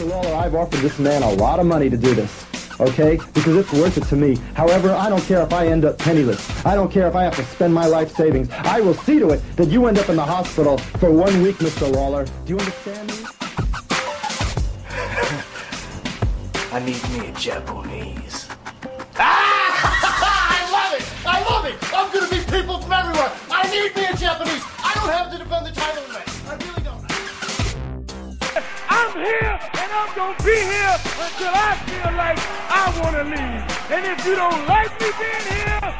Mr. Lawler, I've offered this man a lot of money to do this, okay? Because it's worth it to me. However, I don't care if I end up penniless. I don't care if I have to spend my life savings. I will see to it that you end up in the hospital for 1 week, Mr. Lawler. Do you understand me? I need me a Japanese. Ah! I love it! I love it! I'm going to meet people from everywhere. I need me a Japanese. I don't have to defend the title tonight. I really don't. I'm here, and I'm going to be here until I feel like I want to leave. And if you don't like me being here,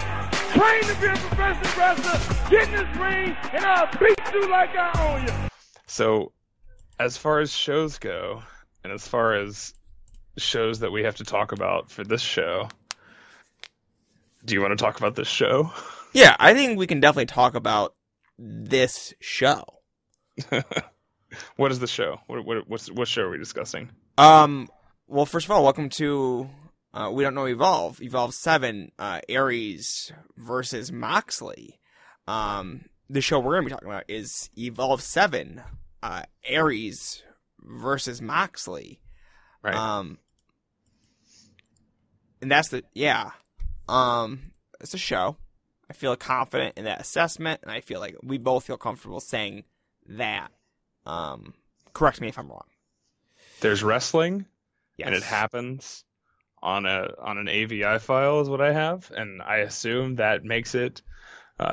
train to be a professional wrestler, get in this ring, and I'll beat you like I own you. So, as far as shows go, and as far as shows that we have to talk about for this show, do you want to talk about this show? Yeah, I think we can definitely talk about this show. What is the show? What show are we discussing? Well, first of all, welcome to We Don't Know Evolve. Evolve 7, Aries versus Moxley. The show we're going to be talking about is Evolve 7, Aries versus Moxley. Right. And that's the, yeah. It's a show. I feel confident in that assessment, and I feel like we both feel comfortable saying that. Correct me if I'm wrong. There's wrestling, yes, and it happens on an AVI file is what I have, and I assume that makes it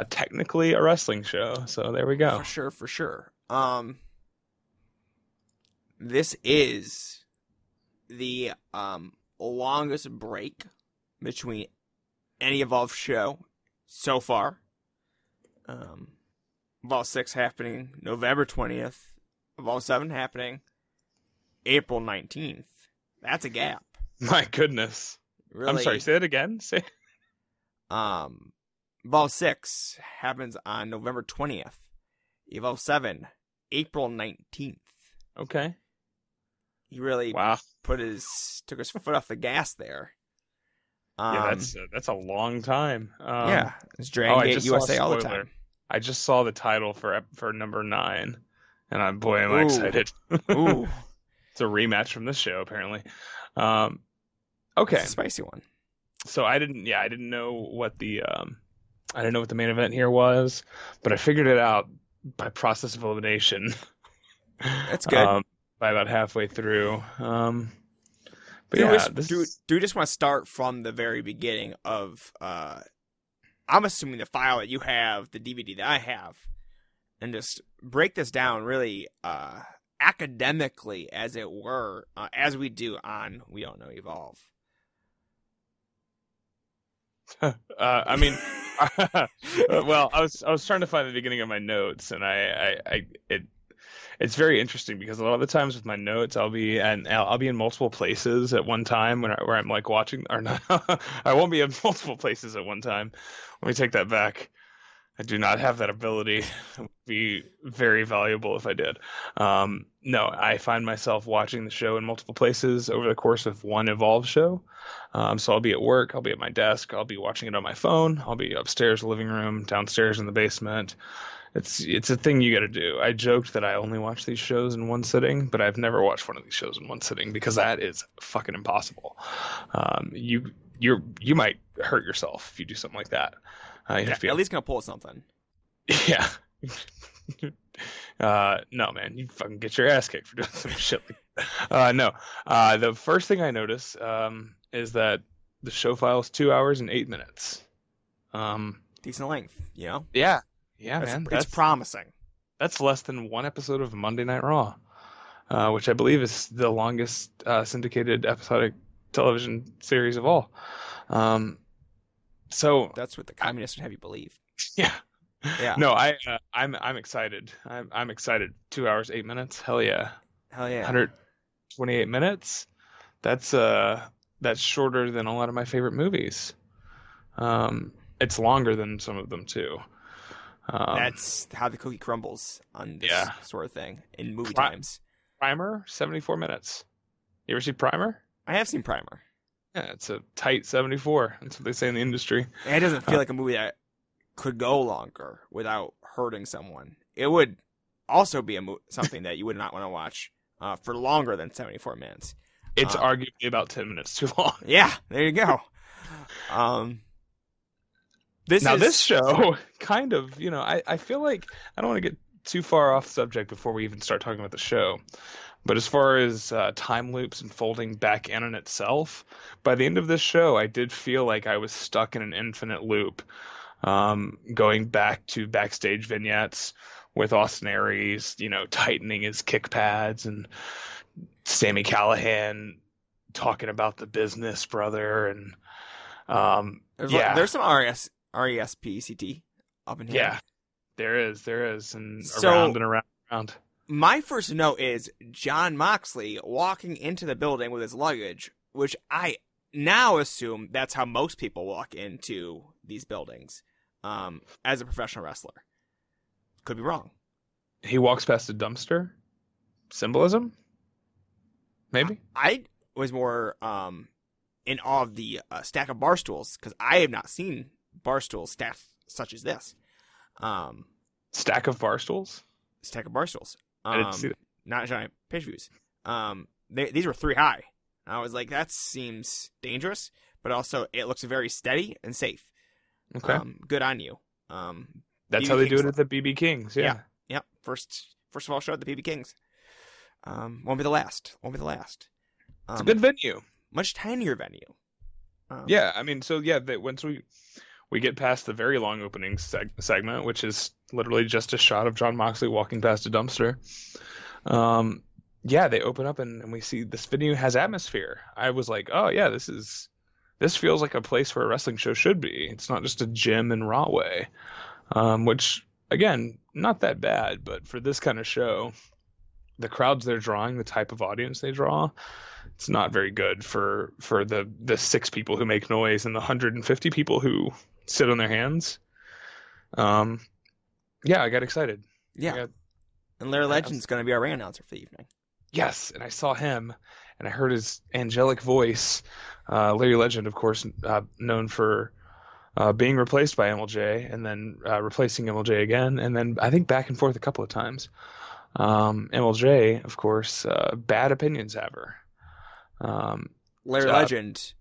technically a wrestling show. So there we go. For sure. This is the longest break between any Evolve show so far. Evolve 6 happening November 20th. Evolve 7 happening April 19th. That's a gap. My goodness. Really? I'm sorry, say it again. Evolve 6 happens on November 20th. Evolve 7, April 19th. Okay. He really took his foot off the gas there. Yeah, that's a long time. Yeah, it's Dragon Gate USA all the time. I just saw the title for number 9, and am I excited. Ooh. It's a rematch from this show, apparently. Okay. It's a spicy one. So I didn't know what the main event here was, but I figured it out by process of elimination. That's good. By about halfway through. But do we just want to start from the very beginning of I'm assuming the file that you have, the DVD that I have, and just break this down really academically, as it were, as we do on We Don't Know Evolve. I mean, well, I was trying to find the beginning of my notes, and it's very interesting because a lot of the times with my notes, I'll be in multiple places at one time where I'm like watching, or not. I won't be in multiple places at one time. Let me take that back. I do not have that ability. It would be very valuable if I did. No, I find myself watching the show in multiple places over the course of one Evolve show. So I'll be at work. I'll be at my desk. I'll be watching it on my phone. I'll be upstairs, living room, downstairs in the basement. It's a thing you got to do. I joked that I only watch these shows in one sitting, but I've never watched one of these shows in one sitting because that is fucking impossible. You might hurt yourself if you do something like that. At least gonna pull something. Yeah. No, man, you fucking get your ass kicked for doing some shit like that. No. The first thing I notice is that the show file is 2 hours and 8 minutes. Decent length, you know? Yeah. Yeah, that's, man. That's promising. That's less than one episode of Monday Night Raw, which I believe is the longest syndicated episodic television series of all. So that's what the communists would have you believe. Yeah. Yeah. No, I'm excited. I'm excited. 2 hours, 8 minutes. Hell yeah. 128 minutes. That's shorter than a lot of my favorite movies. It's longer than some of them too. That's how the cookie crumbles on this sort of thing in movie times. Primer, 74 minutes. You ever see Primer? I have seen Primer. Yeah, it's a tight 74. That's what they say in the industry. And it doesn't feel like a movie that could go longer without hurting someone. It would also be something that you would not want to watch for longer than 74 minutes. It's arguably about 10 minutes too long. Yeah, there you go. This show kind of, you know, I feel like I don't want to get too far off subject before we even start talking about the show. But as far as time loops and folding back in on itself, by the end of this show, I did feel like I was stuck in an infinite loop, going back to backstage vignettes with Austin Aries, you know, tightening his kick pads, and Sami Callihan talking about the business, brother. And there's some R-E-S-P-E-C-T up in here. Yeah, there is. And so, around. My first note is Jon Moxley walking into the building with his luggage, which I now assume that's how most people walk into these buildings as a professional wrestler. Could be wrong. He walks past a dumpster? Symbolism? Maybe? I was more in awe of the stack of bar stools, because I have not seen bar stools stacked such as this. Stack of bar stools? Stack of bar stools. I didn't see that. Not giant page views. These were 3 high. And I was like, that seems dangerous, but also it looks very steady and safe. Okay. Good on you. That's how they do it at the BB Kings. Yeah. Yeah. First of all, show at the BB Kings. Won't be the last. It's a good venue. Much tinier venue. Once we get past the very long opening segment, which is literally just a shot of Jon Moxley walking past a dumpster. They open up and we see this venue has atmosphere. I was like, oh yeah, this feels like a place where a wrestling show should be. It's not just a gym in Rahway, which again, not that bad, but for this kind of show, the crowds they're drawing, the type of audience they draw, it's not very good for the 6 people who make noise and the 150 people who sit on their hands. I got excited. Yeah. And Larry Legend's going to be our ring announcer for the evening. Yes, and I saw him, and I heard his angelic voice. Larry Legend, of course, known for being replaced by MLJ, and then replacing MLJ again, and then I think back and forth a couple of times. MLJ, of course, bad opinions ever. Larry Legend,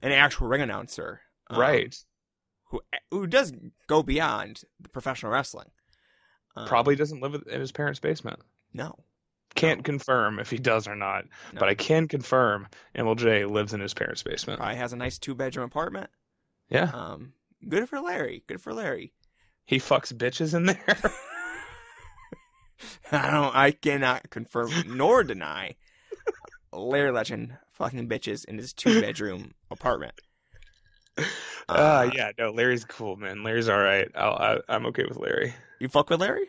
an actual ring announcer. Right. Who does go beyond the professional wrestling. Probably doesn't live in his parents' basement. No. Can't confirm if he does or not, but I can confirm MLJ lives in his parents' basement. Probably has a nice 2-bedroom apartment. Yeah. Good for Larry. He fucks bitches in there. I cannot confirm nor deny Larry Legend fucking bitches in his 2-bedroom apartment. Larry's cool, man. Larry's all right. I'm okay with Larry. You fuck with Larry?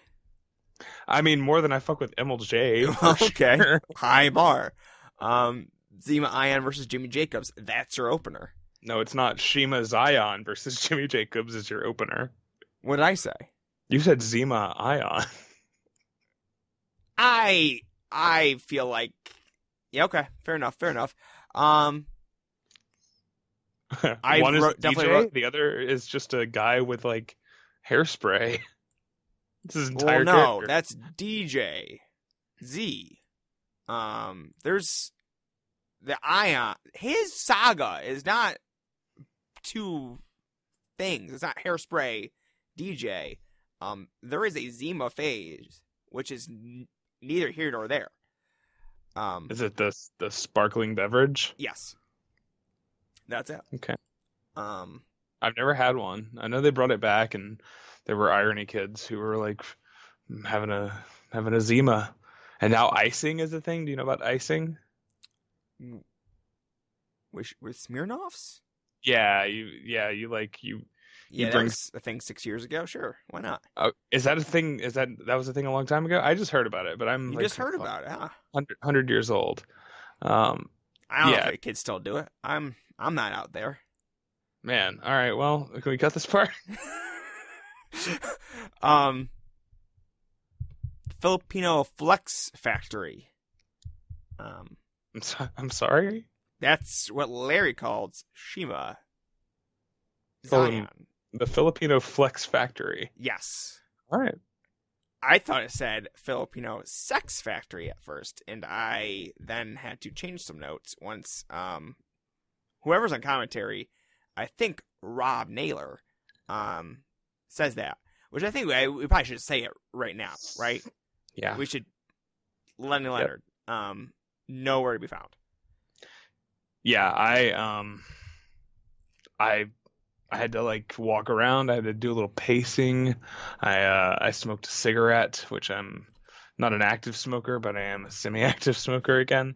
I mean, more than I fuck with MLJ. Okay. Sure. High bar. Shiima Xion versus Jimmy Jacobs. That's your opener. No, it's not. Shiima Xion versus Jimmy Jacobs is your opener. What did I say? You said Shiima Xion. I feel like... Yeah, okay. Fair enough. One is definitely DJ, the other is just a guy with, like, hairspray. This is entire character. That's DJ Z. There's the Xion. His saga is not 2 things. It's not hairspray DJ. There is a Shiima phase, which is neither here nor there. Is it the sparkling beverage? Yes. That's it. Okay. I've never had one. I know they brought it back, and there were irony kids who were like having a Shiima, and now icing is a thing. Do you know about icing? With Smirnoffs? Yeah. You bring a thing 6 years ago. Sure. Why not? Is that a thing? That was a thing a long time ago? I just heard about it, but I'm just heard about it. Huh? 100 years old. I don't know if the kids still do it. I'm not out there. Man. All right. Well, can we cut this part? Filipino Flex Factory. I'm sorry? That's what Larry called Shiima Xion. The Filipino Flex Factory. Yes. All right. I thought it said Filipino Sex Factory at first, and I then had to change some notes once whoever's on commentary, I think Rob Naylor, says that, which I think we probably should say it right now, right? Yeah. We should Lenny Leonard, yep. Nowhere to be found. Yeah, I had to like walk around. I had to do a little pacing. I smoked a cigarette, which I'm not an active smoker, but I am a semi-active smoker again.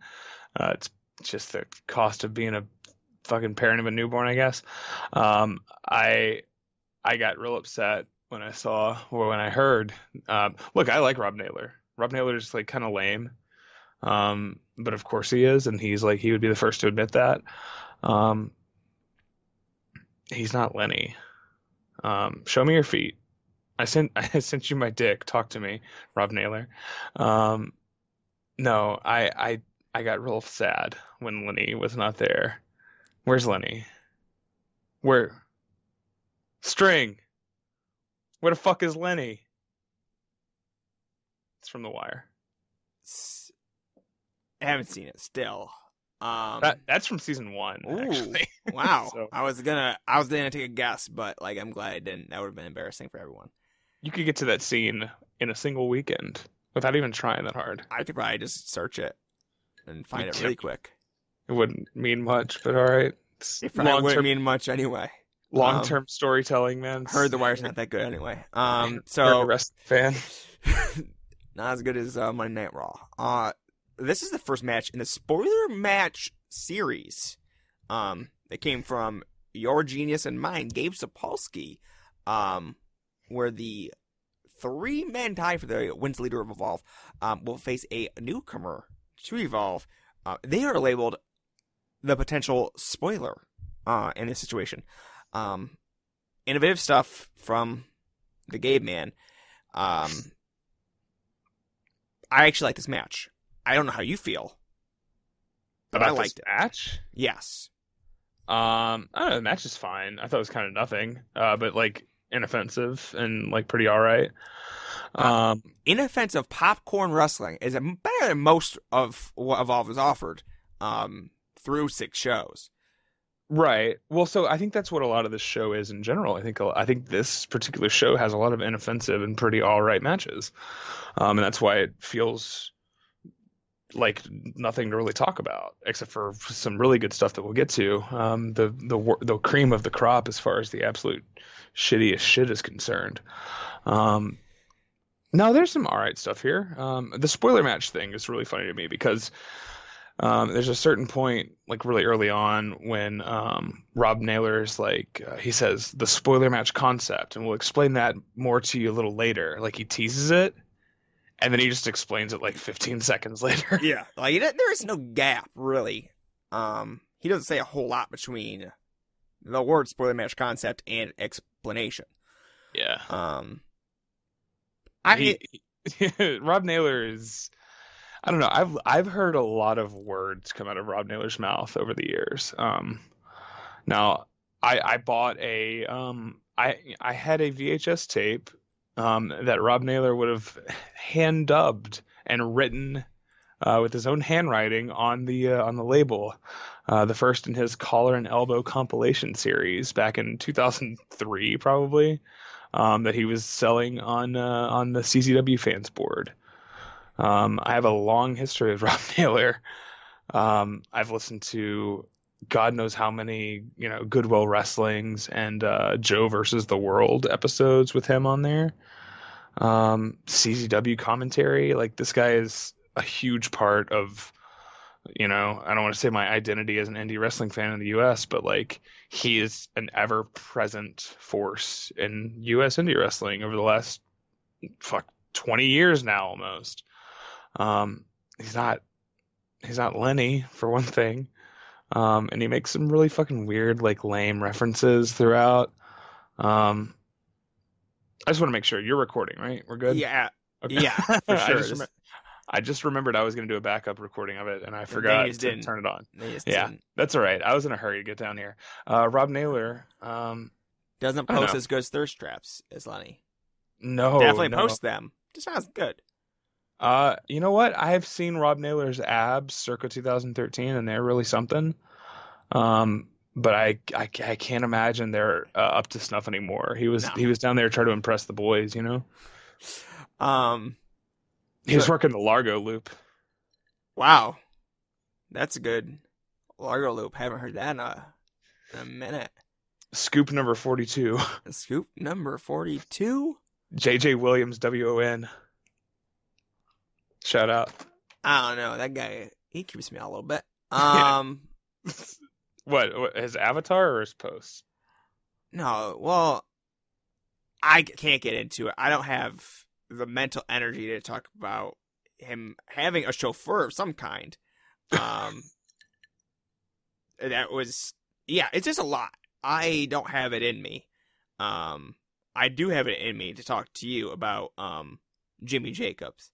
It's just the cost of being a fucking parent of a newborn, I guess. I got real upset when I saw or when I heard. Look, I like Rob Naylor. Rob Naylor is like kind of lame, but of course he is, and he's like he would be the first to admit that. He's not Lenny. Show me your feet. I sent you my dick. Talk to me, Rob Naylor. No, I got real sad when Lenny was not there. Where's Lenny? Where? String. Where the fuck is Lenny? It's from The Wire. I haven't seen it still. That's from season 1. Ooh, actually. Wow. So, I was gonna take a guess, but like I'm glad I didn't. That would have been embarrassing for everyone. You could get to that scene in a single weekend without even trying that hard. I could probably just search it and find it really quick. It wouldn't mean much, but all right. It probably wouldn't mean much anyway. Long-term storytelling, man. Heard The Wire's not that good anyway. So a wrestling fan. Not as good as Monday Night Raw. This is the first match in the spoiler match series. That came from your genius and mine, Gabe Sapolsky, where the 3 men tied for the wins leader of Evolve will face a newcomer to Evolve. They are labeled the potential spoiler in this situation. Innovative stuff from the Gabe man. I actually like this match. I don't know how you feel, but I liked it. Match? Yes. I don't know. The match is fine. I thought it was kind of nothing, but like inoffensive and like pretty all right. Inoffensive popcorn wrestling is better than most of what Evolve has offered through 6 shows. Right. Well, so I think that's what a lot of this show is in general. I think this particular show has a lot of inoffensive and pretty all right matches, and that's why it feels like nothing to really talk about except for some really good stuff that we'll get to. The cream of the crop as far as the absolute shittiest shit is concerned. No, there's some all right stuff here. The spoiler match thing is really funny to me because there's a certain point, like really early on, when Rob Naylor's like, he says the spoiler match concept, and we'll explain that more to you a little later. Like he teases it, and then he just explains it like 15 seconds later. Yeah, like there is no gap really. He doesn't say a whole lot between the word spoiler match concept and explanation. Yeah. Rob Naylor is, I don't know. I've heard a lot of words come out of Rob Naylor's mouth over the years. Now I bought a, I had a VHS tape, that Rob Naylor would have hand dubbed and written, with his own handwriting on the label, the first in his Collar and Elbow compilation series back in 2003, probably. That he was selling on the CZW fans board. I have a long history of Rob Naylor. I've listened to God knows how many, Goodwill Wrestlings and Joe versus the World episodes with him on there. CZW commentary. Like this guy is a huge part of, I don't want to say my identity as an indie wrestling fan in the U.S., but like he is an ever-present force in U.S. indie wrestling over the last 20 years now almost. He's not Lenny for one thing, and he makes some really fucking weird like lame references throughout. I just want to make sure you're recording, right? We're good. Yeah, okay. Yeah, for sure. I just remembered I was going to do a backup recording of it, and I forgot to turn it on. Yeah, that's all right. I was in a hurry to get down here. Rob Naylor doesn't post as good thirst traps as Lenny. No, definitely post them. Just sounds good. You know what? I have seen Rob Naylor's abs circa 2013, and they're really something. But I can't imagine they're up to snuff anymore. He was down there trying to impress the boys, you know. He was working the Largo loop. Wow, that's good. Largo loop. Haven't heard that in a minute. Scoop number 42. Scoop number 42. JJ Williams, WON. Shout out. I don't know. That guy, he creeps me out a little bit. What, his avatar or his posts? No, well, I can't get into it. I don't have the mental energy to talk about him having a chauffeur of some kind. It's just a lot. I don't have it in me. I do have it in me to talk to you about Jimmy Jacobs.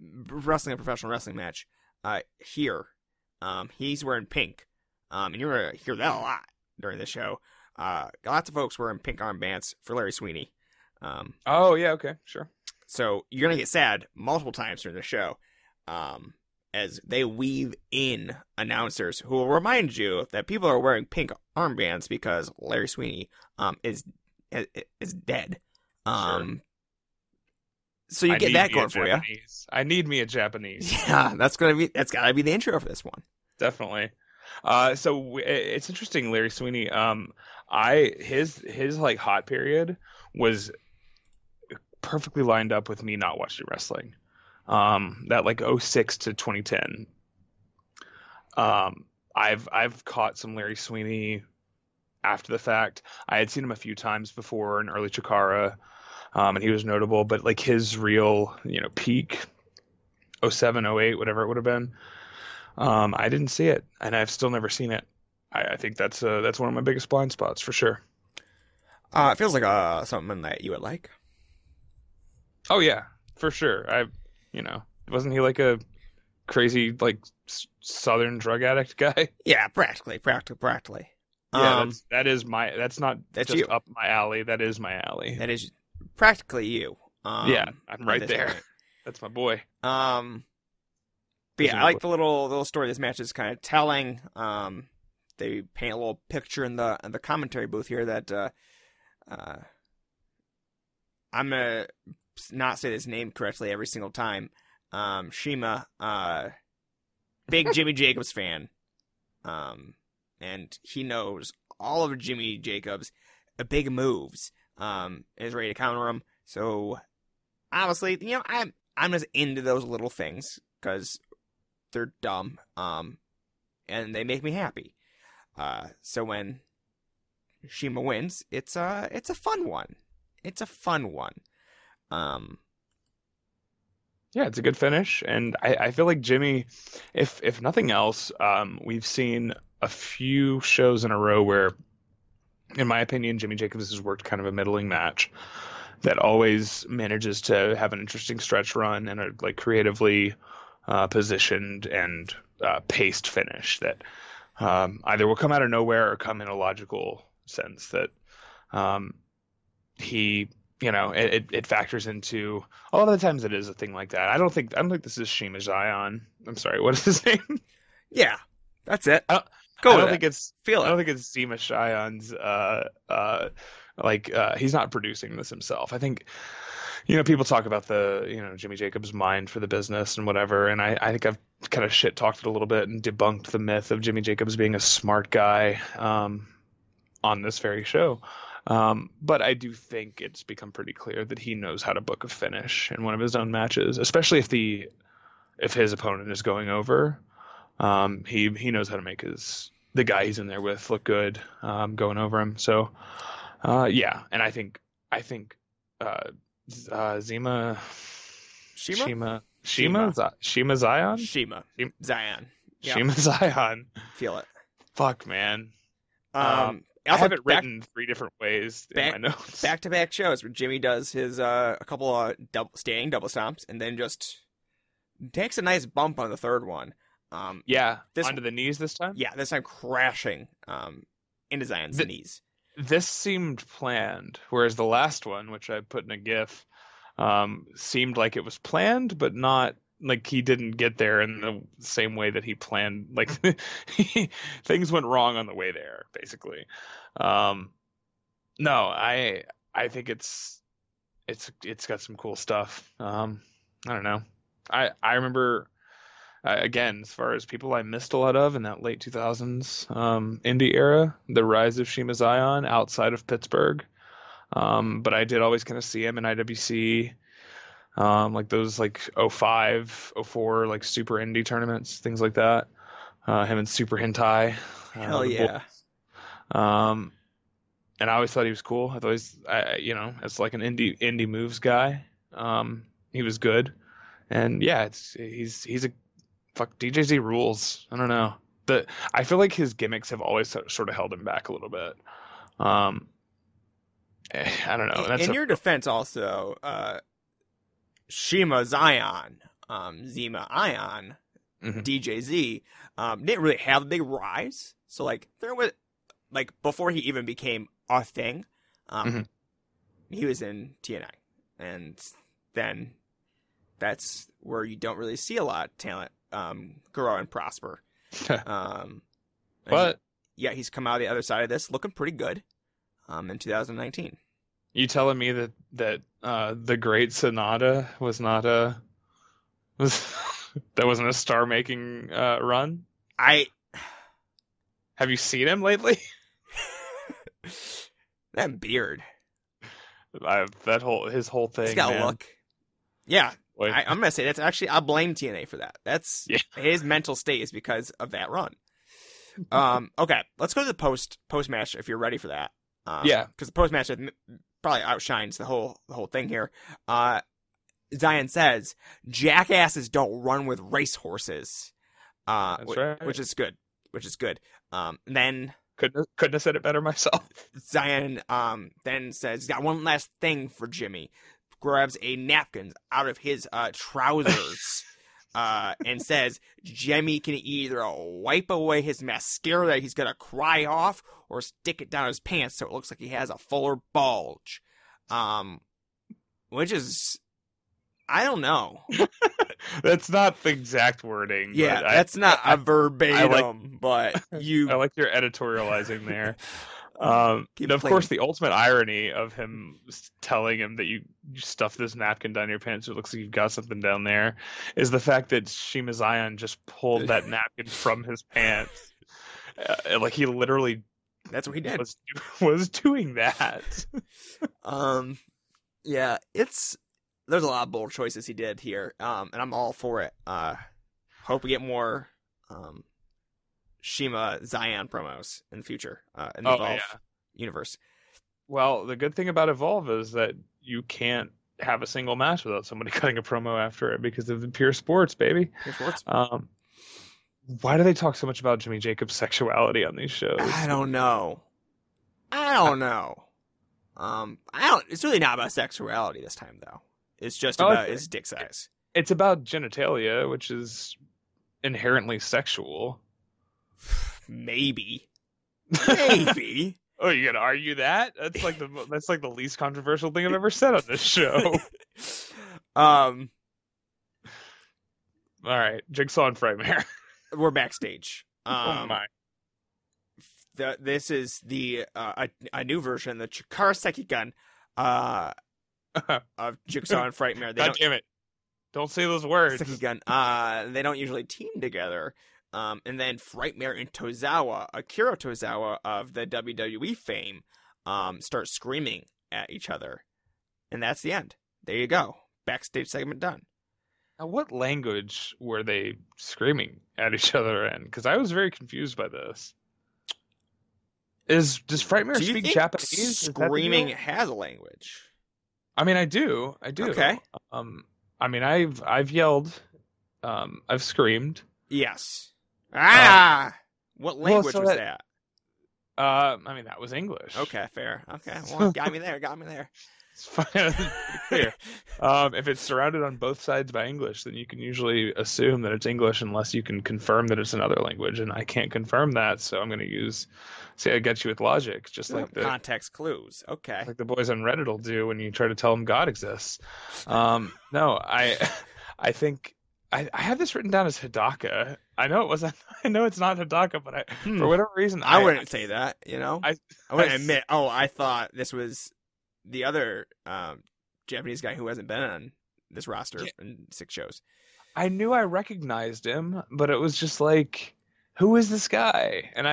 Wrestling a professional wrestling match here. He's wearing pink. And you're going to hear that a lot during the show. Lots of folks wearing pink armbands for Larry Sweeney. Oh, yeah, okay, sure. So you're going to get sad multiple times during the show as they weave in announcers who will remind you that people are wearing pink armbands because Larry Sweeney is dead. Sure. So you get that going for you. I need me a Japanese. Yeah, that's gotta be the intro for this one. Definitely. So it's interesting, Larry Sweeney. His like hot period was perfectly lined up with me not watching wrestling. That like 2006 to 2010. I've caught some Larry Sweeney after the fact. I had seen him a few times before in early Chikara. And he was notable, but like his real, peak 2007, 2008, whatever it would have been. I didn't see it, and I've still never seen it. I think that's one of my biggest blind spots for sure. It feels like something that you would like. Oh yeah, for sure. Wasn't he like a crazy like Southern drug addict guy? Yeah, practically. Yeah, that's not just you. Up my alley. That is my alley. That is. Practically you. Yeah, I'm right there. Point. That's my boy. But yeah, I like the little story this match is kind of telling. They paint a little picture in the commentary booth here that I'm gonna not say this name correctly every single time. Shiima, big Jimmy Jacobs fan, and he knows all of Jimmy Jacobs' big moves. Is ready to counter him. So obviously, I'm just into those little things because they're dumb, and they make me happy. So when Shiima wins, it's a fun one. It's a fun one. Yeah, it's a good finish, and I feel like Jimmy, if nothing else, we've seen a few shows in a row where, in my opinion, Jimmy Jacobs has worked kind of a middling match that always manages to have an interesting stretch run and a like creatively positioned and paced finish that either will come out of nowhere or come in a logical sense that it factors into a lot of the times. It is a thing like that. I don't think this is Shiima Xion. I'm sorry. What is his name? Yeah, that's it. I don't think it's Shiima Xion's he's not producing this himself. I think people talk about the Jimmy Jacobs' mind for the business and whatever, and I think I've kind of shit talked it a little bit and debunked the myth of Jimmy Jacobs being a smart guy on this very show. But I do think it's become pretty clear that he knows how to book a finish in one of his own matches, especially if his opponent is going over. He knows how to make the guy he's in there with look good, going over him. So, yeah. And I think Shiima Xion. Yep. Shiima Xion. Feel it. Fuck, man. I have it written three different ways in my notes. Back-to-back shows where Jimmy does his a couple of standing double stomps and then just takes a nice bump on the third one. Onto the knees this time? Yeah, this time crashing into Zion's knees. This seemed planned, whereas the last one, which I put in a GIF, Seemed like it was planned, but not like he didn't get there in the same way that he planned. Like things went wrong on the way there, basically. No, I think it's got some cool stuff. I don't know. I remember again, as far as people I missed a lot of in that late 2000s indie era, the rise of Shiima Xion outside of Pittsburgh. But I did always kind of see him in IWC, like those like 05, 04, like super indie tournaments, things like that. Him and Super Hentai. Hell yeah. And I always thought he was cool. I thought as like an indie moves guy. He was good. And yeah, he's a fuck. DJZ rules. I don't know. I feel like his gimmicks have always sort of held him back a little bit. I don't know. That's in your defense, also, Shiima Xion, Zima Ion, mm-hmm. DJZ, didn't really have a big rise. So like there was, like before he even became a thing, mm-hmm. he was in TNA, and then that's where you don't really see a lot of talent grow and prosper. But yeah, he's come out of the other side of this looking pretty good. In 2019. You telling me that the Great Sonata wasn't a star making run? Have you seen him lately? That beard. His whole thing. He's got a look. Yeah. I'm gonna say that's actually, I blame TNA for that. That's his mental state is because of that run. Okay, let's go to the post match if you're ready for that. Because the post match probably outshines the whole thing here. Xion says, "Jackasses don't run with racehorses," right. Which is good. And then couldn't have said it better myself. Xion then says, "He's got one last thing for Jimmy." Grabs a napkin out of his trousers and says, "Jimmy can either wipe away his mascara that he's gonna cry off, or stick it down his pants so it looks like he has a fuller bulge," which is, I don't know. That's not the exact wording. Yeah, but that's not a verbatim. I like your editorializing there. Of course, the ultimate irony of him telling him that you stuff this napkin down your pants, it looks like you've got something down there, is the fact that Shiima Xion just pulled that napkin from his pants. Like he literally. That's what he did. Was doing that. Yeah, there's a lot of bold choices he did here, and I'm all for it. Hope we get more Shiima Xion promos in the future in the Evolve universe. Well, the good thing about Evolve is that you can't have a single match without somebody cutting a promo after it because of the pure sports, baby. Pure sports. Why do they talk so much about Jimmy Jacobs' sexuality on these shows? I don't know. It's really not about sexuality this time, though. It's just about his dick size. It's about genitalia, which is inherently sexual. Maybe. Oh, you gonna argue that? That's like the least controversial thing I've ever said on this show. All right, Jigsaw and Frightmare. We're backstage. Oh my! This is the a new version, the Chikara Sekigun of Jigsaw and Frightmare. God damn it! Don't say those words. Sekigun. They don't usually team together. And then Frightmare and Tozawa, Akira Tozawa of the WWE fame, start screaming at each other, and that's the end. There you go. Backstage segment done. Now, what language were they screaming at each other in? Because I was very confused by this. Does Frightmare speak Japanese? Screaming has a language. I mean, I do. Okay. I mean, I've yelled. I've screamed. Yes. What language was that? I mean, that was English. Okay, fair. Okay, well, got me there. It's pretty clear. If it's surrounded on both sides by English, then you can usually assume that it's English unless you can confirm that it's another language, and I can't confirm that, so I'm going to use, say I get you with logic, just like the context clues. Okay. Like the boys on Reddit will do when you try to tell them God exists. No, I think I have this written down as Hidaka. I know it wasn't. I know it's not Hidaka, but for whatever reason, I wouldn't say that. You know, I wouldn't admit. Oh, I thought this was the other Japanese guy who hasn't been on this roster in 6 shows. I knew I recognized him, but it was just like, who is this guy? And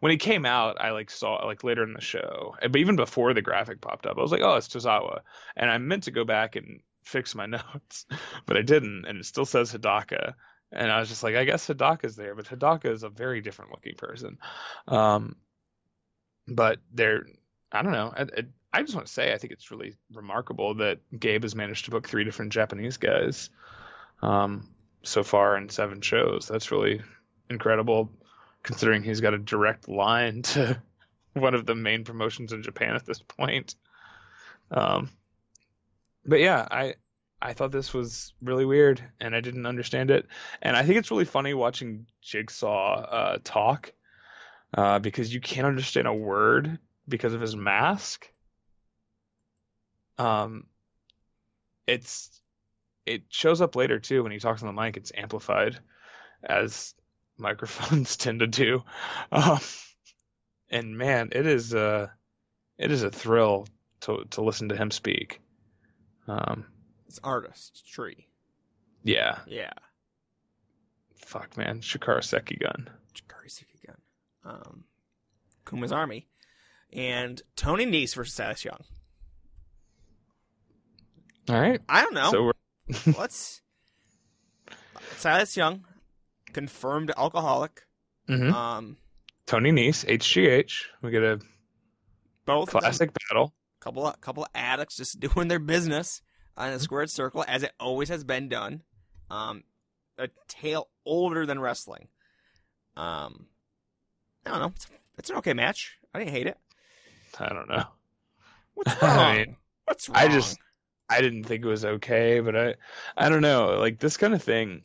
when he came out, I saw it later in the show, but even before the graphic popped up, I was like, oh, it's Tozawa, and I meant to go back and fix my notes, but I didn't, and it still says Hidaka. And I was just like, I guess Hidaka's there, but Hidaka is a very different looking person. But they're, I don't know. I just want to say, I think it's really remarkable that Gabe has managed to book 3 different Japanese guys so far in 7 shows. That's really incredible, considering he's got a direct line to one of the main promotions in Japan at this point. But yeah, I thought this was really weird, and I didn't understand it. And I think it's really funny watching Jigsaw talk because you can't understand a word because of his mask. It shows up later too when he talks on the mic. It's amplified, as microphones tend to do. And man, it is a thrill to listen to him speak. It's artistry. Yeah. Yeah. Fuck, man. Chikara Sekigun. Kuma's Army. And Tony Nese versus Silas Young. All right. I don't know. So we're... Silas Young, confirmed alcoholic. Mm-hmm. Tony Nese, HGH. We get a both classic battle. Couple of addicts just doing their business on a squared circle, as it always has been done. A tale older than wrestling. I don't know. It's an okay match. I didn't hate it. I don't know. What's wrong? What's wrong? I didn't think it was okay, but I don't know. Like, this kind of thing.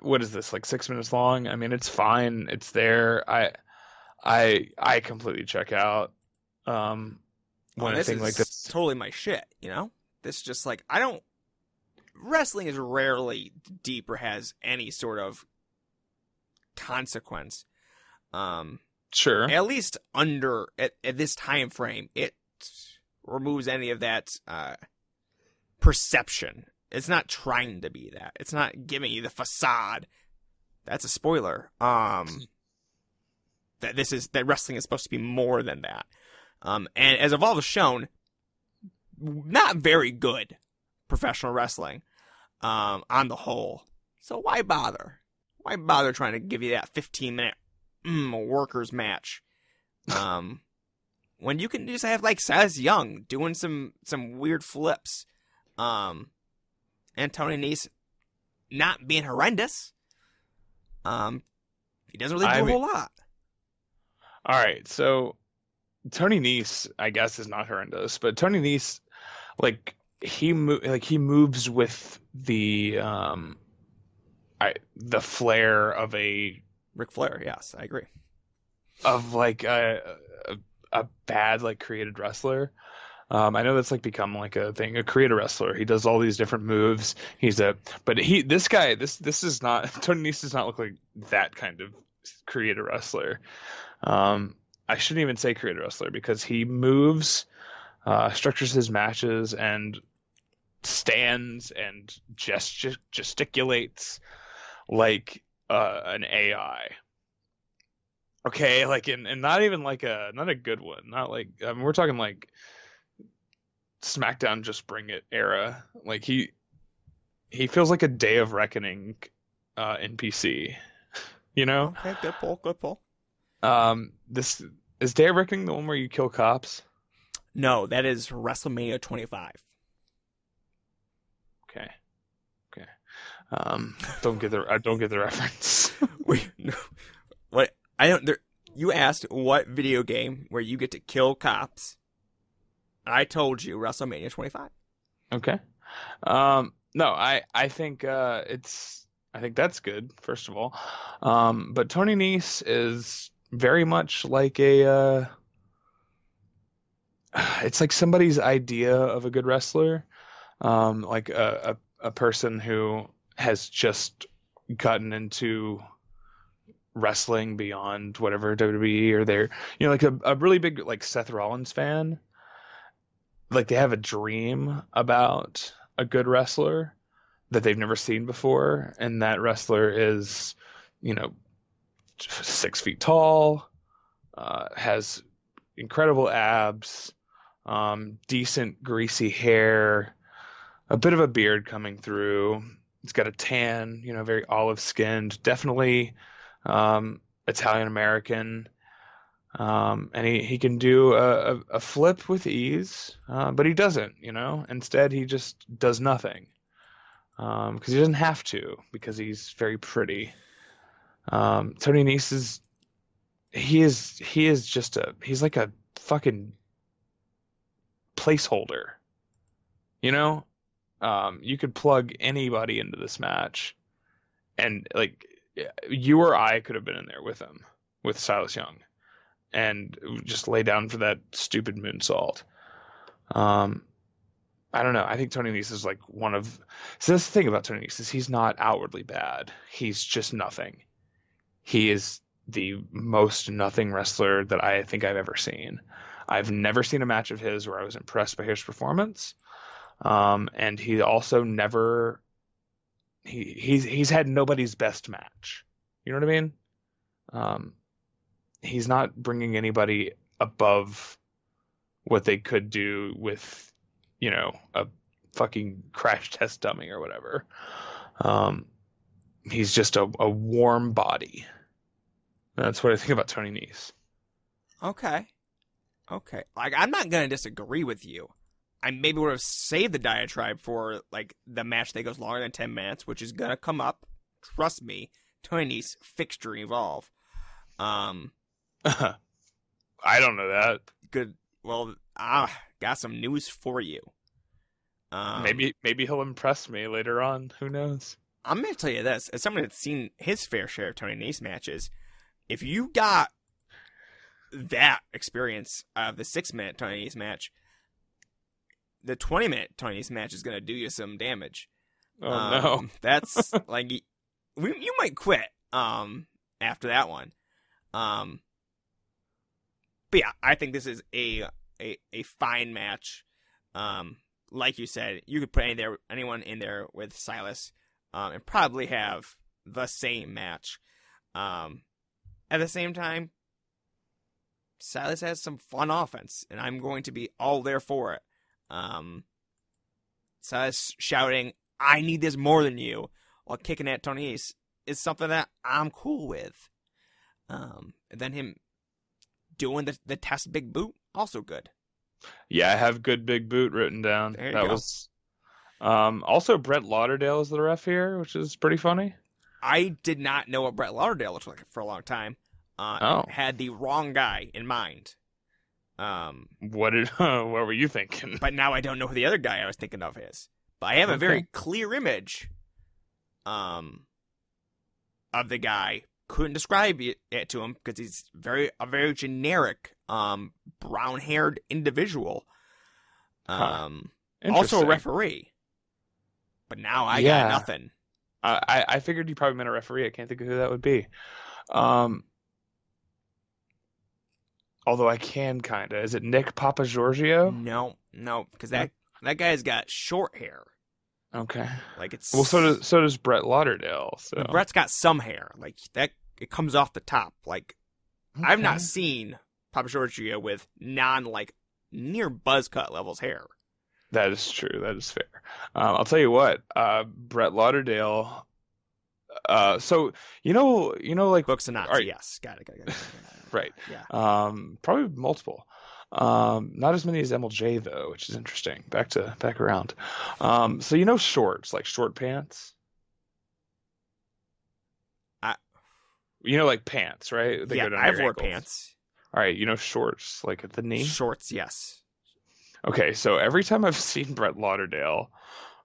What is this, like 6 minutes long? I mean, it's fine. It's there. I completely check out. When this is like this, totally my shit, you know. This just like wrestling is rarely deep or has any sort of consequence. Sure. At least at this time frame, it removes any of that perception. It's not trying to be that. It's not giving you the facade. That's a spoiler. That wrestling is supposed to be more than that. And as Evolve has shown, not very good professional wrestling on the whole. So why bother? Why bother trying to give you that 15-minute workers match when you can just have like Silas Young doing some weird flips, and Tony Nese not being horrendous. He doesn't really do a whole lot. All right, so. Tony Nese, I guess, is not horrendous, but Tony Nese, he moves with the flair of a Ric Flair. Yes, I agree. Of like a bad created wrestler. I know that's become a thing. A creative wrestler. He does all these different moves. Tony Nese does not look like that kind of creative wrestler. I shouldn't even say creative wrestler because he moves, structures his matches, and stands and gesticulates like an AI. Okay, and not even not a good one. Not we're talking SmackDown Just Bring It era. He feels like a Day of Reckoning NPC. You know? Okay, good pull. This is Day of Reckoning, the one where you kill cops? No, that is WrestleMania 25. Okay. Don't get the reference. You asked what video game where you get to kill cops I told you WrestleMania 25. Okay. No, I think it's. I think that's good, first of all. But Tony Nese is very much like a. It's like somebody's idea of a good wrestler, like a person who has just gotten into wrestling beyond whatever WWE or they're, you know, like a really big like Seth Rollins fan. Like they have a dream about a good wrestler that they've never seen before, and that wrestler is, you know, 6 feet tall, has incredible abs, decent greasy hair, a bit of a beard coming through. It's got a tan, you know, very olive skinned, definitely Italian American. And he can do a flip with ease, but he doesn't, you know, instead he just does nothing. Cause he doesn't have to, because he's very pretty. Tony Nese is, he is just he's like a fucking placeholder, you know? You could plug anybody into this match, and like you or I could have been in there with him, with Silas Young, and just lay down for that stupid moonsault. I don't know. I think Tony Nese is like one of... So that's the thing about Tony Nese, is he's not outwardly bad. He's just nothing. He is the most nothing wrestler that I think I've ever seen. I've never seen a match of his where I was impressed by his performance. And he also never... He's had nobody's best match. You know what I mean? He's not bringing anybody above what they could do with, you know, a fucking crash test dummy or whatever. He's just a warm body. That's what I think about Tony Nese. Okay. Like, I'm not going to disagree with you. I maybe would have saved the diatribe for, like, the match that goes longer than 10 minutes, which is going to come up. Trust me. Tony Nese, fixture Evolve. I don't know that. Good. Well, I got some news for you. Maybe he'll impress me later on. Who knows? I'm going to tell you this. As someone that's seen his fair share of Tony Nese matches, if you got that experience of the 6-minute Tony Nese match, the 20-minute Tony Nese match is going to do you some damage. Oh, no. That's like... You might quit after that one. But yeah, I think this is a fine match. Like you said, you could put anyone in there with Silas, and probably have the same match. At the same time, Silas has some fun offense, and I'm going to be all there for it. Silas shouting, "I need this more than you," while kicking at Tony Nese is something that I'm cool with. And then him doing the test big boot, also good. Yeah, I have good big boot written down. That was also Brent Lauderdale is the ref here, which is pretty funny. I did not know what Brent Lauderdale looked like for a long time. Had the wrong guy in mind. What were you thinking? But now I don't know who the other guy I was thinking of is. But I have a very clear image of the guy. Couldn't describe it to him because he's a very generic, brown-haired individual. Also a referee. But now I got nothing. I figured you probably meant a referee. I can't think of who that would be. Although I can kind of. Is it Nick Papagiorgio? No, because that guy's got short hair. Okay. Like it's so does Brett Lauderdale. So Brett's got some hair like that. It comes off the top. Like I've not seen Papagiorgio with near buzz cut levels hair. That is true. That is fair. I'll tell you what. Brett Lauderdale. So you know like Book Sinatra. Right. Yes, got it. Right. Yeah. Probably multiple. Not as many as MLJ though, which is interesting. Back around. So shorts, like short pants. Like pants, right? They go down I've wore ankles. Pants. All right, shorts, like at the knee. Shorts, yes. Okay, so every time I've seen Brent Lauderdale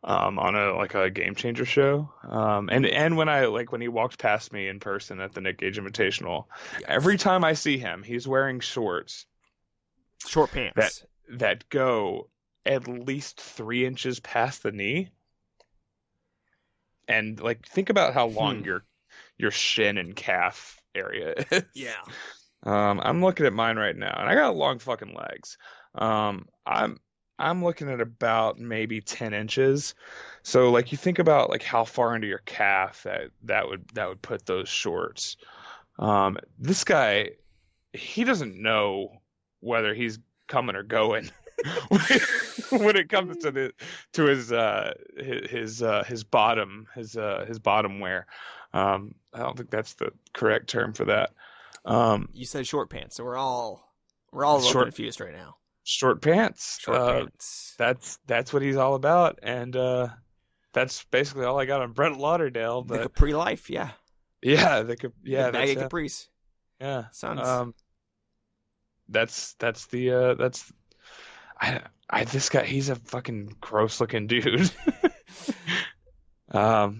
on a Game Changer show, and when I when he walked past me in person at the Nick Gage Invitational, every time I see him, he's wearing short pants that go at least 3 inches past the knee. And think about how long your shin and calf area is. Yeah. I'm looking at mine right now, and I got long fucking legs. I'm looking at about maybe 10 inches. So you think about how far into your calf that would put those shorts. This guy, he doesn't know whether he's coming or going when it comes to his bottom wear. I don't think that's the correct term for that. You said short pants, so we're all a little confused right now. Short pants. Short pants. That's what he's all about, and that's basically all I got on Brent Lauderdale. But the Capri life, yeah. Yeah, the baggy capris. Yeah, sounds. This guy, he's a fucking gross looking dude. I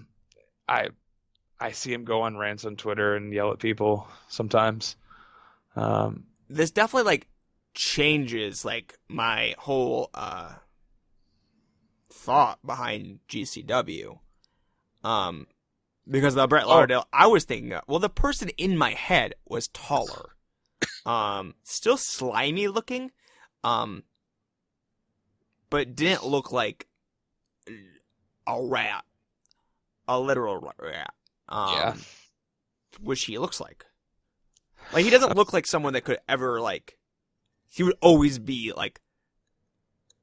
see him go on rants on Twitter and yell at people sometimes. This definitely changes my whole thought behind GCW. Because the Brent Lauderdale I was thinking of, the person in my head was taller. Still slimy looking. But didn't look like a rat, a literal rat. Which he looks like. He doesn't look like someone that could ever he would always be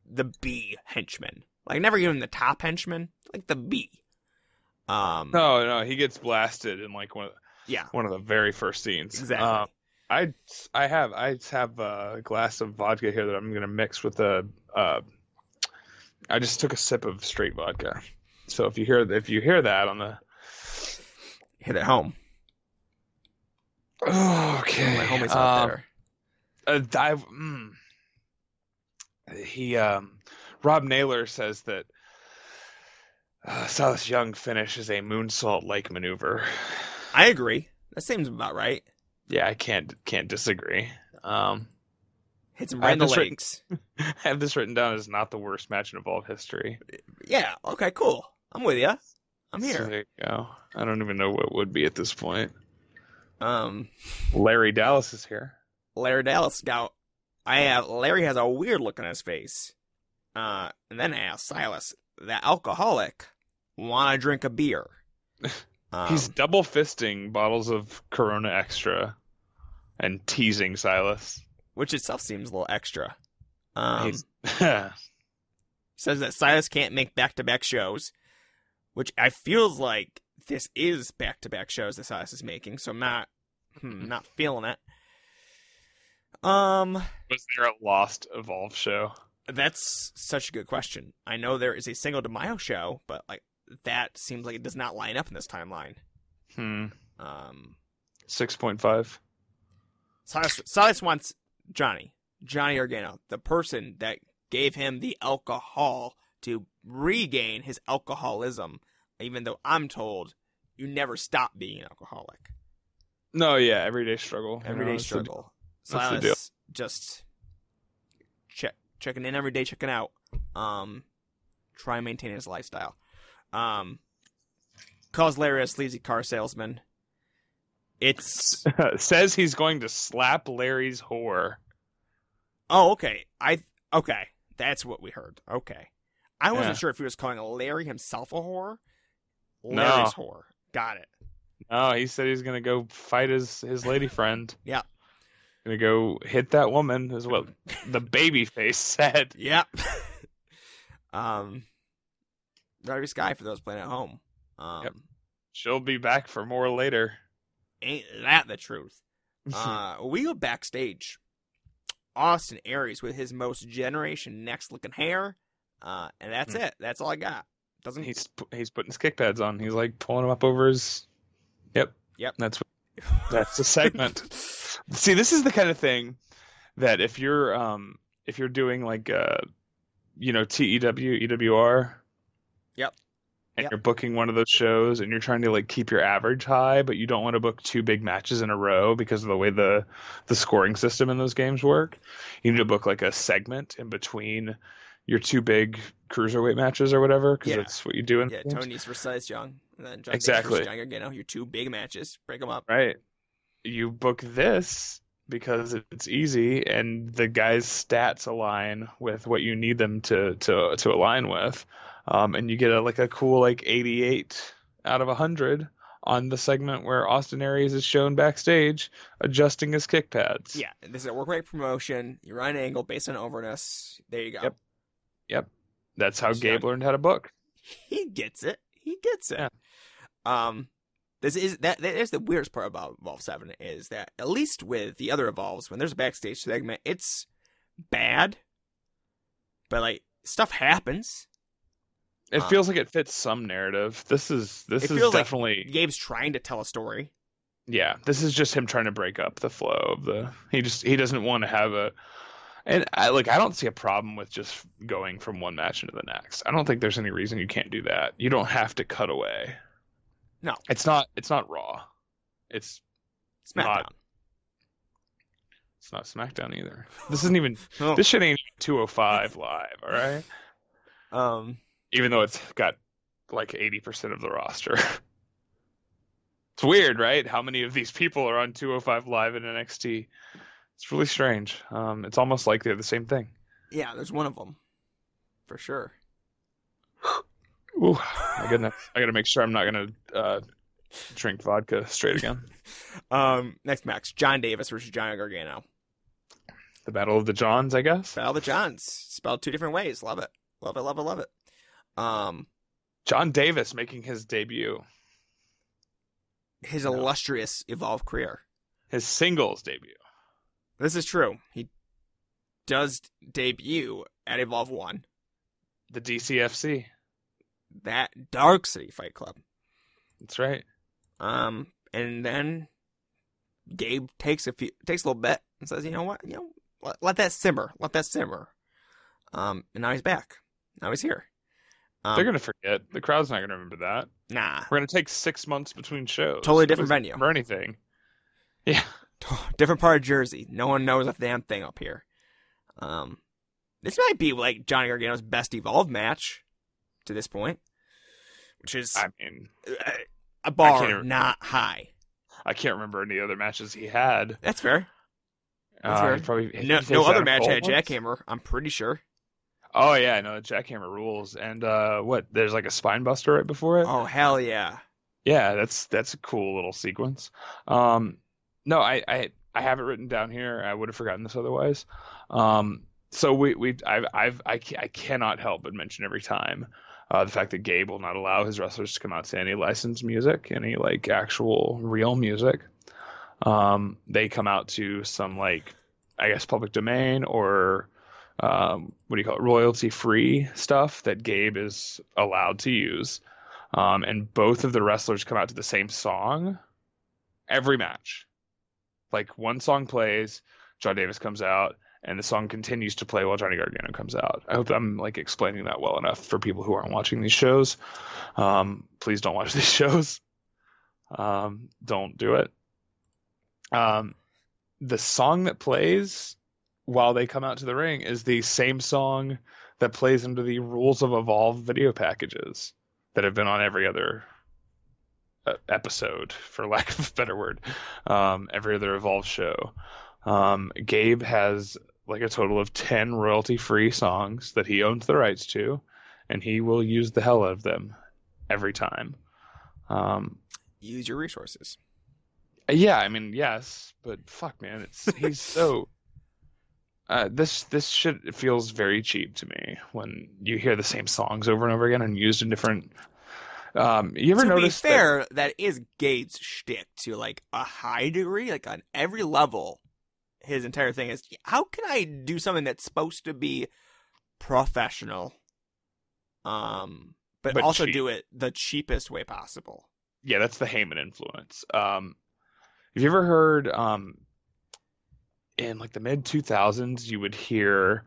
the B henchman. Never even the top henchman, the B. No, he gets blasted in one of the very first scenes. Exactly. I have a glass of vodka here that I'm gonna mix with I just took a sip of straight vodka. So if you hear that on the hit it home. Oh, okay. My homie's out there. Rob Naylor says that Silas Young finishes a moonsault-like maneuver. I agree. That seems about right. Yeah, I can't disagree. Hits him right in the legs. I have this written down as not the worst match in Evolve history. Yeah. Okay. Cool. I'm with you. I'm here. So there you go. I don't even know what would be at this point. Larry Dallas is here. Larry Dallas. Now, Larry has a weird look on his face. And then I asked Silas, the alcoholic, want to drink a beer. He's double fisting bottles of Corona Extra and teasing Silas, which itself seems a little extra. Says that Silas can't make back-to-back shows, which I feels like this is back-to-back shows that Silas is making, so I'm not feeling it. Was there a lost Evolve show? That's such a good question. I know there is a Cinco de Mayo show, but that seems like it does not line up in this timeline. 6.5. Silas wants Johnny Gargano, the person that gave him the alcohol to regain his alcoholism, even though I'm told you never stop being an alcoholic. No, yeah, everyday struggle. Silas just checking in every day, checking out. Try and maintain his lifestyle. Calls Larry a sleazy car salesman. It's says he's going to slap Larry's whore. Oh, okay. Okay. That's what we heard. Okay. I wasn't sure if he was calling Larry himself a whore. Larry's whore. Got it. No, he said he's going to go fight his lady friend. Yeah. Going to go hit that woman is what the baby face said. Yep. Reby Sky for those playing at home. Yep. She'll be back for more later. Ain't that the truth? We go backstage. Austin Aries with his most Generation Next looking hair, and that's it. That's all I got. Doesn't he's putting his kick pads on? He's pulling them up over his. Yep. That's the segment. See, this is the kind of thing that if you're doing you know, TEW, EWR. Yep. And you're booking one of those shows and you're trying to like keep your average high, but you don't want to book two big matches in a row because of the way the scoring system in those games work. You need to book like a segment in between your two big cruiserweight matches or whatever, because that's what you do in Tony's versus Silas Young, and then John Davis versus Johnny Gargano, your two big matches, break them up. Right. You book this because it's easy and the guys' stats align with what you need them to align with. And you get a cool 88 out of 100 on the segment where Austin Aries is shown backstage adjusting his kick pads. Yeah, this is a work rate promotion. You run an angle based on overness. There you go. Yep. That's how Gabe learned how to book. He gets it. Yeah. That is the weirdest part about Evolve 7 is that at least with the other Evolves, when there's a backstage segment, it's bad, but stuff happens. It feels like it fits some narrative. This is definitely like Gabe's trying to tell a story. Yeah, this is just him trying to break up the flow of he doesn't want to have a. And I don't see a problem with just going from one match into the next. I don't think there's any reason you can't do that. You don't have to cut away. No, it's not Raw. It's SmackDown. It's not SmackDown either. This isn't even. No. This shit ain't 205 Live. All right. Even though it's got 80% of the roster. It's weird, right? How many of these people are on 205 Live in NXT? It's really strange. It's almost like they're the same thing. Yeah, there's one of them. For sure. Ooh, my goodness. I got to make sure I'm not going to drink vodka straight again. Next match, John Davis versus Johnny Gargano. The Battle of the Johns, I guess? Battle of the Johns. Spelled two different ways. Love it. Love it, love it, love it. John Davis making his debut, his illustrious Evolve career, his singles debut. This is true. He does debut at Evolve 1, the DCFC, that Dark City Fight Club. That's right. And then Gabe takes a little bit and says, "You know what? You know, let that simmer. Let that simmer." And now he's back. Now he's here. They're going to forget. The crowd's not going to remember that. Nah. We're going to take 6 months between shows. Totally different venue. Or anything. Yeah. Different part of Jersey. No one knows a damn thing up here. This might be Johnny Gargano's best Evolve match to this point, which is, I mean, a bar not high. I can't remember any other matches he had. That's fair. Probably, no other match had a jackhammer, I'm pretty sure. Oh, yeah, no, jackhammer rules. And there's a spine buster right before it? Oh, hell yeah. Yeah, that's a cool little sequence. No, I have it written down here. I would have forgotten this otherwise. So I cannot help but mention every time the fact that Gabe will not allow his wrestlers to come out to any licensed music, any actual real music. They come out to some I guess public domain or royalty free stuff that Gabe is allowed to use. And both of the wrestlers come out to the same song every match. One song plays, John Davis comes out, and the song continues to play while Johnny Gargano comes out. I hope I'm explaining that well enough for people who aren't watching these shows. Please don't watch these shows. Don't do it. The song that plays while they come out to the ring is the same song that plays into the Rules of Evolve video packages that have been on every other episode, for lack of a better word, every other Evolve show. Gabe has a total of 10 royalty-free songs that he owns the rights to, and he will use the hell out of them every time. Use your resources. Yeah, I mean, yes, but fuck, man, he's so... this shit feels very cheap to me when you hear the same songs over and over again and used in different... you ever notice that... To be fair, that is Gabe's shtick to, a high degree. On every level, his entire thing is, how can I do something that's supposed to be professional, but also cheap. Do it the cheapest way possible? Yeah, that's the Heyman influence. Have you ever heard in the mid 2000s, you would hear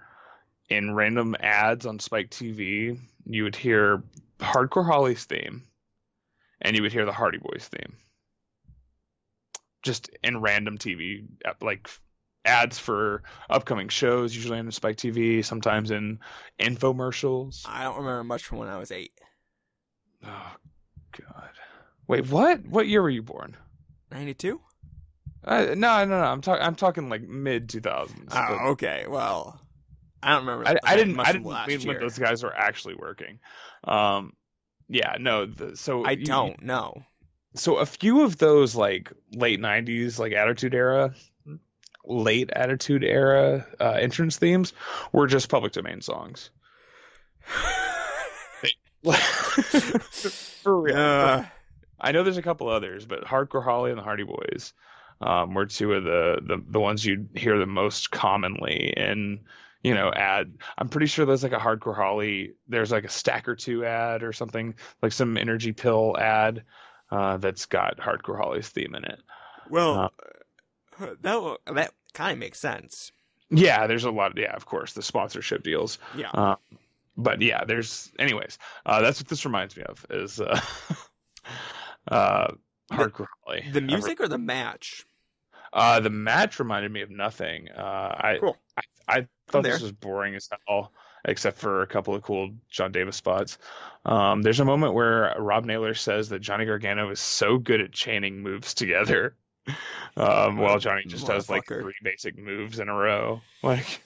in random ads on Spike TV, you would hear Hardcore Holly's theme and you would hear the Hardy Boys theme. Just in random TV, like ads for upcoming shows, usually on Spike TV, sometimes in infomercials. I don't remember much from when I was 8. Oh, God. Wait, what? What year were you born? 92? No. I'm talking like mid 2000s. Oh, okay. Well, I don't remember. I didn't mean when those guys were actually working. I don't know. So a few of those like late 90s, like late Attitude Era entrance themes were just public domain songs. For real. I know there's a couple others, but Hardcore Holly and the Hardy Boys were two of the ones you'd hear the most commonly in, you know, ad. I'm pretty sure there's like a Hardcore Holly, there's like a stack or two ad or something, like some energy pill ad that's got Hardcore Holly's theme in it. Well, that kind of makes sense. Yeah, there's a lot of, of course, the sponsorship deals. Yeah. But yeah, that's what this reminds me of is Hardcore Holly. The music or the match? The match reminded me of nothing. Cool. I thought this was boring as hell, except for a couple of cool John Davis spots. There's a moment where Rob Naylor says that Johnny Gargano is so good at chaining moves together, while Johnny just does like three basic moves in a row, like,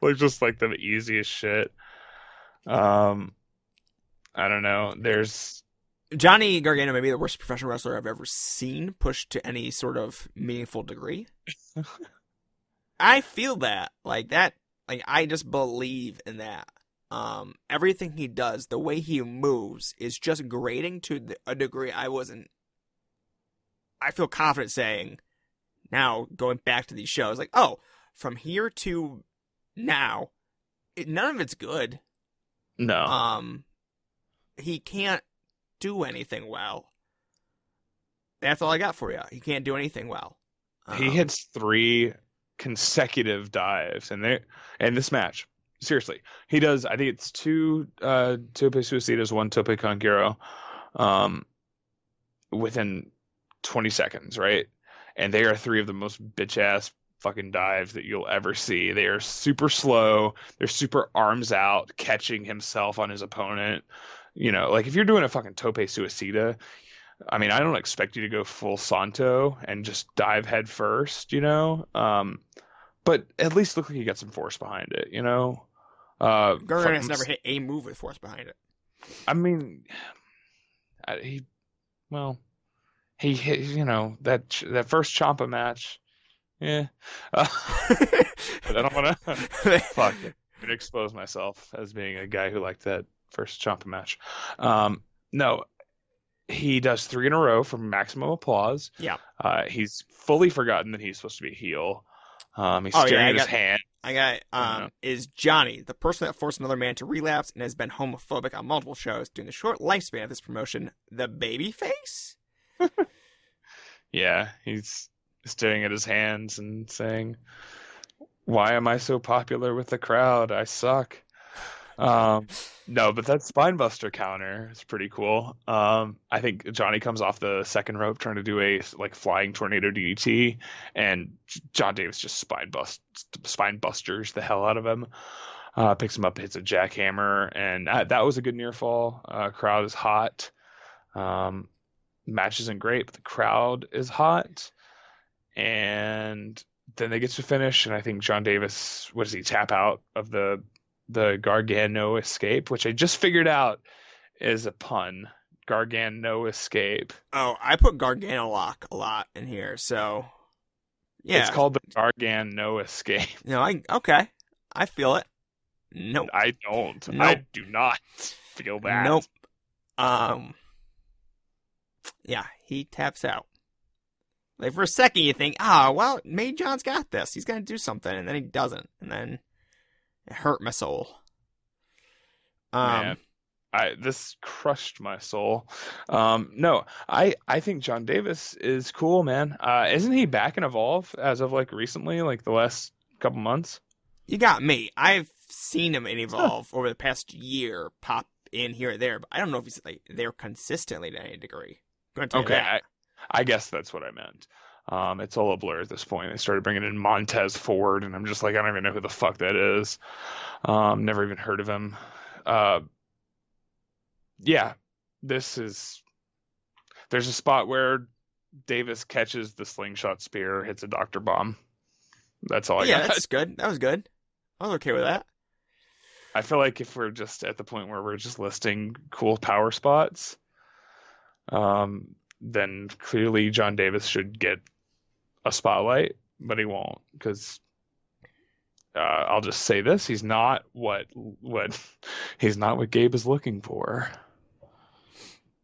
like just like the easiest shit. I don't know. There's Johnny Gargano may be the worst professional wrestler I've ever seen pushed to any sort of meaningful degree. I feel that. Like, I just believe in that. Everything he does, the way he moves, is just grating to a degree I wasn't. I feel confident saying, now going back to these shows, like, oh, from here to now, none of it's good. No. He can't do anything well. That's all I got for you. He can't do anything well. He hits 3 consecutive dives in this match. Seriously, he does. I think it's 2 tope suicidas, 1 tope conguero, within 20 seconds, right? And they are 3 of the most bitch ass fucking dives that you'll ever see. They are super slow. They're super arms out, catching himself on his opponent. You know, like if you're doing a fucking tope suicida, I mean, I don't expect you to go full Santo and just dive head first, you know? But at least look like you got some force behind it, you know? Gargano's never hit a move with force behind it. I mean, he hit, you know, that first Ciampa match. Yeah. But I don't want to fuck it. I'm gonna expose myself as being a guy who liked that first Ciampa match. No. He does 3 in a row for maximum applause. Yeah. He's fully forgotten that he's supposed to be heel. He's staring at his hand. Is Johnny, the person that forced another man to relapse and has been homophobic on multiple shows during the short lifespan of this promotion, the babyface? Yeah, he's staring at his hands and saying, why am I so popular with the crowd? I suck. No, but that Spinebuster counter is pretty cool. I think Johnny comes off the second rope trying to do a like flying tornado DDT, and John Davis just spine busters the hell out of him. Picks him up, hits a jackhammer, and that was a good near fall. Crowd is hot. Match isn't great, but the crowd is hot. And then they get to finish, and I think John Davis, tap out of the Gargano escape, which I just figured out is a pun. Gargano escape. Oh, I put Gargano lock a lot in here, so yeah. It's called the Gargano escape. No, okay. I feel it. No. Nope. I don't. Nope. I do not feel that. Nope. Yeah, he taps out. Like for a second you think, Mae John's got this. He's gonna do something, and then he doesn't, and then it hurt my soul. Man, this crushed my soul. No, I think John Davis is cool, man. Isn't he back in Evolve as of like recently, like the last couple months? You got me. I've seen him in Evolve over the past year pop in here or there, but I don't know if he's like there consistently to any degree. Okay, I guess that's what I meant. It's all a blur at this point. They started bringing in Montez Ford, and I'm just like, I don't even know who the fuck that is. Never even heard of him. Yeah, this is... There's a spot where Davis catches the slingshot spear, hits a Dr. Bomb. That's all I got. Yeah, that's good. That was good. I was okay with that. I feel like if we're just at the point where we're just listing cool power spots, then clearly John Davis should get a spotlight, but he won't, because I'll just say this: he's not what Gabe is looking for.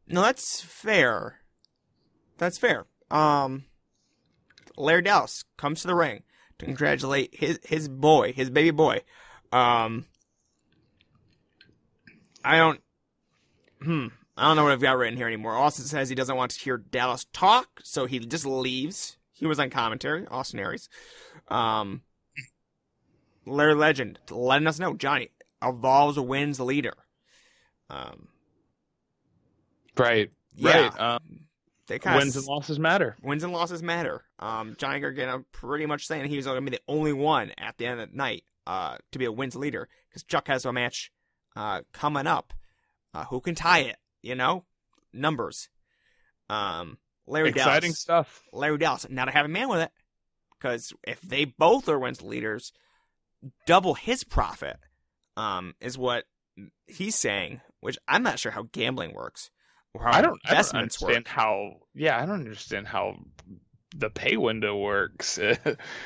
No, that's fair. That's fair. Larry Dallas comes to the ring to congratulate his boy, his baby boy. I don't know what I've got written here anymore. Austin says he doesn't want to hear Dallas talk, so he just leaves. He was on commentary, Austin Aries. Larry Legend letting us know Johnny Evolve's wins leader. Right. Wins and losses matter. Johnny Gargano pretty much saying he was going to be the only one at the end of the night to be a wins leader, because Chuck has a match coming up. Who can tie it? You know, numbers. Larry Dallas. Exciting stuff. Larry Dallas. Now to have a man with it, because if they both are wins leaders, double his profit is what he's saying. Which I'm not sure how gambling works. Or how investments work. I don't understand how the pay window works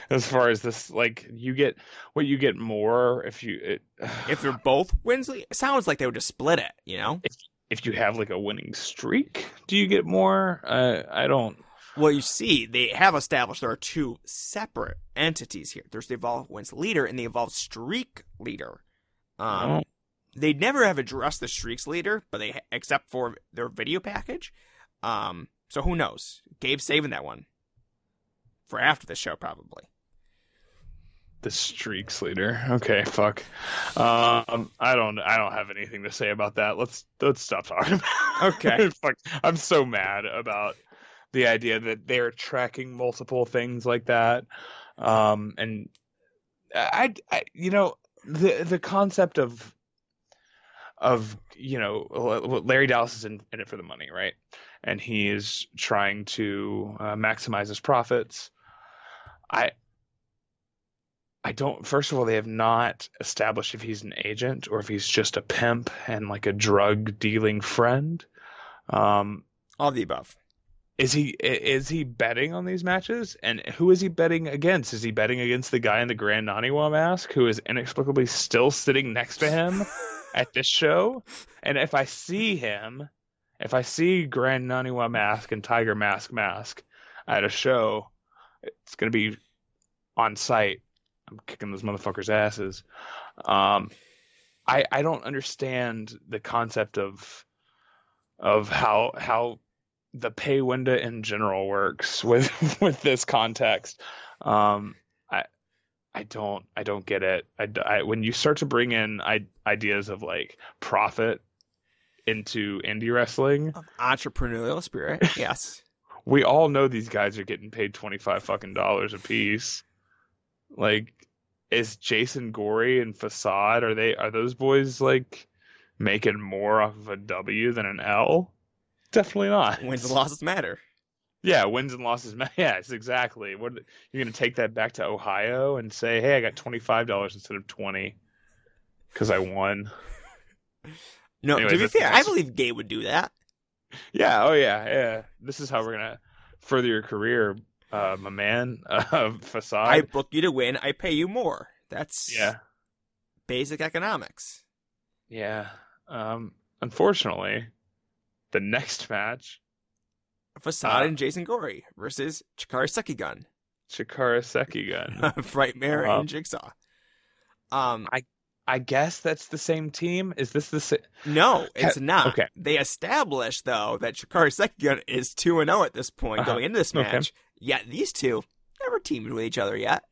as far as this. Like, you get what you get more if you're both wins. It sounds like they would just split it. You know. If you have like a winning streak, do you get more? I don't. Well, you see, they have established there are two separate entities here. There's the Evolve Wins leader and the Evolve Streak leader. They never have addressed the Streaks leader, but except for their video package. So who knows? Gabe's saving that one for after the show, probably. The Streaks leader. Okay, fuck. I don't have anything to say about that. Let's stop talking about it. Okay. Fuck. I'm so mad about the idea that they're tracking multiple things like that. And I you know, the concept of you know, Larry Dallas is in it for the money, right? And he is trying to maximize his profits. First of all, they have not established if he's an agent or if he's just a pimp and like a drug dealing friend. All the above. Is he betting on these matches? And who is he betting against? Is he betting against the guy in the Grand Naniwa mask who is inexplicably still sitting next to him at this show? And if I see Grand Naniwa mask and Tiger mask at a show, it's going to be on site. I'm kicking those motherfuckers' asses. I don't understand the concept of how the pay window in general works with this context. I don't get it. When you start to bring in ideas of like profit into indie wrestling, entrepreneurial spirit. Yes, we all know these guys are getting paid $25 a piece. Like, is Jason Gorey and Facade, are those boys like making more off of a W than an L? Definitely not. Wins and losses matter. Yeah, wins and losses matter. Yes, exactly. What, you're gonna take that back to Ohio and say, "Hey, I got $25 instead of $20 because I won." No, anyways, to be fair, I believe Gay would do that. Yeah. Oh yeah. Yeah. This is how we're gonna further your career. My man, Facade. I book you to win. I pay you more. That's basic economics. Yeah. Unfortunately, the next match, Facade and Jason Gorey versus Chikara Sekigun. Frightmare and Jigsaw. I guess that's the same team. Is this the same? No, it's not. Okay. They established though that Chikara Sekigun is 2-0 at this point going into this match. Okay. Yeah, these two never teamed with each other yet.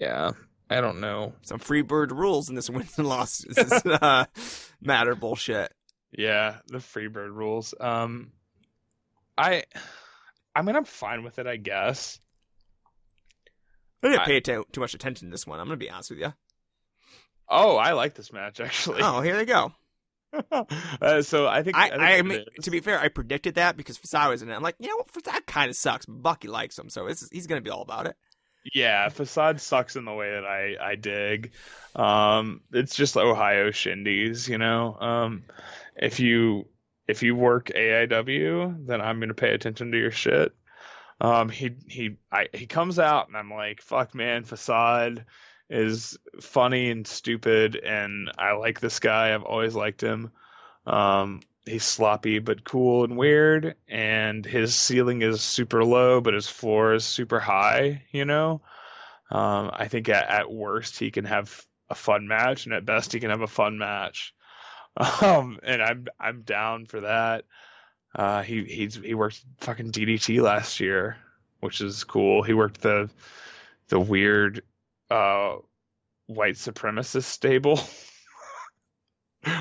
Yeah. I don't know. Some free bird rules in this wins and losses matter bullshit. Yeah, the free bird rules. I mean, I'm fine with it, I guess. I didn't pay too much attention to this one. I'm going to be honest with you. Oh, I like this match, actually. Oh, here they go. So I mean, to be fair, I predicted that because Facade was in it. I'm like, you know what? Facade kind of sucks, but Bucky likes him, so he's going to be all about it. Yeah, Facade sucks in the way that I dig. It's just Ohio shindies, you know? If you work AIW, then I'm going to pay attention to your shit. He comes out and I'm like, fuck, man, Facade is funny and stupid. And I like this guy. I've always liked him. He's sloppy, but cool and weird. And his ceiling is super low, but his floor is super high. You know, I think at worst he can have a fun match, and at best he can have a fun match. And I'm down for that. He worked fucking DDT last year, which is cool. He worked the weird white supremacist stable,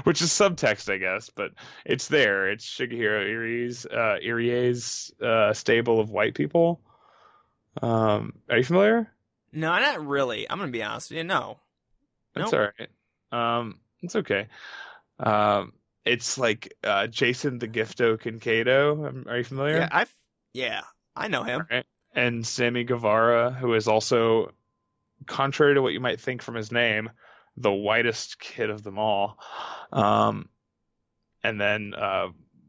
which is subtext, I guess, but it's there. It's Shigeru Irie's stable of white people. Are you familiar? No, not really. I'm gonna be honest with you. No, that's all right. It's okay. It's like Jason the Gifto Kinkado. Are you familiar? Yeah, I know him. Right. And Sammy Guevara, who is also, contrary to what you might think from his name, the whitest kid of them all. And then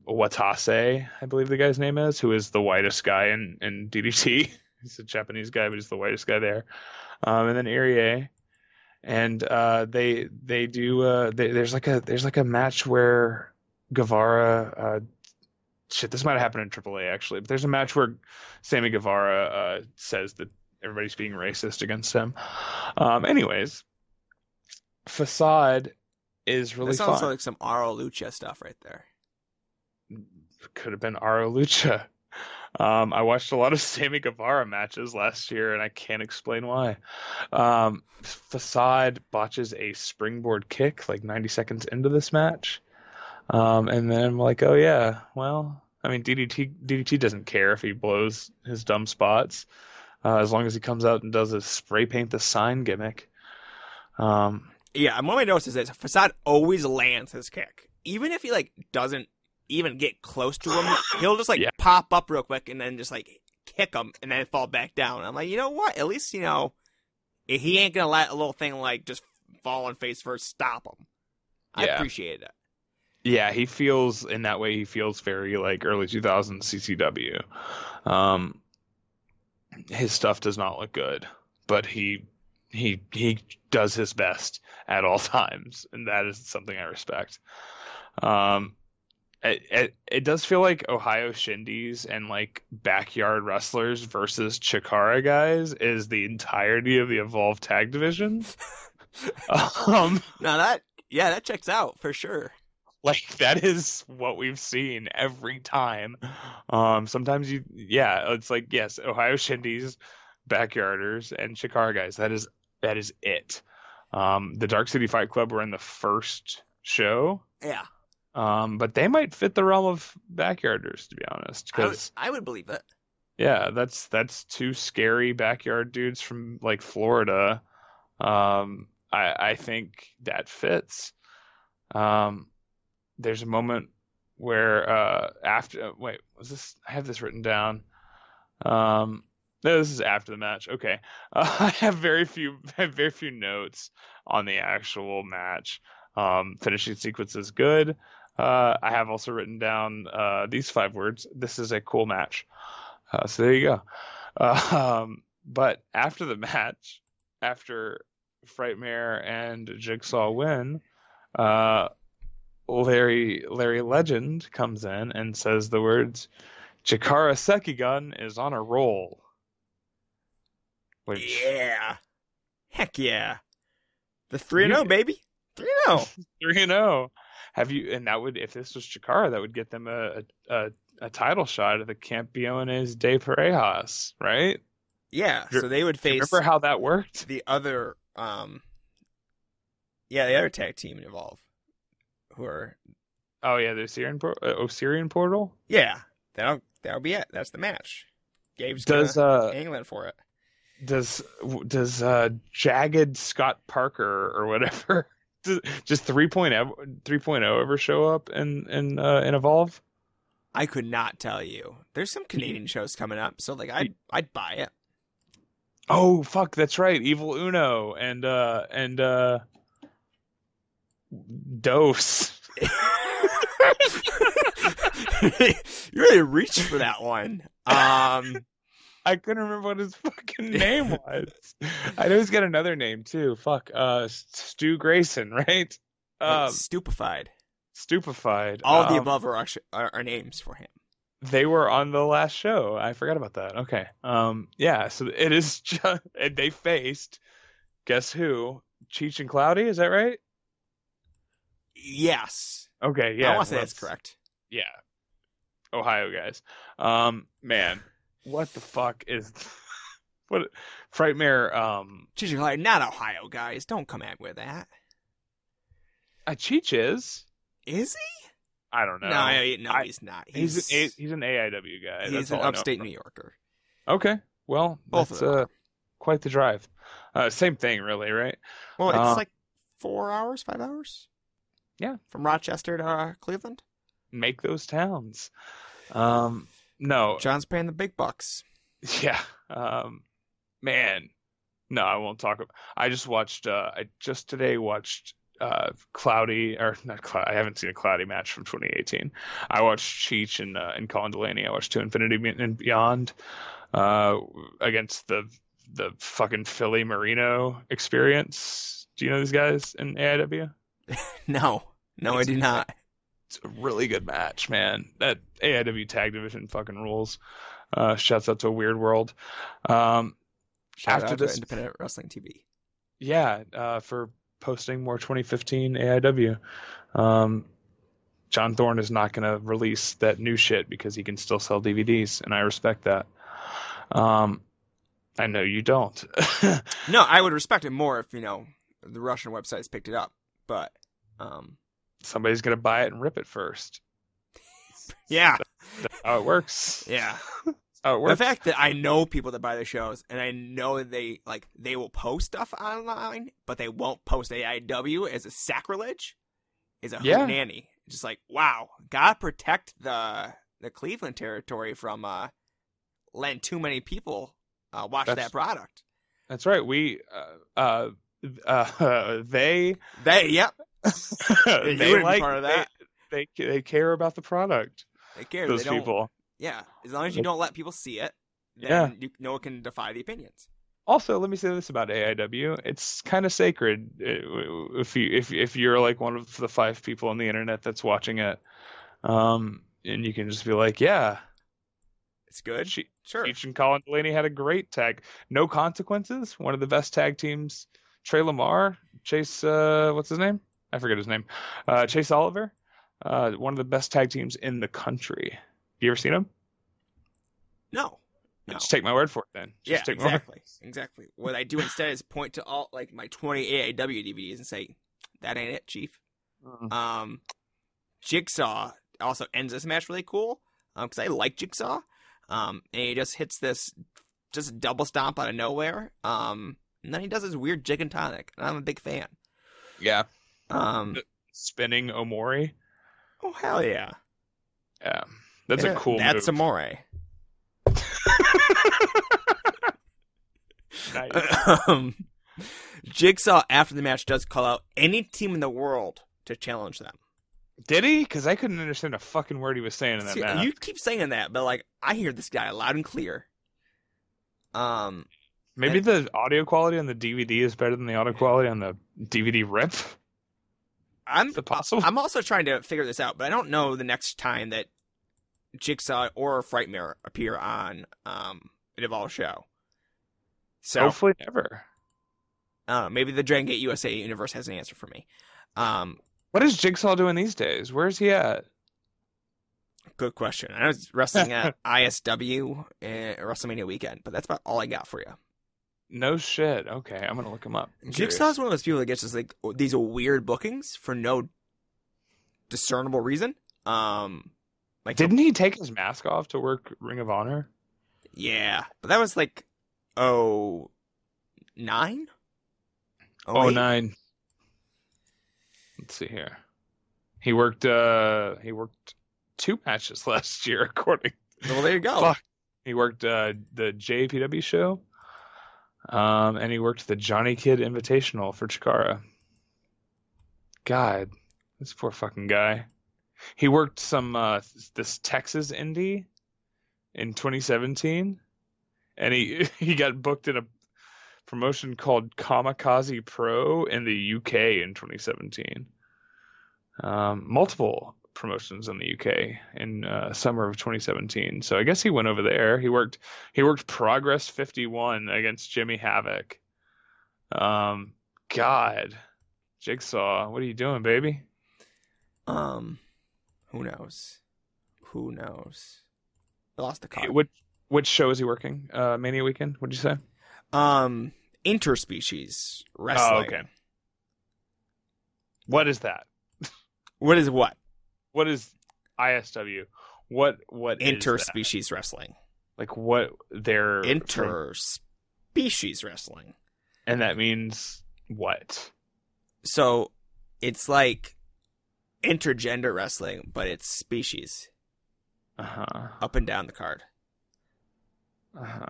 Watase, I believe the guy's name is, who is the whitest guy in DDT. He's a Japanese guy, but he's the whitest guy there. And then Irie. And there's like a match where Guevara this might have happened in AAA actually, but there's a match where Sammy Guevara says that everybody's being racist against him. Anyways, Facade is really fun. That sounds like some Aro Lucha stuff right there. Could have been Aro Lucha. I watched a lot of Sammy Guevara matches last year, and I can't explain why. Facade botches a springboard kick like 90 seconds into this match. And then I'm like, oh, yeah, well, I mean, DDT doesn't care if he blows his dumb spots, as long as he comes out and does a spray paint the sign gimmick. Yeah, and one of my notes is that Facade always lands his kick. Even if he, like, doesn't even get close to him, he'll just pop up real quick and then just kick him and then fall back down. I'm like, you know what? At least, you know, he ain't gonna let a little thing like just fall on face first stop him. I appreciate it. Yeah, he feels in that way. He feels very like early 2000s CCW. His stuff does not look good, but he does his best at all times, and that is something I respect. It does feel like Ohio shindies and like backyard wrestlers versus Chikara guys is the entirety of the Evolve tag division. No, that checks out for sure. Like that is what we've seen every time. Sometimes it's like, yes, Ohio shindies, backyarders, and Chikara guys. That is it. The Dark City Fight Club were in the first show. Yeah. But they might fit the realm of backyarders, to be honest. Cause, I would believe it. Yeah, that's two scary backyard dudes from like Florida. I think that fits. There's a moment where I have this written down. No, this is after the match. Okay, I have very few notes on the actual match. Finishing sequence is good. I have also written down these 5 words. This is a cool match. So there you go. But after the match, after Frightmare and Jigsaw win, Larry Legend comes in and says the words, Chikara Sekigun is on a roll. Which, yeah. Heck yeah. The 3-0, baby. 3-0. And that would, if this was Chikara, that would get them a title shot at the Campeones de Parejas, right? Yeah. So they would face. Remember how that worked? The other Yeah, the other tag team in Evolve, who are... Oh, yeah, the Osirian Portal? Yeah, that'll be it. That's the match. Gabe's gonna angling for it. Does Jagged Scott Parker or whatever, just 3.0 ever show up in Evolve? I could not tell you. There's some Canadian shows coming up, so like I'd buy it. Oh fuck, that's right. Evil Uno and Dose. You really reached for that one. I couldn't remember what his fucking name was. I know he's got another name too. Fuck. Stu Grayson, right? Stupefied. All of the above are names for him. They were on the last show. I forgot about that. Okay. Yeah. So it is just, and they faced, guess who? Cheech and Cloudy. Is that right? Yes. Okay. Yeah. I want to say that's correct. Yeah. Ohio guys. Man. What the fuck is what Frightmare? Cheech, like, not Ohio guys. Don't come at me with that. Cheech is he? I don't know. No, he's not. He's an AIW guy. He's an upstate New Yorker. Okay, well, that's quite the drive. Same thing, really, right? Well, it's like 4 hours, 5 hours. Yeah, from Rochester to Cleveland. Make those towns. No. John's paying the big bucks. Yeah. Man. No, I won't talk about... I just watched... I just today watched Cloudy... Or not Cloudy. I haven't seen a Cloudy match from 2018. I watched Cheech and Colin Delaney. I watched To Infinity and Beyond against the fucking Philly Marino Experience. Do you know these guys in AIW? No. No, I do not. It's a really good match, man. That AIW tag division fucking rules. Shouts out to a Weird World. Shout after out this, to Independent Wrestling TV. Yeah, for posting more 2015 AIW. John Thorne is not going to release that new shit because he can still sell DVDs, and I respect that. I know you don't. No, I would respect it more if, the Russian websites picked it up, but... somebody's gonna buy it and rip it first. Yeah, that's how it works. Yeah, that's how it works. The fact that I know people that buy the shows, and I know that they will post stuff online, but they won't post AIW as a sacrilege. Is a hootenanny. Just like, wow, gotta protect the Cleveland territory from letting too many people watch that product. That's right. We they yep. They like part of that. They care about the product. They care. Those people. Yeah, as long as you don't let people see it, then no one can defy the opinions. Also, let me say this about AIW: it's kind of sacred. If you're like one of the 5 people on the internet that's watching it, and you can just be like, yeah, it's good. Sure. Cheech and Colin Delaney had a great tag. No Consequences. One of the best tag teams. Trey Lamar, Chase. What's his name? I forget his name. Chase Oliver, one of the best tag teams in the country. You ever seen him? No. Just take my word for it then. Just take exactly. Exactly. What I do instead is point to all my 20 AIW DVDs and say, that ain't it, Chief. Mm-hmm. Jigsaw also ends this match really cool because I like Jigsaw. And he just hits this just double stomp out of nowhere. And then he does this weird jig and tonic. And I'm a big fan. Yeah. Spinning Omori. Oh hell yeah! Yeah, that's a cool. That's move. Omori. Nice. Jigsaw after the match does call out any team in the world to challenge them. Did he? Because I couldn't understand a fucking word he was saying in that match. You keep saying that, but I hear this guy loud and clear. Maybe the audio quality on the DVD is better than the audio quality on the DVD rip. I'm also trying to figure this out, but I don't know the next time that Jigsaw or Frightmare appear on an Evolve show. So hopefully never. Maybe the Dragon Gate USA universe has an answer for me. What is Jigsaw doing these days? Where is he at? Good question. I was wrestling at ISW at WrestleMania weekend, but that's about all I got for you. No shit. Okay, I'm gonna look him up. Jigsaw's one of those people that gets just like these weird bookings for no discernible reason. Like, didn't he take his mask off to work Ring of Honor? Yeah, but that was like 09? 09. Let's see here. He worked 2 matches last year, according. Well, there you go. Fuck. He worked the JPW show, and he worked the Johnny Kid Invitational for Chikara. God, this poor fucking guy. He worked some this Texas indie in 2017, and he got booked in a promotion called Kamikaze Pro in the UK in 2017. Multiple promotions in the UK in summer of 2017. So I guess he went over there. He worked Progress 51 against Jimmy Havoc. God, Jigsaw, what are you doing, baby? Who knows? I lost the card. Which show is he working? Mania weekend? What'd you say? Interspecies Wrestling. Oh, okay. What is that? What is what? What is ISW? What interspecies is that? Wrestling? Like what they're interspecies wrestling, and that means what? So it's like intergender wrestling, but it's species. Up and down the card.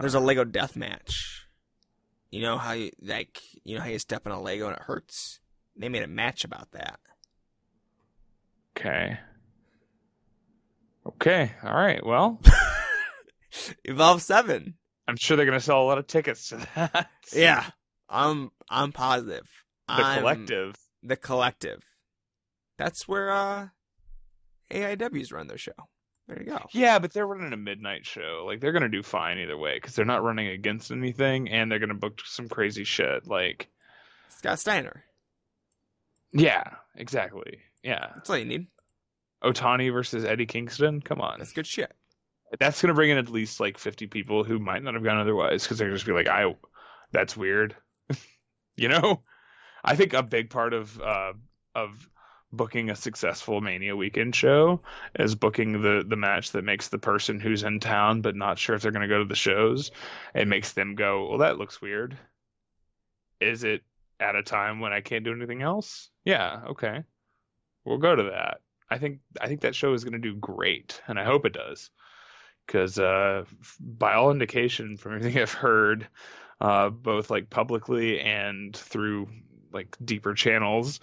There's a Lego death match. You know how you step on a Lego and it hurts. They made a match about that. Okay. Okay. All right. Well, Evolve 7. I'm sure they're going to sell a lot of tickets to that. Yeah. I'm positive. Collective. The Collective. That's where AIW's run their show. There you go. Yeah, but they're running a midnight show. Like, they're going to do fine either way because they're not running against anything and they're going to book some crazy shit like Scott Steiner. Yeah, exactly. Yeah. That's all you need. Otani versus Eddie Kingston? Come on. That's good shit. That's going to bring in at least like 50 people who might not have gone otherwise because they're just be like, that's weird. You know? I think a big part of booking a successful Mania weekend show is booking the match that makes the person who's in town but not sure if they're going to go to the shows. It makes them go, well, that looks weird. Is it at a time when I can't do anything else? Yeah, okay. We'll go to that. I think that show is going to do great, and I hope it does. Because by all indication, from everything I've heard, both like publicly and through like deeper channels,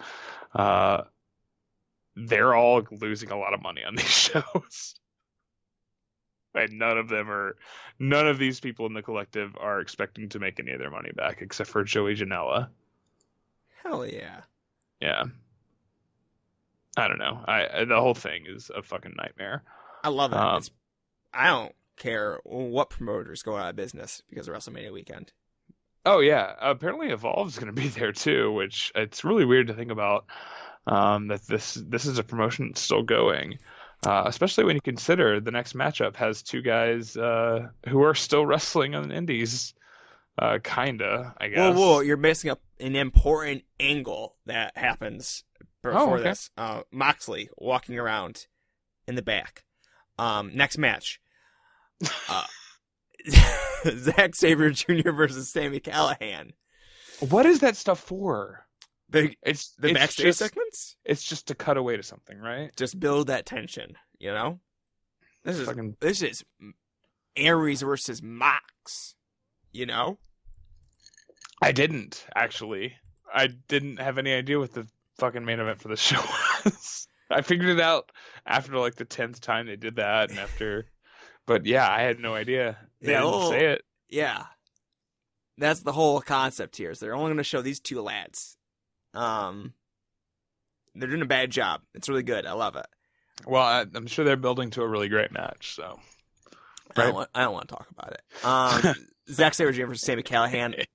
they're all losing a lot of money on these shows, and none of these people in the Collective are expecting to make any of their money back, except for Joey Janela. Hell yeah. Yeah. I don't know. The whole thing is a fucking nightmare. I love it. I don't care what promoters go out of business because of WrestleMania weekend. Oh yeah, apparently Evolve's going to be there too, which it's really weird to think about. That this is a promotion that's still going, especially when you consider the next matchup has 2 guys who are still wrestling on the indies. Kinda, I guess. Whoa! You're messing up an important angle that happens. Before this, Moxley walking around in the back. Next match. Zack Sabre Jr. versus Sami Callihan. What is that stuff for? It's backstage segments? It's just to cut away to something, right? Just build that tension, you know? This is Aries versus Mox, you know? I didn't, actually. I didn't have any idea what the fucking main event for the show was. I figured it out after like the 10th time they did that, and after, but yeah, I had no idea. They didn't say it. Yeah, that's the whole concept here. Is they're only going to show these 2 lads. They're doing a bad job. It's really good. I love it. Well, I'm sure they're building to a really great match. So right? I don't want to talk about it. Zack Sabre Jr. versus Sami Callihan.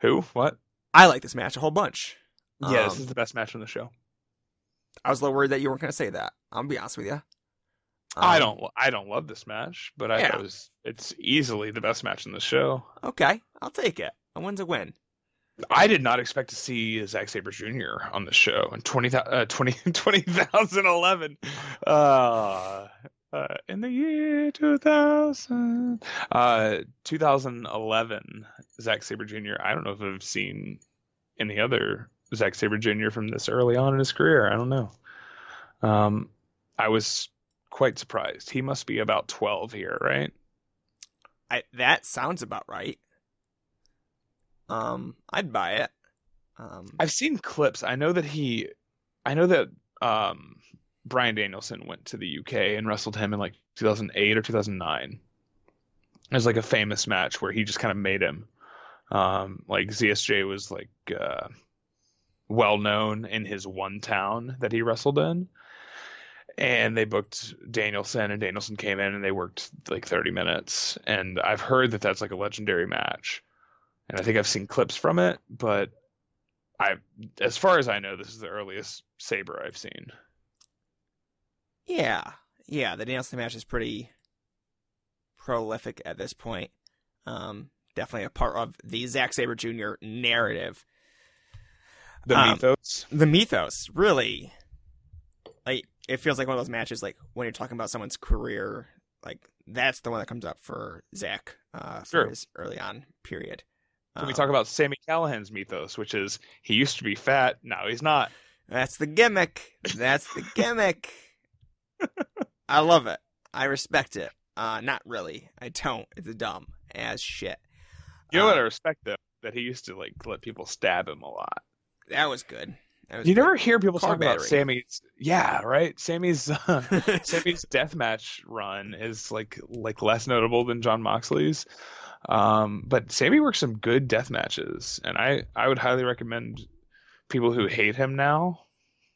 Who? What? I like this match a whole bunch. Yeah, this is the best match on the show. I was a little worried that you weren't going to say that. I'm going to be honest with you. I don't love this match, but I thought it's easily the best match in the show. Okay, I'll take it. A win's a win. I did not expect to see Zack Sabre Jr. on the show in 2011. In the year 2000. 2011, Zack Sabre Jr. I don't know if I've seen any other Zack Sabre Jr. from this early on in his career. I don't know. I was quite surprised. He must be about 12 here, right? That sounds about right. I'd buy it. I've seen clips. I know that Bryan Danielson went to the UK and wrestled him in like 2008 or 2009. It was like a famous match where he just kind of made him. Like ZSJ was like well known in his one town that he wrestled in, and they booked Danielson, and Danielson came in and they worked like 30 minutes. And I've heard that that's like a legendary match. And I think I've seen clips from it, but as far as I know, this is the earliest Sabre I've seen. Yeah, the Danielson match is pretty prolific at this point. Definitely a part of the Zack Sabre Jr. narrative. The mythos? The mythos, really. Like, it feels like one of those matches, like, when you're talking about someone's career, like, that's the one that comes up for Zack for his early on period. Can we talk about Sami Callihan's mythos, which is he used to be fat, now he's not. That's the gimmick. I love it. I respect it. Not really. I don't. It's dumb as shit. You know what I respect, though? That he used to like let people stab him a lot. That was good. You never hear people talk about Sammy's. Yeah, right? Sammy's deathmatch run is like less notable than Jon Moxley's. But Sami works some good death matches, and I would highly recommend people who hate him now,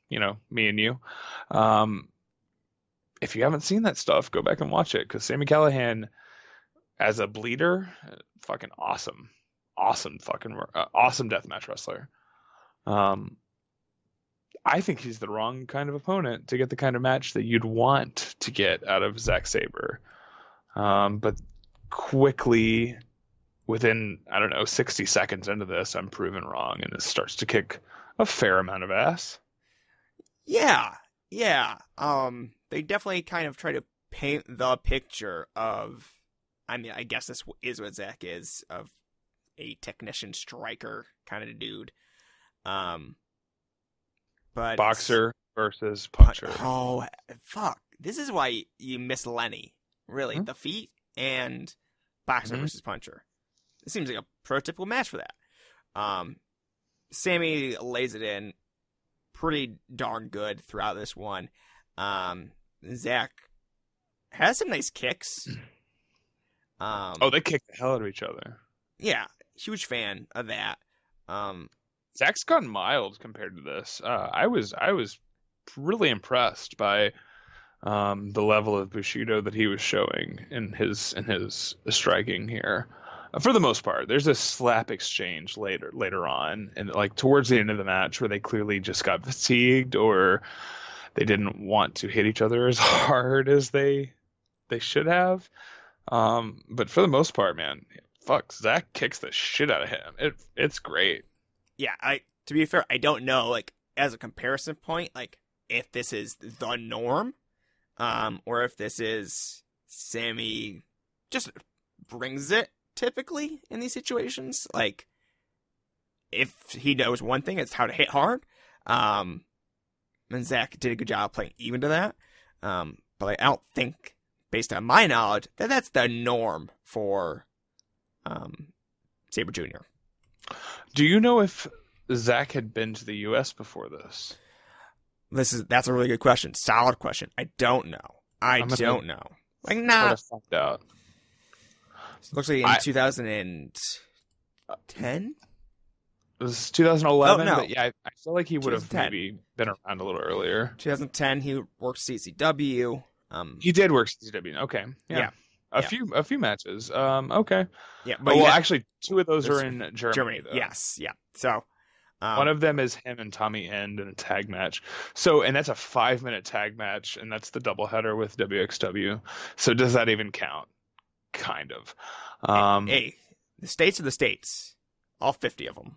you know, me and you, if you haven't seen that stuff, go back and watch it, because Sami Callihan as a bleeder, fucking awesome deathmatch wrestler. I think he's the wrong kind of opponent to get the kind of match that you'd want to get out of Zack Sabre, but quickly, within 60 seconds into this, I'm proven wrong, and it starts to kick a fair amount of ass. Yeah. They definitely kind of try to paint the picture of, I mean, I guess this is what Zack is, of a technician striker kind of dude. But boxer versus puncher. Oh fuck! This is why you miss Lenny. Really, mm-hmm. The feet and. Boxer versus puncher. It seems like a prototypical match for that. Sami lays it in pretty darn good throughout this one. Zack has some nice kicks. They kick the hell out of each other. Yeah, huge fan of that. Zack's gone mild compared to this. I was really impressed by the level of Bushido that he was showing in his striking here, for the most part. There's a slap exchange later on, and like towards the end of the match, where they clearly just got fatigued, or they didn't want to hit each other as hard as they should have. But for the most part, man, fuck, Zack kicks the shit out of him. It's great. Yeah, to be fair, I don't know, like, as a comparison point, like, if this is the norm. Or if this is Sami just brings it typically in these situations. Like, if he knows one thing, it's how to hit hard. And Zack did a good job playing even to that. But I don't think, based on my knowledge, that that's the norm for Sabre Jr. Do you know if Zack had been to the U.S. before this? That's a really good question. Solid question. I don't know. I don't know. Like, nah. Fucked out. Looks like in 2010? It was 2011. Oh, no. But yeah, I feel like he would have maybe been around a little earlier. 2010, he worked CCW. He did work CCW. Okay. Yeah. A few matches. Okay. Yeah. But actually, two of those are in Germany. Yes. Yeah. So. One of them is him and Tommy End in a tag match. So, and that's a 5-minute tag match, and that's the doubleheader with WXW. So does that even count? Kind of. Hey, the states are the states. All 50 of them.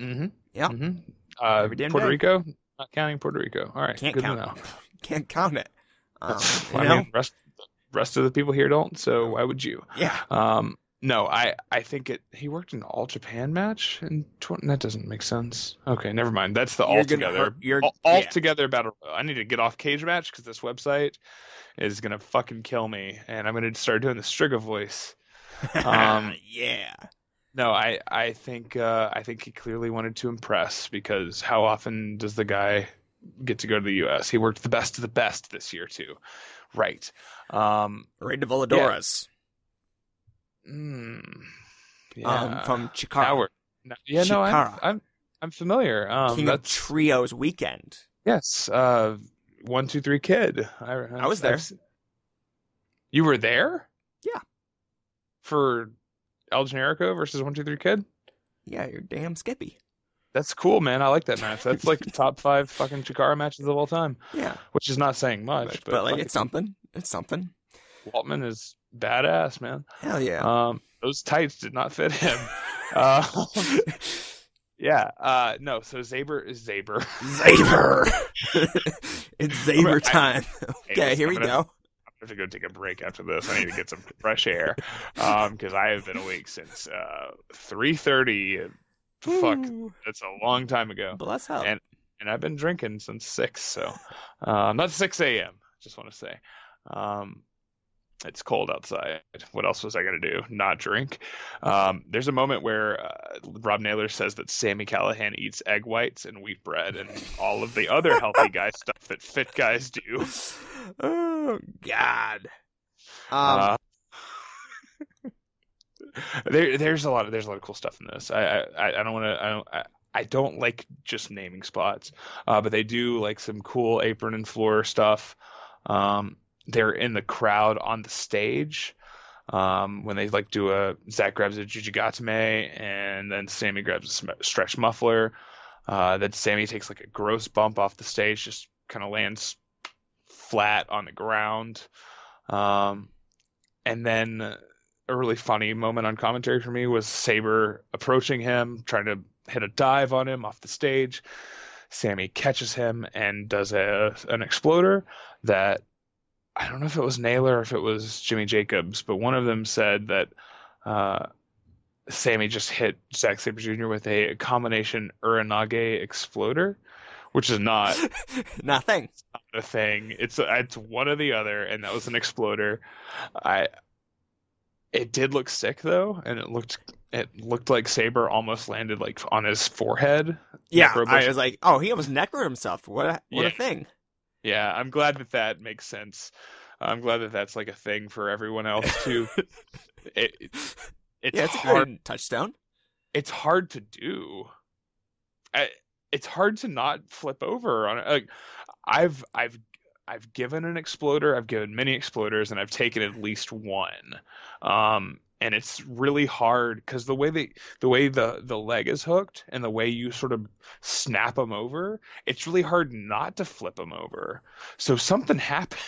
Mm-hmm. Yeah. Mm-hmm. Puerto Rico? Not counting Puerto Rico. All right. Can't count it. Can't count it. I mean, rest of the people here don't, so why would you? Yeah. No, I think he worked an All Japan match, and that doesn't make sense. Okay, never mind. That's the all together battle. I need to get off cage match because this website is gonna fucking kill me, and I'm gonna start doing the Striga voice. Yeah. No, I think he clearly wanted to impress, because how often does the guy get to go to the U.S.? He worked the best of the best this year too, right? Ray de Voladoras. Yeah. From Chikara. I'm familiar. King of Trios weekend. Yes. 1, 2, 3 Kid. I was there. You were there? Yeah. For El Generico versus 1, 2, 3 Kid? Yeah, you're damn Skippy. That's cool, man. I like that match. That's like the top 5 fucking Chikara matches of all time. Yeah. Which is not saying much, but like it's something. It's something. Waltman is badass, man. Hell yeah. Those tights did not fit him. Yeah. No, so Zaber is Zaber. Zaber. It's Zaber time. Okay, here we go. I have to go take a break after this. I need to get some fresh air. Because I have been awake since 3:30. Fuck, that's a long time ago. Bless hell. And I've been drinking since 6, so not 6 a.m. Just want to say. It's cold outside. What else was I going to do? Not drink. There's a moment where Rob Naylor says that Sami Callihan eats egg whites and wheat bread and all of the other healthy guy stuff that fit guys do. Oh, God. There's a lot of cool stuff in this. I don't like just naming spots, but they do like some cool apron and floor stuff. They're in the crowd on the stage when they like do a Zach grabs a Jujigatame and then Sami grabs a stretch muffler. Then Sami takes like a gross bump off the stage, just kind of lands flat on the ground. And then a really funny moment on commentary for me was Sabre approaching him, trying to hit a dive on him off the stage. Sami catches him and does an exploder that. I don't know if it was Naylor or if it was Jimmy Jacobs, but one of them said that Sami just hit Zack Sabre Jr. with a combination Uranage exploder, which is not nothing. Not a thing. It's one or the other, and that was an exploder. It did look sick though, and it looked like Sabre almost landed like on his forehead. Yeah, I was like, oh, he almost necroed himself. What a thing. Yeah, I'm glad that makes sense. I'm glad that's like a thing for everyone else too. It's a hard touchdown. It's hard to do. It's hard to not flip over on it. Like, I've given an exploder. I've given many exploders, and I've taken at least one. And it's really hard because the way the leg is hooked and the way you sort of snap them over, it's really hard not to flip them over. So something happened.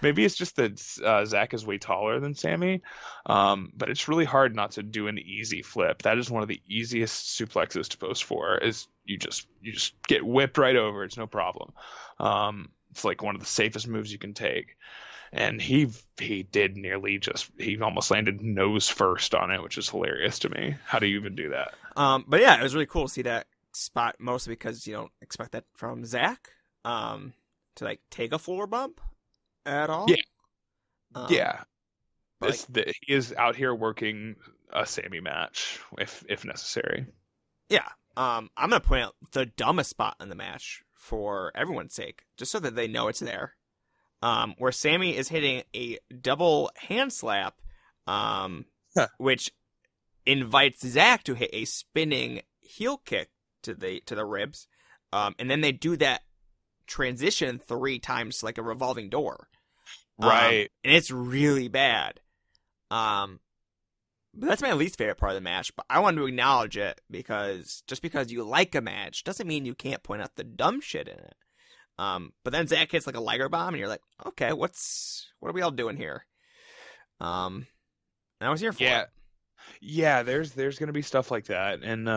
Maybe it's just that Zach is way taller than Sami, but it's really hard not to do an easy flip. That is one of the easiest suplexes to post for. Is you just get whipped right over. It's no problem. It's like one of the safest moves you can take. And he did nearly he almost landed nose first on it, which is hilarious to me. How do you even do that? But yeah, it was really cool to see that spot, mostly because you don't expect that from Zach to like take a floor bump at all. Yeah, he is out here working a Sami match if necessary. Yeah, I'm gonna point out the dumbest spot in the match for everyone's sake, just so that they know it's there. Where Sami is hitting a double hand slap, which invites Zach to hit a spinning heel kick to the ribs, and then they do that transition 3 times like a revolving door, right? And it's really bad. That's my least favorite part of the match, but I wanted to acknowledge it because just because you like a match doesn't mean you can't point out the dumb shit in it. But then Zack hits like a Liger Bomb, and you're like, okay, what are we all doing here? And I was here for it. Yeah, there's gonna be stuff like that, and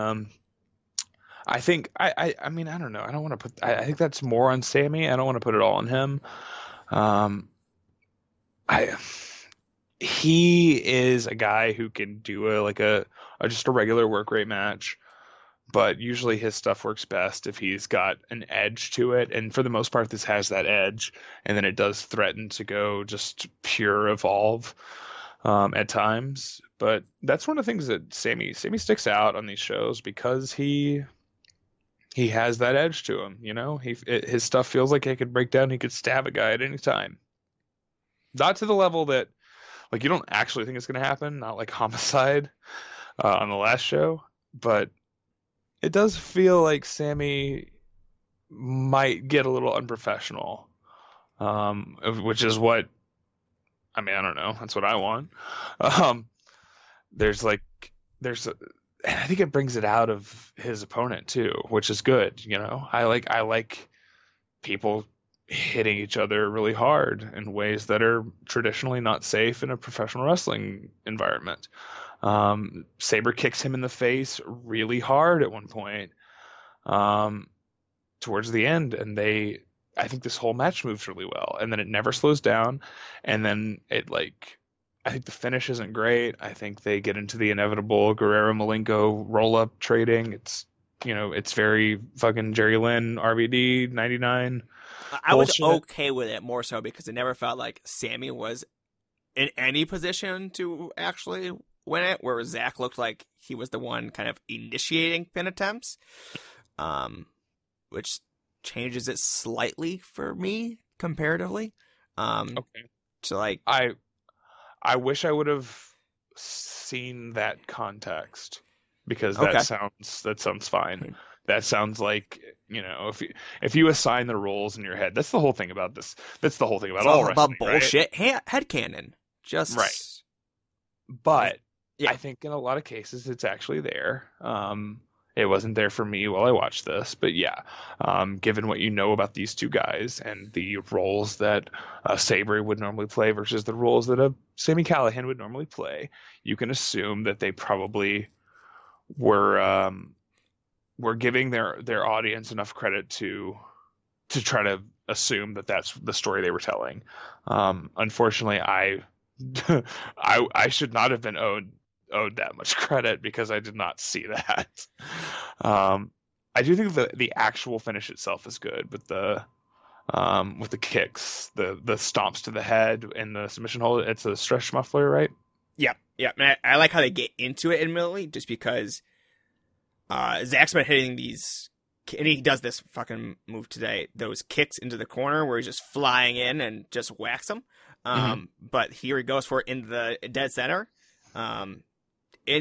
I think I mean I don't know. I don't want to put. I think that's more on Sami. I don't want to put it all on him. He is a guy who can do just a regular work rate match, but usually his stuff works best if he's got an edge to it. And for the most part, this has that edge, and then it does threaten to go just pure Evolve at times. But that's one of the things that Sami sticks out on these shows because he has that edge to him. You know, his stuff feels like it could break down. He could stab a guy at any time. Not to the level that, like, you don't actually think it's going to happen, not like Homicide on the last show, but it does feel like Sami might get a little unprofessional, which is what, I mean, I don't know. That's what I want. And I think it brings it out of his opponent too, which is good. You know, I like people hitting each other really hard in ways that are traditionally not safe in a professional wrestling environment. Sabre kicks him in the face really hard at one point towards the end, and I think this whole match moves really well, and then it never slows down, and then I think the finish isn't great. I think they get into the inevitable Guerrero-Malenko roll-up trading. It's very fucking Jerry Lynn, RVD, 99. I was okay with it more so because it never felt like Sami was in any position to actually win it, whereas Zack looked like he was the one kind of initiating pin attempts, which changes it slightly for me comparatively. Okay. So I wish I would have seen that context because that sounds fine. That sounds like, you know, if you assign the roles in your head, that's the whole thing about this. That's the whole thing about it's all wrestling, about bullshit, right? Headcanon. Just right. But yeah. I think in a lot of cases it's actually there. It wasn't there for me while I watched this, but yeah, given what you know about these two guys and the roles that Sabre would normally play versus the roles that Sami Callihan would normally play, you can assume that they probably were giving their audience enough credit to try to assume that that's the story they were telling. Unfortunately, I should not have been owed that much credit because I did not see that. I do think the actual finish itself is good, but with the kicks, the stomps to the head and the submission hold, it's a stretch muffler, right? Yeah. And I like how they get into it admittedly, just because Zack's been hitting these, and he does this fucking move today, those kicks into the corner where he's just flying in and just whacks them. But here he goes for it in the dead center. And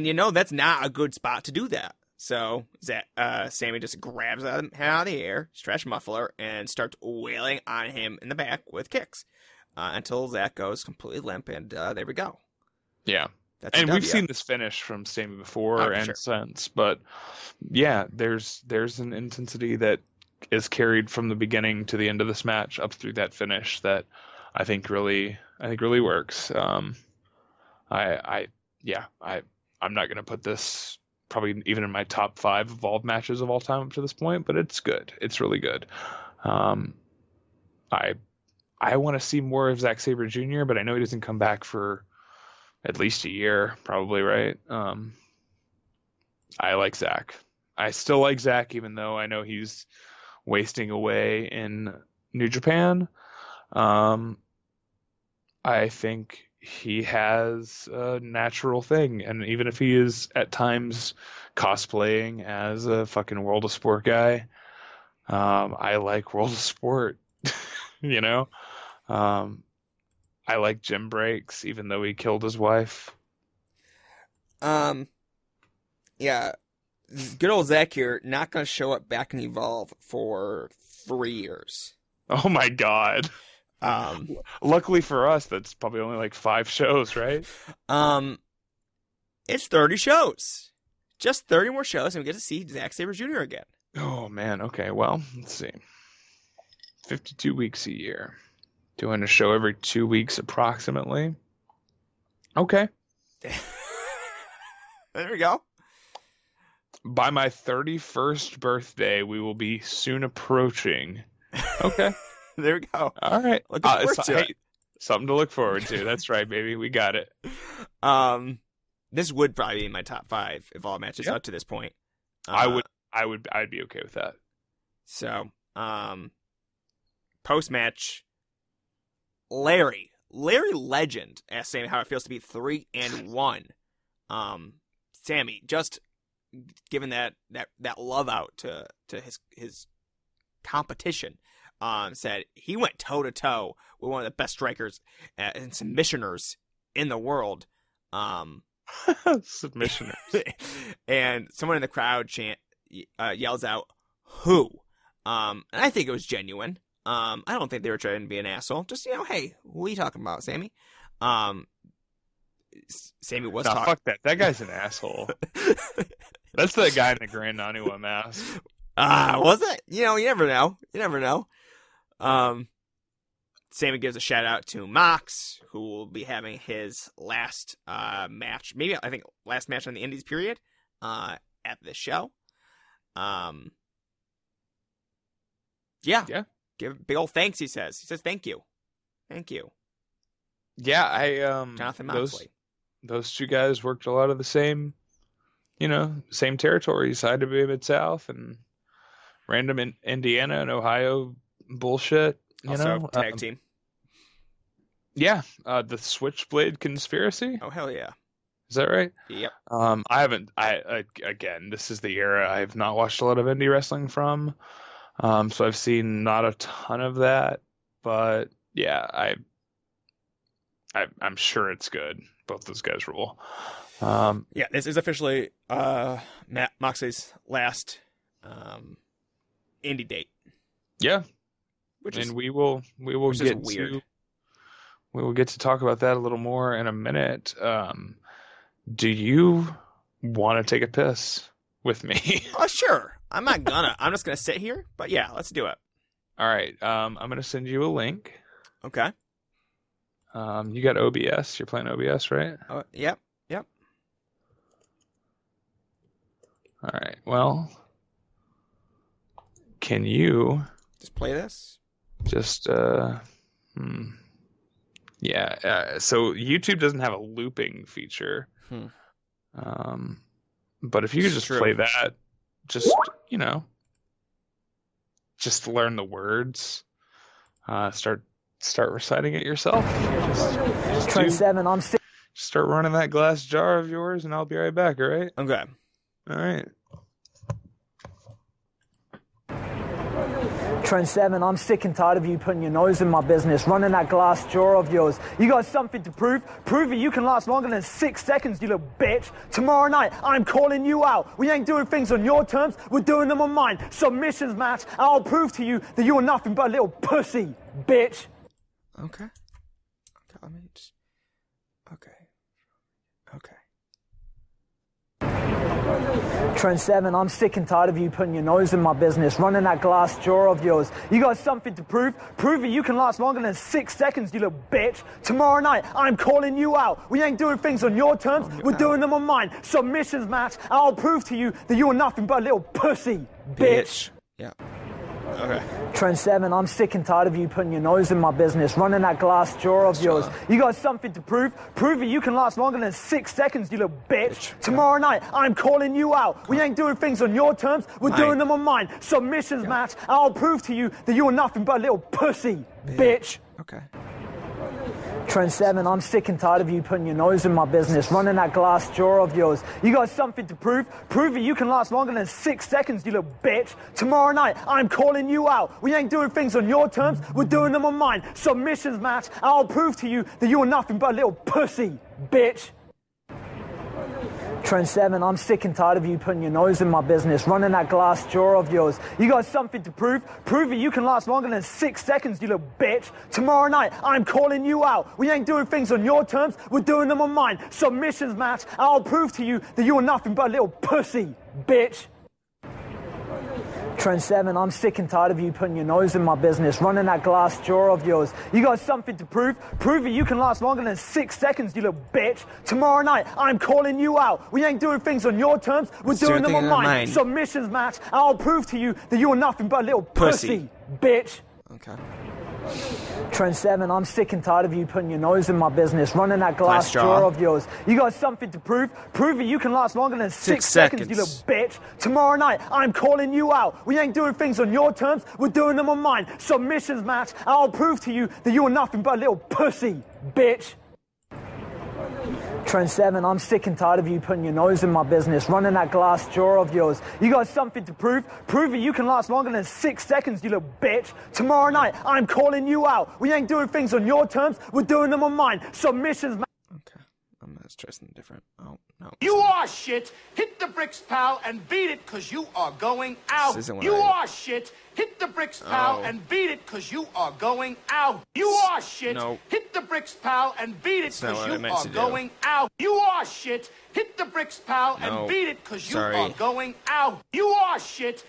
you know, that's not a good spot to do that. So Sami just grabs him out of the air, stretch muffler, and starts wailing on him in the back with kicks until Zack goes completely limp, and there we go. Yeah, that's and we've seen this finish from Sami before since, but yeah, there's an intensity that is carried from the beginning to the end of this match up through that finish that I think really works. I'm not going to put this probably even in my top 5 Evolve matches of all time up to this point, but it's good. It's really good. I want to see more of Zack Sabre Jr., but I know he doesn't come back for at least a year, probably, right? I like Zack. I still like Zack, even though I know he's wasting away in New Japan. I think he has a natural thing, and even if he is at times cosplaying as a fucking World of Sport guy, I like World of Sport. You know, I like Jim Breaks, even though he killed his wife. Yeah, good old Zack here, not gonna show up back in Evolve for 3 years. Oh my god. Luckily for us, that's probably only like 5 shows, right? it's 30 shows. Just 30 more shows, and we get to see Zack Sabre Jr. again. Oh, man. Okay, well, let's see. 52 weeks a year. Doing a show every 2 weeks approximately. Okay. There we go. By my 31st birthday, we will be soon approaching. Okay. There we go. All right. Looking forward to it. Something to look forward to. That's right, baby. We got it. This would probably be in my top five of all matches up to this point. I'd be okay with that. So, post-match, Larry Legend asked Sami how it feels to be 3-1. Sami, just giving that love out to his competition, said he went toe-to-toe with one of the best strikers and submissioners in the world. Submissioners. And someone in the crowd yells out, "Who?" And I think it was genuine. I don't think they were trying to be an asshole. Just, hey, what are you talking about, Sami? Sami was talking. Fuck that. That guy's an asshole. That's the guy in the Grand Naniwa mask. Was it? You never know. Sami gives a shout out to Mox, who will be having his last match. Maybe, I think, last match on the Indies period at this show. Yeah. Give big old thanks, he says. He says, "Thank you. Thank you." Yeah, Jonathan Moxley. Those two guys worked a lot of the same, same territories, side to be Mid-South and random in Indiana and Ohio bullshit. Also, tag team. Yeah, the Switchblade Conspiracy. Oh, hell yeah. Is that right? Yep. I haven't. Again, this is the era I have not watched a lot of indie wrestling from. So I've seen not a ton of that, but yeah, I'm sure it's good. Both those guys rule. Yeah, this is officially Matt Moxley's last indie date. Yeah, we will get to talk about that a little more in a minute. Do you want to take a piss with me? Oh, sure. I'm not gonna. I'm just gonna sit here. But yeah, let's do it. All right. I'm gonna send you a link. Okay. You got OBS. You're playing OBS, right? Oh, yep. All right. Well, can you just play this? Just yeah. So YouTube doesn't have a looping feature. But if you could just play that, just learn the words, start reciting it yourself. Just start running that glass jar of yours, and I'll be right back. All right. Okay. All right. Trent Seven, I'm sick and tired of you putting your nose in my business, running that glass jaw of yours. You got something to prove? Prove it. You can last longer than 6 seconds, you little bitch. Tomorrow night, I'm calling you out. We ain't doing things on your terms. We're doing them on mine. Submissions match. And I'll prove to you that you are nothing but a little pussy, bitch. Okay. Okay. Trent Seven, I'm sick and tired of you putting your nose in my business, running that glass jaw of yours. You got something to prove? Prove it. You can last longer than 6 seconds, you little bitch. Tomorrow night, I'm calling you out. We ain't doing things on your terms. We're doing them on mine. Submissions match. And I'll prove to you that you are nothing but a little pussy, bitch. Yeah. Okay. Trent Seven, I'm sick and tired of you putting your nose in my business, running that glass jaw of yours. You got something to prove? Prove it. You can last longer than 6 seconds, you little bitch. Tomorrow night, I'm calling you out. We ain't doing things on your terms. We're doing them on mine. Submissions match. And I'll prove to you that you are nothing but a little pussy, bitch. Okay. Trent Seven, I'm sick and tired of you putting your nose in my business, running that glass jaw of yours. You got something to prove? Prove it. You can last longer than 6 seconds, you little bitch. Tomorrow night, I'm calling you out. We ain't doing things on your terms. We're doing them on mine. Submissions match. And I'll prove to you that you are nothing but a little pussy, bitch. Trent Seven, I'm sick and tired of you putting your nose in my business, running that glass jaw of yours. You got something to prove? Prove it. You can last longer than 6 seconds, you little bitch. Tomorrow night, I'm calling you out. We ain't doing things on your terms. We're doing them on mine. Submissions match. I'll prove to you that you are nothing but a little pussy, bitch. Trent Seven, I'm sick and tired of you putting your nose in my business, running that glass jaw of yours. You got something to prove? Prove it. You can last longer than 6 seconds, you little bitch. Tomorrow night, I'm calling you out. We ain't doing things on your terms. We're doing them on mine. Submissions match. I'll prove to you that you are nothing but a little pussy, bitch. Okay. Trent Seven, I'm sick and tired of you putting your nose in my business, running that glass jaw of yours. You got something to prove? Prove it. You can last longer than 6 seconds, you little bitch. Tomorrow night, I'm calling you out. We ain't doing things on your terms. We're doing them on mine. Submissions match. I'll prove to you that you are nothing but a little pussy, bitch. Trent Seven, I'm sick and tired of you putting your nose in my business, running that glass jaw of yours. You got something to prove? Prove it. You can last longer than 6 seconds, you little bitch. Tomorrow night, I'm calling you out. We ain't doing things on your terms. We're doing them on mine. Submissions, man. Okay, I'm gonna try something different. Oh, no. You are shit. Hit the bricks, pal, and beat it, because you are going out. You are shit. Hit the bricks, pal, and beat it, because you are going out. You are shit. No. Hit the bricks, pal, and beat it, because you are going out. You are shit. Hit the bricks, pal, and beat it, because you are going out. You are shit.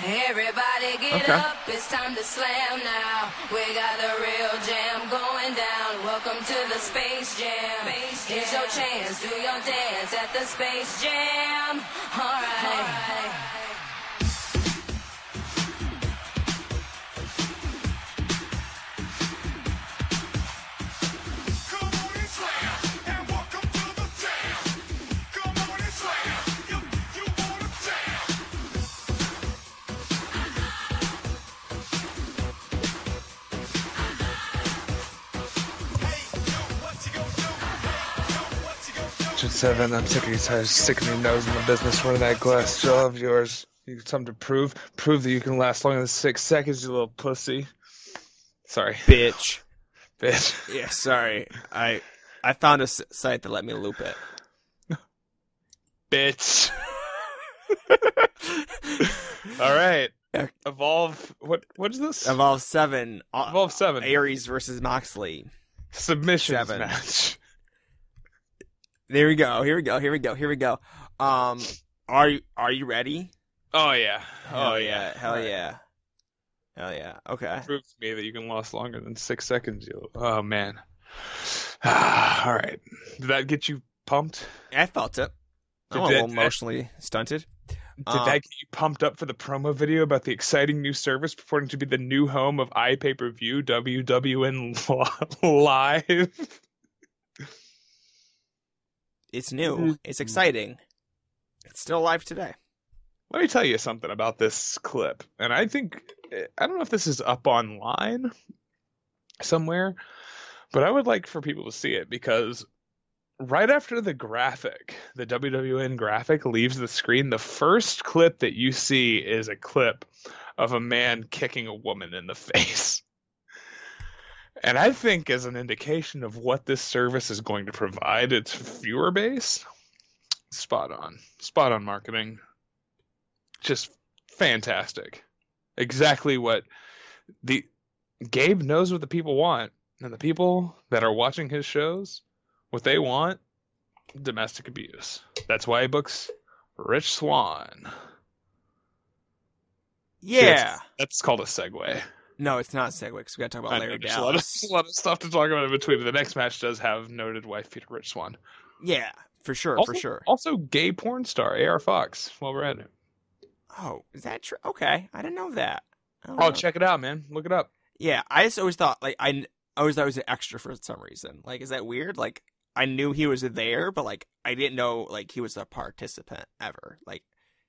Everybody get up, it's time to slam now. We got a real jam going down. Welcome to the Space Jam. Here's your chance, do your dance at the Space Jam. All right. Seven, I'm sick and tired of sticking your nose in the business, running that glass jaw of yours. You got something to prove? Prove that you can last longer than 6 seconds, you little pussy. Sorry. Bitch. Bitch. Yeah, sorry. I found a site that let me loop it. Bitch. All right. Evolve. What is this? Evolve 7. Evolve 7. Aries versus Moxley. Submission match. There we go. Here we go. Are you ready? Oh yeah. Hell yeah. Okay. Prove to me that you can last longer than 6 seconds. Oh man. All right. Did that get you pumped? I felt it. I'm a little emotionally stunted. Did that get you pumped up for the promo video about the exciting new service purporting to be the new home of iPay-per-view WWN Live? It's new. It's exciting. It's still alive today. Let me tell you something about this clip. And I don't know if this is up online somewhere, but I would like for people to see it, because right after the graphic, the WWN graphic leaves the screen, the first clip that you see is a clip of a man kicking a woman in the face. And I think as an indication of what this service is going to provide its viewer base, spot on marketing. Just fantastic. Exactly what Gabe knows what the people want, and the people that are watching his shows, what they want, domestic abuse. That's why he books Rich Swann. Yeah. That's called a segue. No, it's not Segway, because we got to talk about Larry Dallas. A lot of stuff to talk about in between, but the next match does have noted wife Peter Rich Swann. Yeah, for sure, Also, gay porn star A.R. Fox, while we're at it. Oh, is that true? Okay, I didn't know that. Check it out, man. Look it up. Yeah, I just always thought, I always thought it was an extra for some reason. Is that weird? I knew he was there, but, I didn't know, he was a participant ever.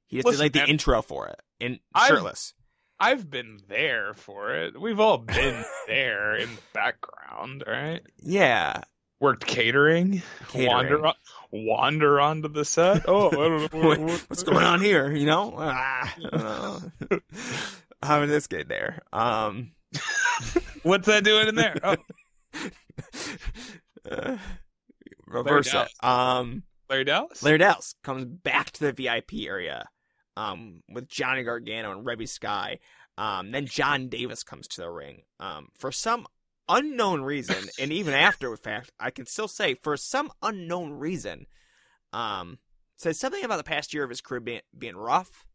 He just did, the intro for it, in shirtless. I've been there for it. We've all been there in the background, right? Yeah. Worked catering. Wander onto the set. Oh, I don't know. What's going on here, you know? I don't know. How did this get there? What's that doing in there? Oh. Reversa. Larry Dallas? Larry Dallas comes back to the VIP area with Johnny Gargano and Reby Sky. Then John Davis comes to the ring. For some unknown reason, and even after the fact, I can still say, for some unknown reason, says something about the past year of his career being rough.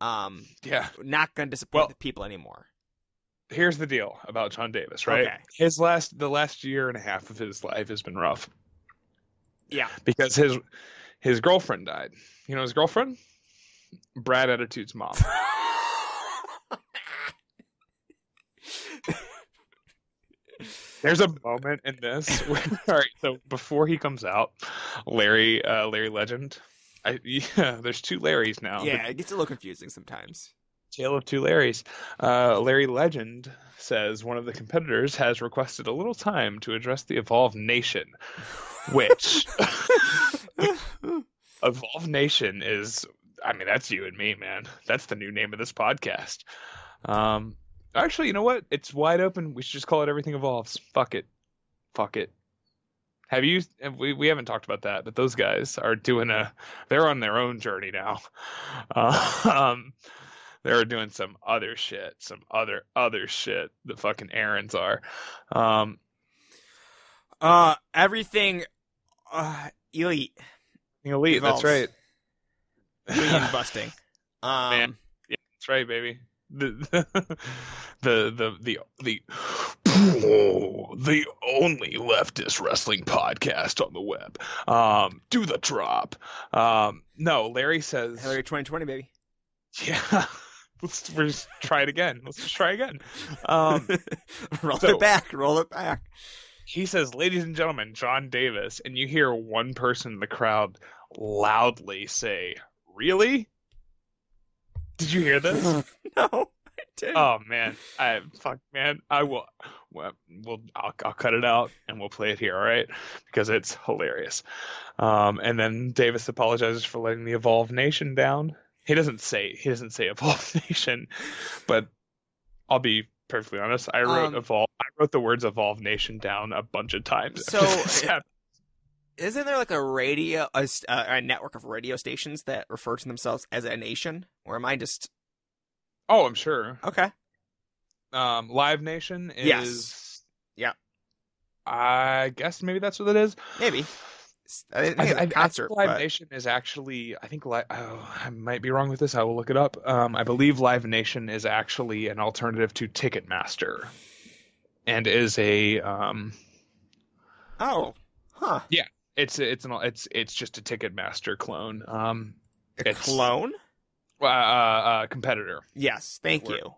Yeah. Not going to disappoint the people anymore. Here's the deal about John Davis, right? Okay. The last year and a half of his life has been rough. Yeah. Because his girlfriend died. You know his girlfriend? Brad Attitude's mom. There's a moment in this where, all right, so before he comes out, Larry Legend. There's two Larrys now. Yeah, it gets a little confusing sometimes. Tale of two Larrys. Larry Legend says one of the competitors has requested a little time to address the Evolve Nation, which Evolve Nation is, I mean, that's you and me, man. That's the new name of this podcast. Actually, you know what? It's wide open. We should just call it Everything Evolves. Fuck it. We haven't talked about that, but those guys are they're on their own journey now. They're doing some other shit, some other shit that fucking errands are. Everything elite. Elite, Evolves. That's right. Union busting. Man. Yeah, that's right, baby. The only leftist wrestling podcast on the web. Do the drop. No, Larry says Hillary 2020, baby. Yeah. Let's try it again. Let's just try again. Roll it back. He says, ladies and gentlemen, John Davis, and you hear one person in the crowd loudly say, really? Did you hear this? No, I didn't. Oh man, I will. I'll cut it out and we'll play it here, all right? Because it's hilarious. And then Davis apologizes for letting the Evolve Nation down. He doesn't say Evolve Nation, but I'll be perfectly honest. I wrote Evolve. I wrote the words Evolve Nation down a bunch of times. So isn't there like a network of radio stations that refer to themselves as a nation? Or am I just... Oh, I'm sure. Okay. Live Nation is... Yes. Yeah. I guess maybe that's what it is. Maybe. I think Live Nation is actually... I think... I might be wrong with this. I will look it up. I believe Live Nation is actually an alternative to Ticketmaster. And is a... Oh. Huh. Yeah. It's just a Ticketmaster clone. Clone? Competitor. Yes, thank you.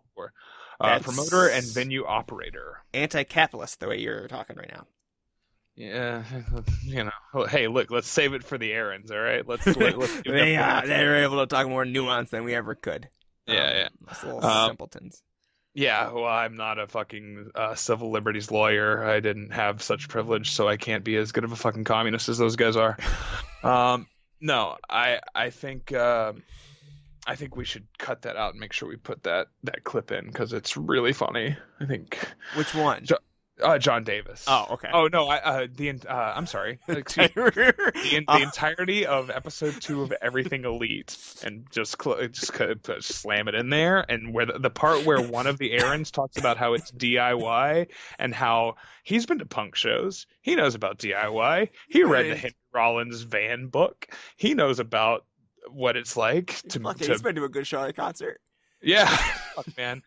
Promoter and venue operator. Anti-capitalist, the way you're talking right now. Yeah, you know. Hey, look, let's save it for the errands, all right? Let's do they were able to talk more nuance than we ever could. Yeah. Us little simpletons. Yeah, well, I'm not a fucking civil liberties lawyer. I didn't have such privilege, so I can't be as good of a fucking communist as those guys are. I think we should cut that out and make sure we put that clip in because it's really funny. I think. Which one? John Davis. Oh, okay. Oh no, I'm sorry. Excuse me. The entirety of episode 2 of Everything Elite, and just slam it in there. And where the part where one of the errands talks about how it's DIY and how he's been to punk shows, he knows about DIY. He read the Henry Rollins Van book. He knows about what it's like to. He's been to a good Charlotte concert. Yeah, fuck man.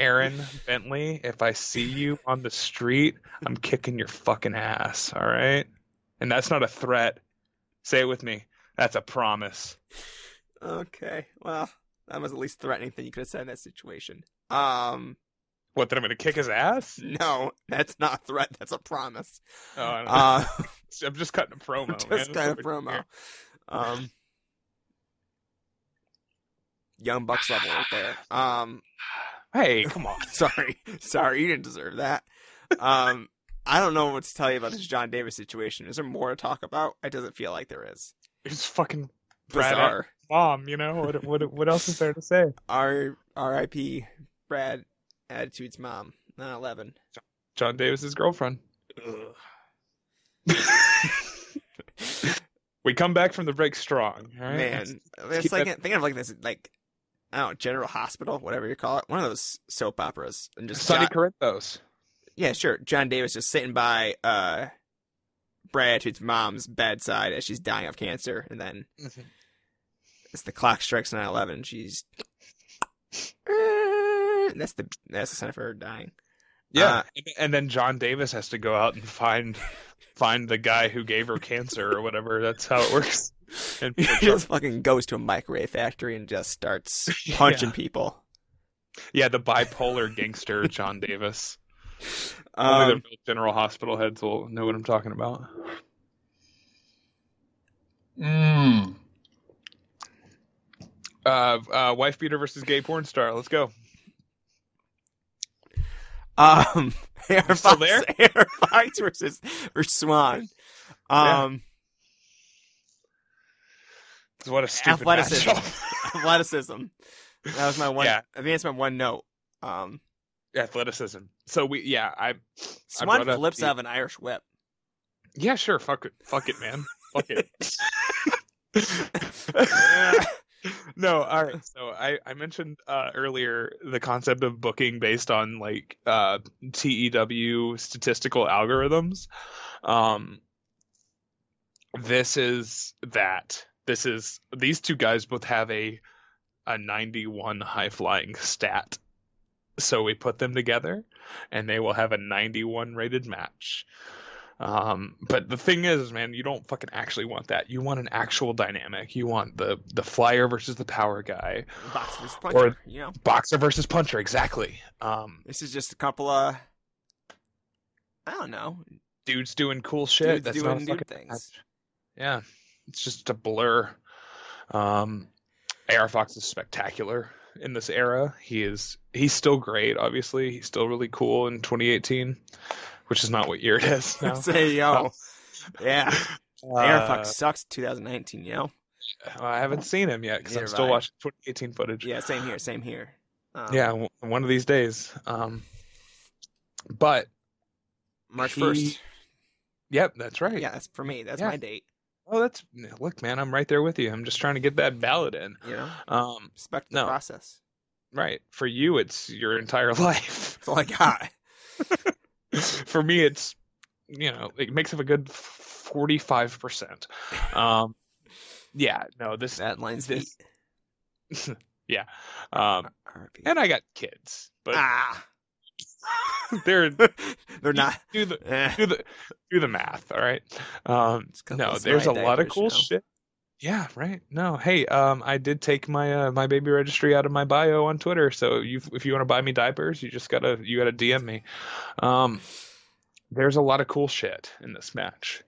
Aaron Bentley, if I see you on the street, I'm kicking your fucking ass, all right? And that's not a threat. Say it with me. That's a promise. Okay. Well, that was at least threatening thing you could have said in that situation. What, that I'm going to kick his ass? No, that's not a threat. That's a promise. Oh, I don't know. I'm just cutting a promo, man. Just cutting a promo. Young Bucks level right there. Hey, come on. Sorry, you didn't deserve that. I don't know what to tell you about this John Davis situation. Is there more to talk about? It doesn't feel like there is. It's fucking bizarre. Mom, you know? What else is there to say? R.I.P. Brad Attitude's mom. 9/11. John Davis's girlfriend. Ugh. We come back from the break strong. All right? Man, it's like thinking of like this, like, I don't know, General Hospital, whatever you call it, one of those soap operas, and just Sonny Corinthos. Yeah, sure. John Davis just sitting by Brad, whose mom's bedside as she's dying of cancer, and then as the clock strikes 9/11, she's that's the sign of her dying. Yeah, and then John Davis has to go out and find the guy who gave her cancer or whatever. That's how it works. And he just fucking goes to a microwave factory and just starts punching people. Yeah, the bipolar gangster John Davis. Only the General Hospital heads will know what I'm talking about. Wife beater versus gay porn star. Let's go. A.R. Fox, A.R. Fox versus Rich Swann. What a stupid athleticism. Athleticism. That was my one. Yeah. I think that's my one note. Athleticism. So Swann flips out of an Irish whip. Yeah, sure. Fuck it, man. Fuck it. No, all right. So I mentioned earlier the concept of booking based on like TEW statistical algorithms. This is that. This is these two guys both have a 91 high flying stat. So we put them together, and they will have a 91 rated match. But the thing is, man, you don't fucking actually want that. You want an actual dynamic. You want the flyer versus the power guy. Boxer versus puncher, or boxer versus puncher, exactly. This is just a couple of, I don't know, dudes doing cool shit. That's doing new things. Match. Yeah, it's just a blur. A.R. Fox is spectacular in this era. He's still great, obviously. He's still really cool in 2018. Which is not what year it is now. Say, yo. Yeah. A.R. Fox sucks 2019, yo. I haven't seen him yet because I'm still watching 2018 footage. Yeah, same here. One of these days. But March 1st. Yep, that's right. Yeah, that's for me. That's my date. Oh, look, man, I'm right there with you. I'm just trying to get that ballot in. Respect the process. Right. For you, it's your entire life. That's all I got. For me, it's, it makes up a good 45%. Yeah. And I got kids, but they're not. Do the math. All right. There's a lot of cool shit. Yeah, right. No, hey, I did take my my baby registry out of my bio on Twitter. So if you want to buy me diapers, you just gotta DM me. There's a lot of cool shit in this match.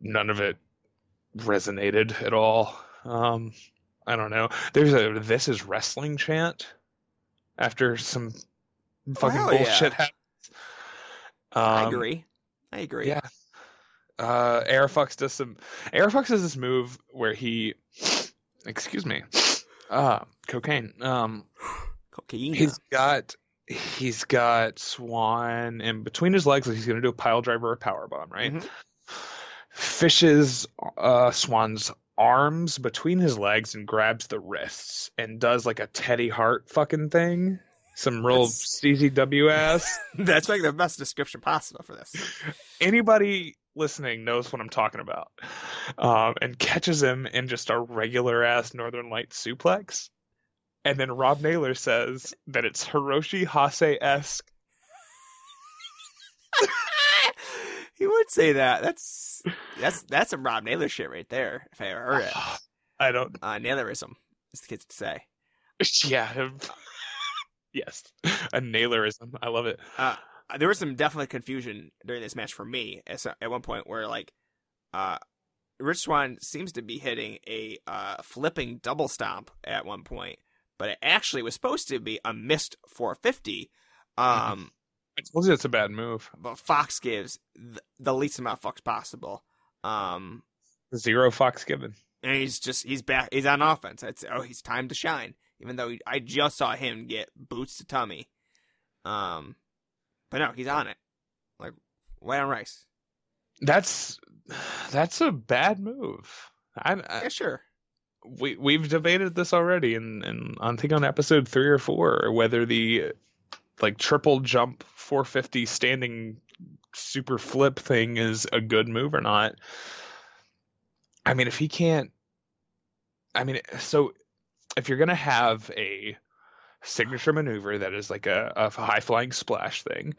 None of it resonated at all. I don't know. There's a "This is wrestling" chant after some fucking bullshit happens. I agree. Yeah. A.R. Fox does this move where he, excuse me, cocaine. Cocaine. He's got Swann in between his legs. Like he's gonna do a pile driver or power bomb, right? Mm-hmm. Fishes Swan's arms between his legs and grabs the wrists and does like a Teddy Hart fucking thing. Some real CZW ass. That's like the best description possible for this. Anybody listening knows what I'm talking about. And catches him in just a regular ass Northern Light suplex. And then Rob Naylor says that it's Hiroshi Hase-esque. He would say that. That's some Rob Naylor shit right there, if I ever heard it. I don't. Nailerism, as the kids would say. Yeah. Yes, a Nailerism. I love it. There was some definite confusion during this match for me at one point where, like, Rich Swann seems to be hitting a flipping double stomp at one point, but it actually was supposed to be a missed 450. I told you it's a bad move. But Fox gives the least amount of fucks possible. Zero Fox given. And he's back. He's on offense. He's time to shine. Even though I just saw him get boots to tummy. But no, he's on it. Like, white on rice. That's a bad move. Yeah, sure. We've debated this already, and I think on episode 3 or 4, whether the triple jump 450 standing super flip thing is a good move or not. I mean, if he can't, so if you're gonna have a signature maneuver that is like a high flying splash thing,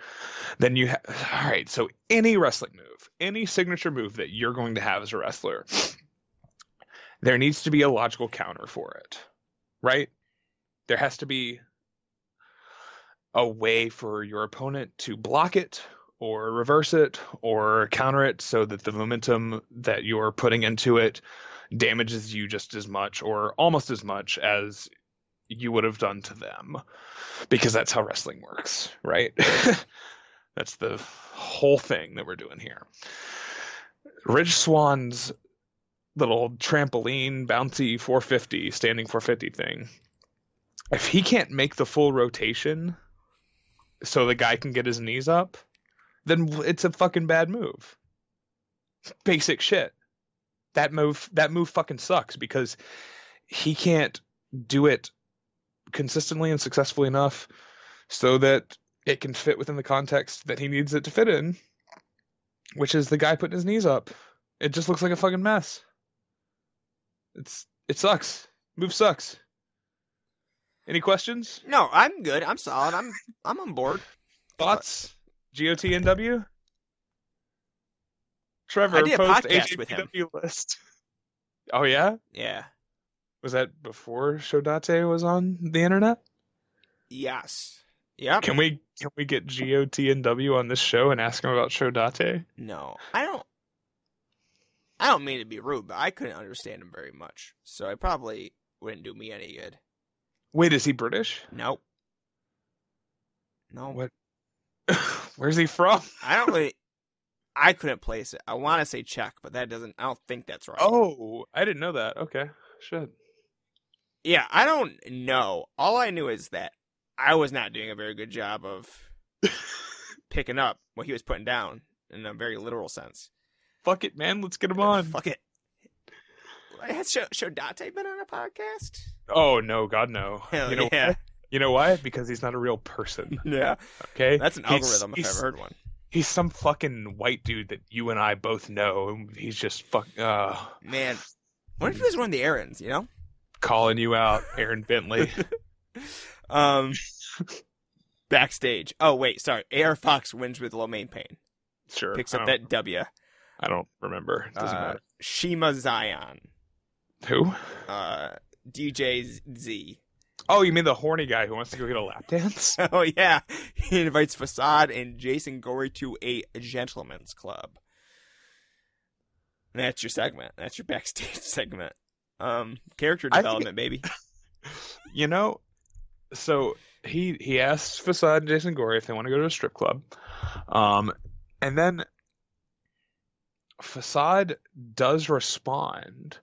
then you all right. So any wrestling move, any signature move that you're going to have as a wrestler, there needs to be a logical counter for it, right? There has to be a way for your opponent to block it or reverse it or counter it so that the momentum that you're putting into it damages you just as much or almost as much as you would have done to them, because that's how wrestling works, right? That's the whole thing that we're doing here. Rich Swann's little trampoline bouncy 450 standing 450 thing, if he can't make the full rotation so the guy can get his knees up, then it's a fucking bad move. Basic shit. That move fucking sucks because he can't do it consistently and successfully enough so that it can fit within the context that he needs it to fit in, which is the guy putting his knees up. It just looks like a fucking mess. It sucks. Move sucks. Any questions? No, I'm good. I'm solid. I'm on board. Thoughts? GOTNW? Trevor post AJPW list. Oh yeah? Yeah. Was that before Shodate was on the internet? Yes. Yeah. Can we get GOTNW on this show and ask him about Shodate? No. I don't mean to be rude, but I couldn't understand him very much, so it probably wouldn't do me any good. Wait, is he British? Nope. No. What? Where's he from? I couldn't place it. I want to say Czech, but I don't think that's right. Oh, I didn't know that. Okay. Shit. Yeah, I don't know. All I knew is that I was not doing a very good job of picking up what he was putting down in a very literal sense. Fuck it, man. Let's get him on. Fuck it. Has Shodate been on a podcast? Oh, no. God, no. Hell, yeah. You know why? Because he's not a real person. Yeah. Okay? That's an algorithm if I've ever heard one. He's some fucking white dude that you and I both know. He's just fucking... Man. What if he was running the errands, you know? Calling you out, Aaron Bentley. Backstage. Oh, wait. Sorry. A.R. Fox wins with Lomain Pain. Sure. Picks up that W. I don't remember. It doesn't matter. Shiima Xion. Who? DJ Z. Oh, you mean the horny guy who wants to go get a lap dance? Oh, yeah. He invites Facade and Jason Gorey to a gentleman's club. And that's your segment. That's your backstage segment. Character development, baby. You know, so he asks Facade and Jason Gorey if they want to go to a strip club. And then... Facade does respond,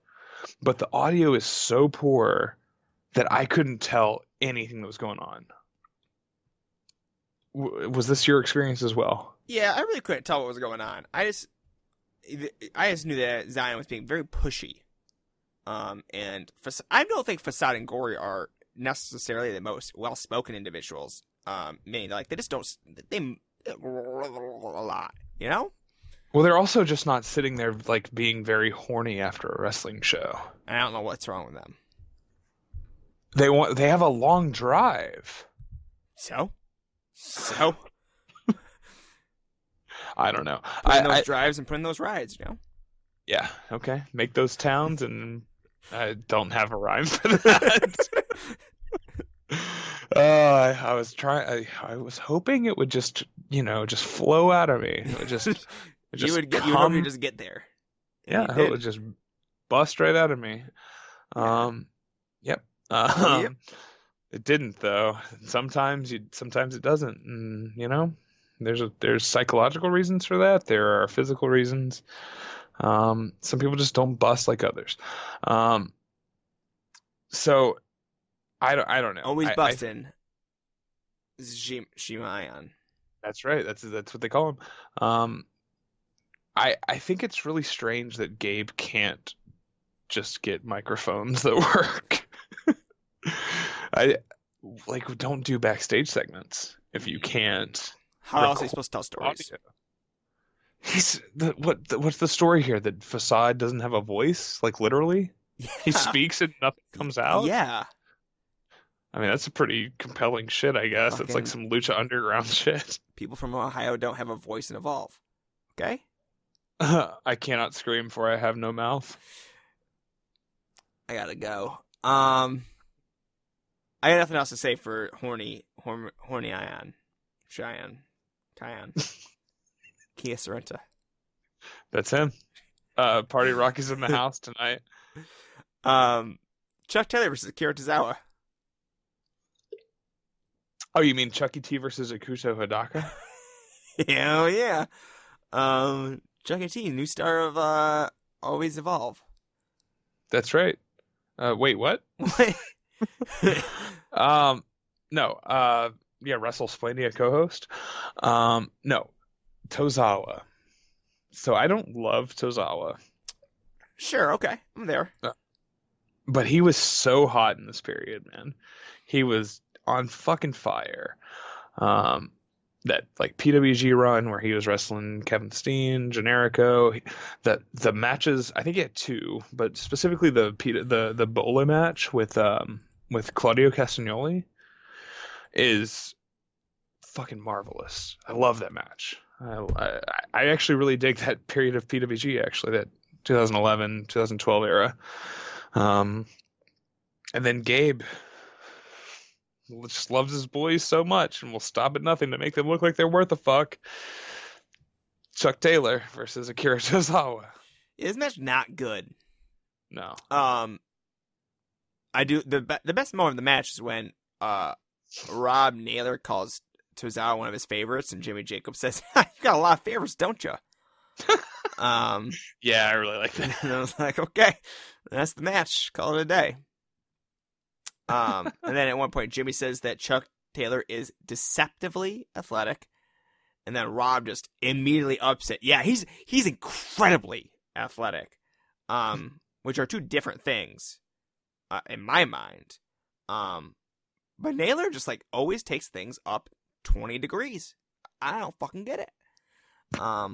but the audio is so poor that I couldn't tell anything that was going on. Was this your experience as well? Yeah, I really couldn't tell what was going on. I just knew that Xion was being very pushy. And I don't think Facade and Gorey are necessarily the most well-spoken individuals. Meaning, they just don't... They... a lot, you know? Well, they're also just not sitting there, being very horny after a wrestling show. I don't know what's wrong with them. They have a long drive. So? I don't know. Put in those drives and put in those rides, you know? Yeah, okay. Make those towns, and I don't have a rhyme for that. I was hoping it would just, just flow out of me. It would just... You would just get there. Yeah, it would just bust right out of me. Yep. Yep. It didn't though. Sometimes it doesn't. And, there's psychological reasons for that. There are physical reasons. Some people just don't bust like others. So I don't know. Always busting. Shiima Xion. That's right. That's what they call him. I think it's really strange that Gabe can't just get microphones that work. Don't do backstage segments if you can't. How else are you supposed to tell stories? What's the story here? That Facade doesn't have a voice? Like, literally? Yeah. He speaks and nothing comes out? Yeah. I mean, that's a pretty compelling shit, I guess. Okay. It's like some Lucha Underground shit. People from Ohio don't have a voice in Evolve. Okay? I cannot scream for I have no mouth. I gotta go. I got nothing else to say for Horny Ion. Cheyenne. Tyan. Kia Sorrenta. That's him. Party Rock is in the house tonight. Chuck Taylor versus Akira Tozawa. Oh, you mean Chucky T versus Akuto Hidaka? Hell yeah. Chucky T, new star of Always Evolve. That's right. Wait, what? No. Yeah, WrestleSplania co-host. No. Tozawa. So I don't love Tozawa. Sure, okay. I'm there. But he was so hot in this period, man. He was on fucking fire. That like PWG run where he was wrestling Kevin Steen, Generico, the matches, I think he had two, but specifically the Bola match with Claudio Castagnoli is fucking marvelous. I love that match. I actually really dig that period of PWG, actually, that 2011, 2012 era. And then Gabe just loves his boys so much and will stop at nothing to make them look like they're worth a fuck. Chuck Taylor versus Akira Tozawa. Isn't that not good? No. I do the best moment of the match is when Rob Naylor calls Tozawa one of his favorites, and Jimmy Jacobs says, "You got a lot of favorites, don't you?" Yeah, I really like that. And I was like, "Okay, that's the match. Call it a day." And then at one point, Jimmy says that Chuck Taylor is deceptively athletic, and then Rob just immediately upset. Yeah, he's incredibly athletic, which are two different things in my mind. But Naylor just like always takes things up 20 degrees. I don't fucking get it. But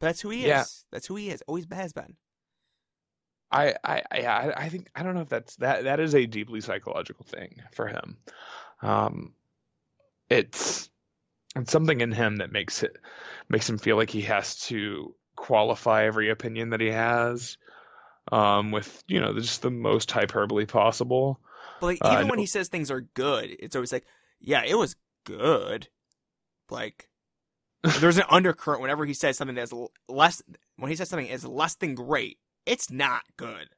that's who he is. Yeah. That's who he is. Always has been. I think, I don't know if that's that is a deeply psychological thing for him. It's something in him that makes him feel like he has to qualify every opinion that he has, with, you know, just the most hyperbole possible. But like, even when he says things are good, it's always like, yeah, it was good. Like, there's an undercurrent whenever he says something that's less. When he says something is less than great, it's not good.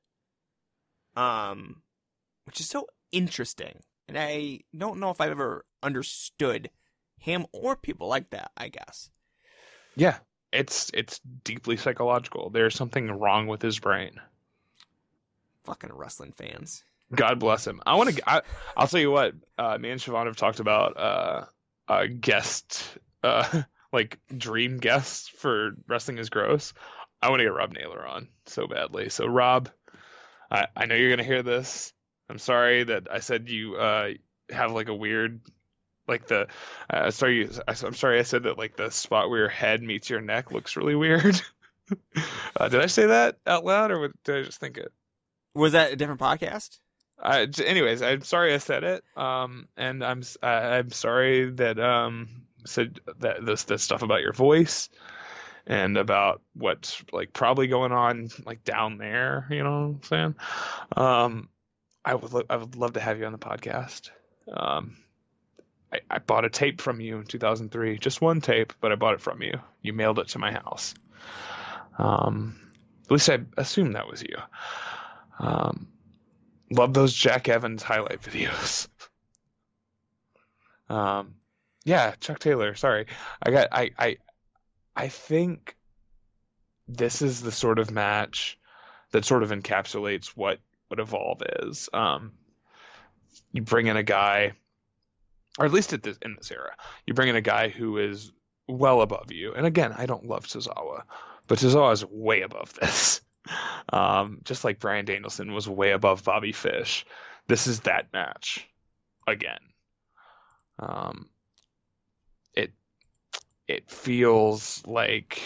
Which is so interesting, and I don't know if I've ever understood him or people like that. I guess. Yeah, it's deeply psychological. There's something wrong with his brain. Fucking wrestling fans. God bless him. I'll tell you what. Me and Siobhan have talked about guest, like dream guests for Wrestling Is Gross. I want to get Rob Naylor on so badly. So Rob, I know you're gonna hear this. I'm sorry that I said you have like a weird, like the I'm sorry I said that like the spot where your head meets your neck looks really weird. Did I say that out loud or did I just think it? Was that a different podcast? Anyways, I'm sorry I said it, and I'm sorry that said that this stuff about your voice and about what's like probably going on like down there. You know what I'm saying? I would love to have you on the podcast. I bought a tape from you in 2003, just one tape, but I bought it from you. You mailed it to my house. At least I assume that was you. Love those Jack Evans highlight videos. Yeah, Chuck Taylor. Sorry, I think this is the sort of match that sort of encapsulates what Evolve is. You bring in a guy, or at least in this era, you bring in a guy who is well above you. And again, I don't love Tozawa, but Tozawa is way above this. Just like Bryan Danielson was way above Bobby Fish. This is that match again. It feels like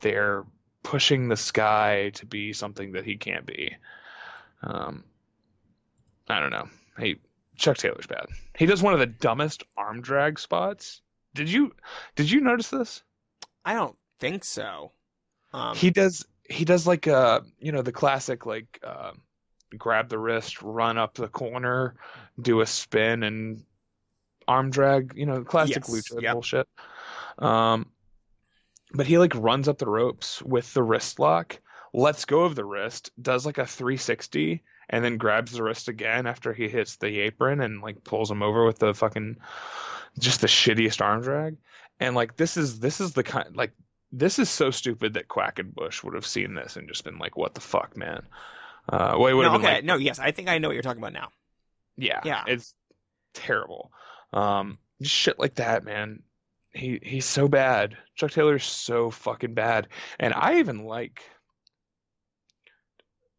they're pushing the Sky to be something that he can't be. I don't know. Hey, Chuck Taylor's bad. He does one of the dumbest arm drag spots. Did you notice this? I don't think so. He does like a, you know, the classic, like, grab the wrist, run up the corner, do a spin and arm drag, you know, classic lucha bullshit. But he like runs up the ropes with the wrist lock, lets go of the wrist, does like a 360, and then grabs the wrist again after he hits the apron and like pulls him over with the fucking, just the shittiest arm drag. And like, this is the kind, like, this is so stupid that Quackenbush would have seen this and just been like, what the fuck, man? Well, it would have been like, no, yes, I think I know what you're talking about now. Yeah. It's terrible. Shit like that, man. He's so bad. Chuck Taylor's so fucking bad. And I even like,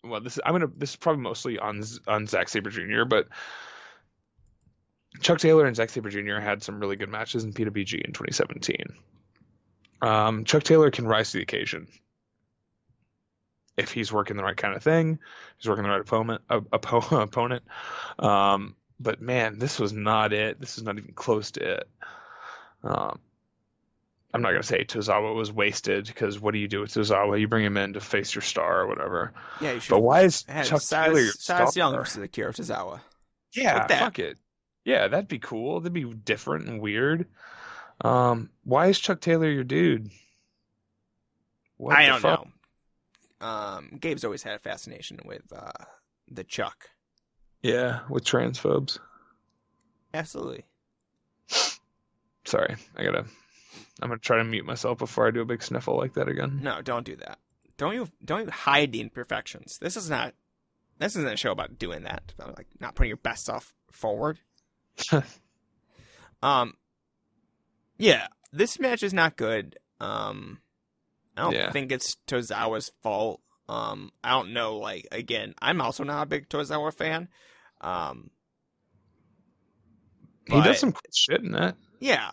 well, this is probably mostly on Zack Sabre Jr., but Chuck Taylor and Zack Sabre Jr. had some really good matches in PWG in 2017. Chuck Taylor can rise to the occasion. If he's working the right kind of thing, he's working the right opponent. But man, this was not it. This is not even close to it. I'm not going to say Tozawa was wasted, because what do you do with Tozawa? You bring him in to face your star or whatever. Yeah, you should. But why is Chuck Taylor your star? Silas Young versus Akira Tozawa. Yeah, fuck it. Yeah, that'd be cool. That'd be different and weird. Why is Chuck Taylor your dude? I don't know. Gabe's always had a fascination with the Chuck. Yeah, with transphobes. Absolutely. Sorry, I'm gonna try to mute myself before I do a big sniffle like that again. No, don't do that. Don't you hide the imperfections. This isn't a show about doing that. About, like, not putting your best self forward. Yeah, this match is not good. I don't think it's Tozawa's fault. I don't know, like, again, I'm also not a big Tozawa fan. He does some cool shit in that. Yeah.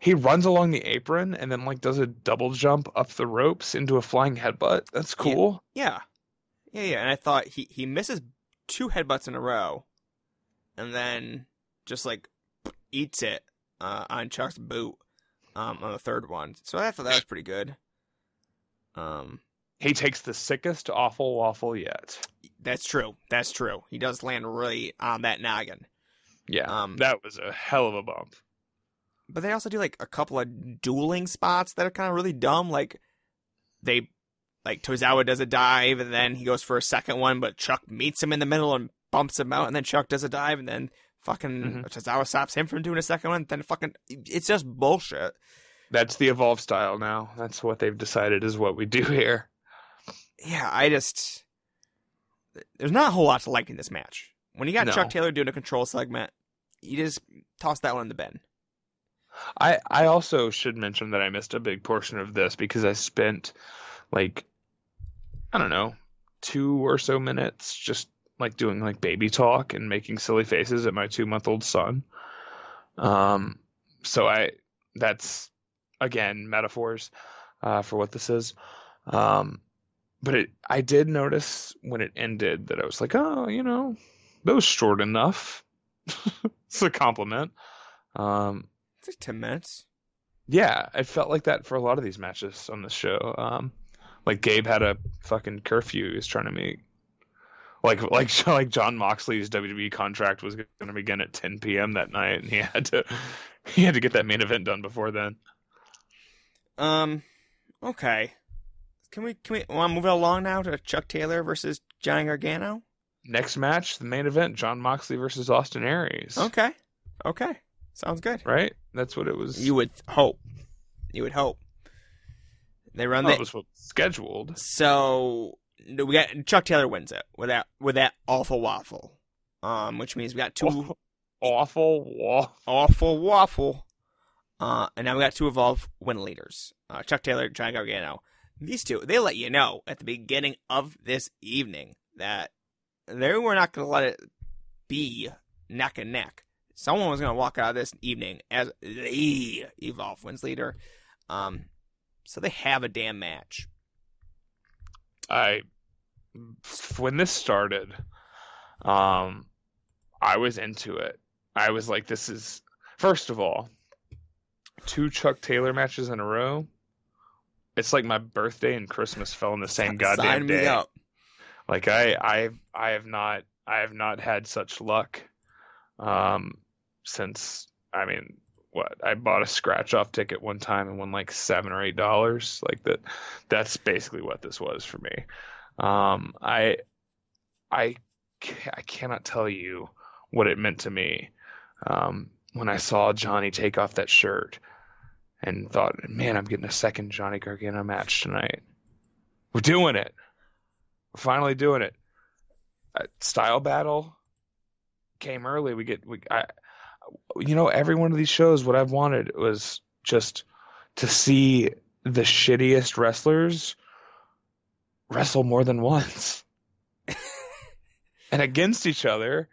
He runs along the apron and then like does a double jump up the ropes into a flying headbutt. That's cool. Yeah. And I thought he misses two headbutts in a row and then just like eats it on Chuck's boot on the third one. So I thought that was pretty good. He takes the sickest awful waffle yet. That's true. He does land really on that noggin. Yeah, that was a hell of a bump. But they also do like a couple of dueling spots that are kind of really dumb. Like Tozawa does a dive and then he goes for a second one, but Chuck meets him in the middle and bumps him out, and then Chuck does a dive and then fucking Tozawa stops him from doing a second one. Then fucking, it's just bullshit. That's the Evolve style now. That's what they've decided is what we do here. Yeah, there's not a whole lot to like in this match. When you got Chuck Taylor doing a control segment, you just toss that one in the bin. I also should mention that I missed a big portion of this because I spent, like, I don't know, 2 or so minutes just, like, doing, like, baby talk and making silly faces at my 2-month-old son. That's, again, metaphors for what this is. But I did notice when it ended that I was like, oh, you know, that was short enough. It's a compliment. It's like 10 minutes. Yeah, it felt like that for a lot of these matches on this show. Like Gabe had a fucking curfew he was trying to meet. Like Jon Moxley's WWE contract was going to begin at 10 p.m. that night, and he had to get that main event done before then. Okay. Can we want to move along now to Chuck Taylor versus Johnny Gargano? Next match, the main event, Jon Moxley versus Austin Aries. Okay. Sounds good. Right? That's what it was. You would hope. That was what was scheduled. So we got Chuck Taylor wins it with that awful waffle. Which means we got two awful waffle. And now we got two Evolve win leaders. Chuck Taylor, Johnny Gargano. these two, they let you know at the beginning of this evening that they were not going to let it be neck and neck. Someone was going to walk out of this evening as the Evolve Women's leader. So they have a damn match. When this started, I was into it. I was like, this is, first of all, 2 Chuck Taylor matches in a row. It's like my birthday and Christmas fell in the same goddamn day. Sign me up. Like I have not had such luck since, I mean, what, I bought a scratch off ticket one time and won like $7 or $8. Like that's basically what this was for me. I cannot tell you what it meant to me when I saw Johnny take off that shirt and thought, man, I'm getting a second Johnny Gargano match tonight. We're doing it. We're finally doing it. Style battle came early. Every one of these shows, what I've wanted was just to see the shittiest wrestlers wrestle more than once and against each other.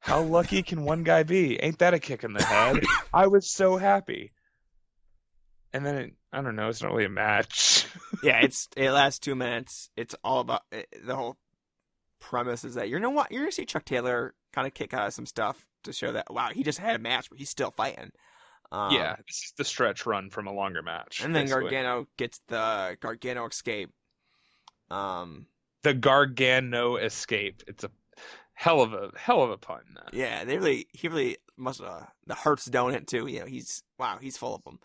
How lucky can one guy be? Ain't that a kick in the head? I was so happy. And then, I don't know, it's not really a match. Yeah, it lasts 2 minutes. It's all about the whole premise is that, you know what? You're going to see Chuck Taylor kind of kick out of some stuff to show that, wow, he just had a match, but he's still fighting. Yeah, this is the stretch run from a longer match. And then basically, Gargano gets the Gargano escape. The Gargano escape. It's a hell of a pun. Yeah, he really must have the Hurts donut too. You know, he's full of them.